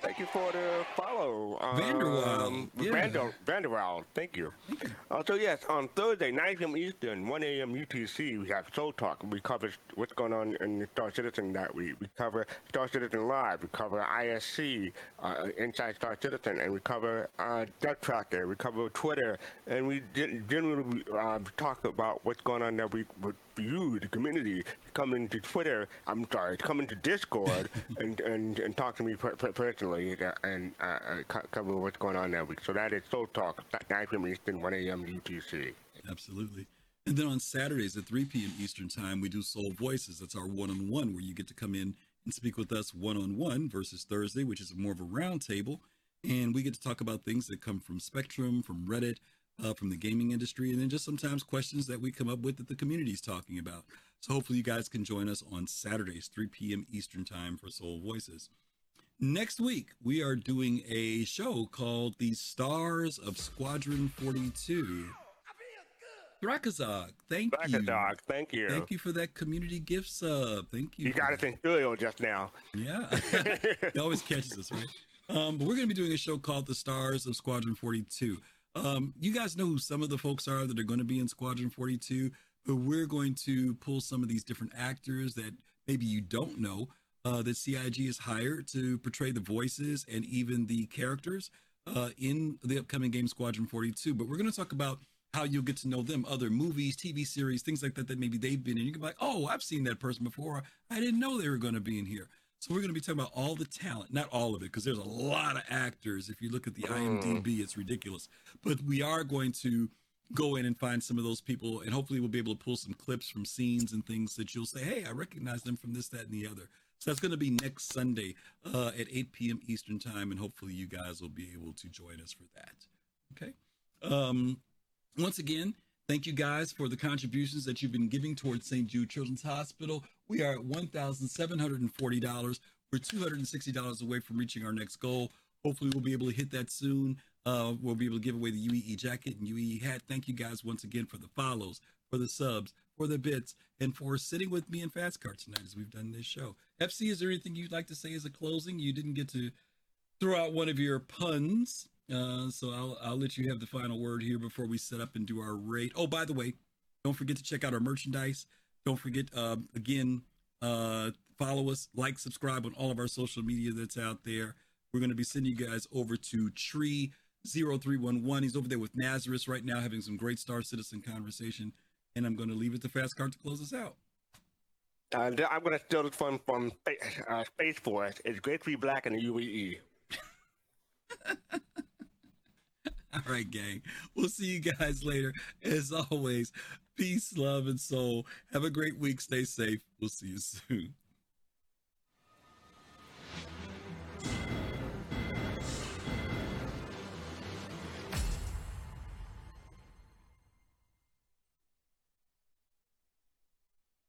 Thank you for the follow. Um, Vanderwild. Yeah. Vander, Vanderwild, thank you. Okay. Uh, so yes, on Thursday, nine p.m. Eastern, one a.m. U T C, we have Soul Talk. We cover what's going on in the Star Citizen that week. We cover Star Citizen Live. We cover I S C, uh, Inside Star Citizen, and we cover uh, Death Tracker. We cover Twitter, and we generally uh, talk about what's going on that week with you, the community. Coming to Twitter, I'm sorry, coming to Discord and, and, and talk to me per- per- personally uh, and uh, uh, cover what's going on that week. So that is Soul Talk, nine p.m. Eastern, one a.m. U T C. Absolutely. And then on Saturdays at three p.m. Eastern time, we do Soul Voices. That's our one-on-one where you get to come in and speak with us one-on-one versus Thursday, which is more of a roundtable. And we get to talk about things that come from Spectrum, from Reddit, uh, from the gaming industry, and then just sometimes questions that we come up with that the community is talking about. So hopefully you guys can join us on Saturdays, three p.m. Eastern time for Soul Voices. Next week, we are doing a show called The Stars of Squadron forty-two. Thrakazog, thank Thrakazog, you. Thrakazog, thank you. Thank you for that community gift sub. Thank you. You got us in studio just now. Yeah. It always catches us, right? Um, but we're going to be doing a show called The Stars of Squadron forty-two. Um, you guys know who some of the folks are that are going to be in Squadron forty-two. But we're going to pull some of these different actors that maybe you don't know uh, that C I G has hired to portray the voices and even the characters uh, in the upcoming game Squadron forty-two. But we're going to talk about how you'll get to know them, other movies, T V series, things like that, that maybe they've been in. You can be like, oh, I've seen that person before. I didn't know they were going to be in here. So we're going to be talking about all the talent, not all of it, because there's a lot of actors. If you look at the I M D B, it's ridiculous. But we are going to go in and find some of those people, and hopefully we'll be able to pull some clips from scenes and things that you'll say, hey, I recognize them from this, that, and the other. So that's going to be next Sunday uh, at eight p.m. Eastern time, and hopefully you guys will be able to join us for that. Okay. Um, once again, thank you guys for the contributions that you've been giving towards Saint Jude Children's Hospital. We are at one thousand seven hundred forty dollars. We're two hundred sixty dollars away from reaching our next goal. Hopefully we'll be able to hit that soon. Uh, we'll be able to give away the U E E jacket and U E E hat. Thank you guys once again for the follows, for the subs, for the bits, and for sitting with me in Fastcart tonight as we've done this show. F C, is there anything you'd like to say as a closing? You didn't get to throw out one of your puns, uh, so I'll, I'll let you have the final word here before we set up and do our raid. Oh, by the way, don't forget to check out our merchandise. Don't forget, uh, again, uh, follow us, like, subscribe on all of our social media that's out there. We're going to be sending you guys over to Tree zero three one one. He's over there with Nazareth right now having some great Star Citizen conversation, and I'm going to leave it to Fastcart to close us out. Uh, I'm going to steal it from, from uh, Space Force. It's great to be black in the U E E. All right, gang. We'll see you guys later. As always, peace, love, and soul. Have a great week. Stay safe. We'll see you soon.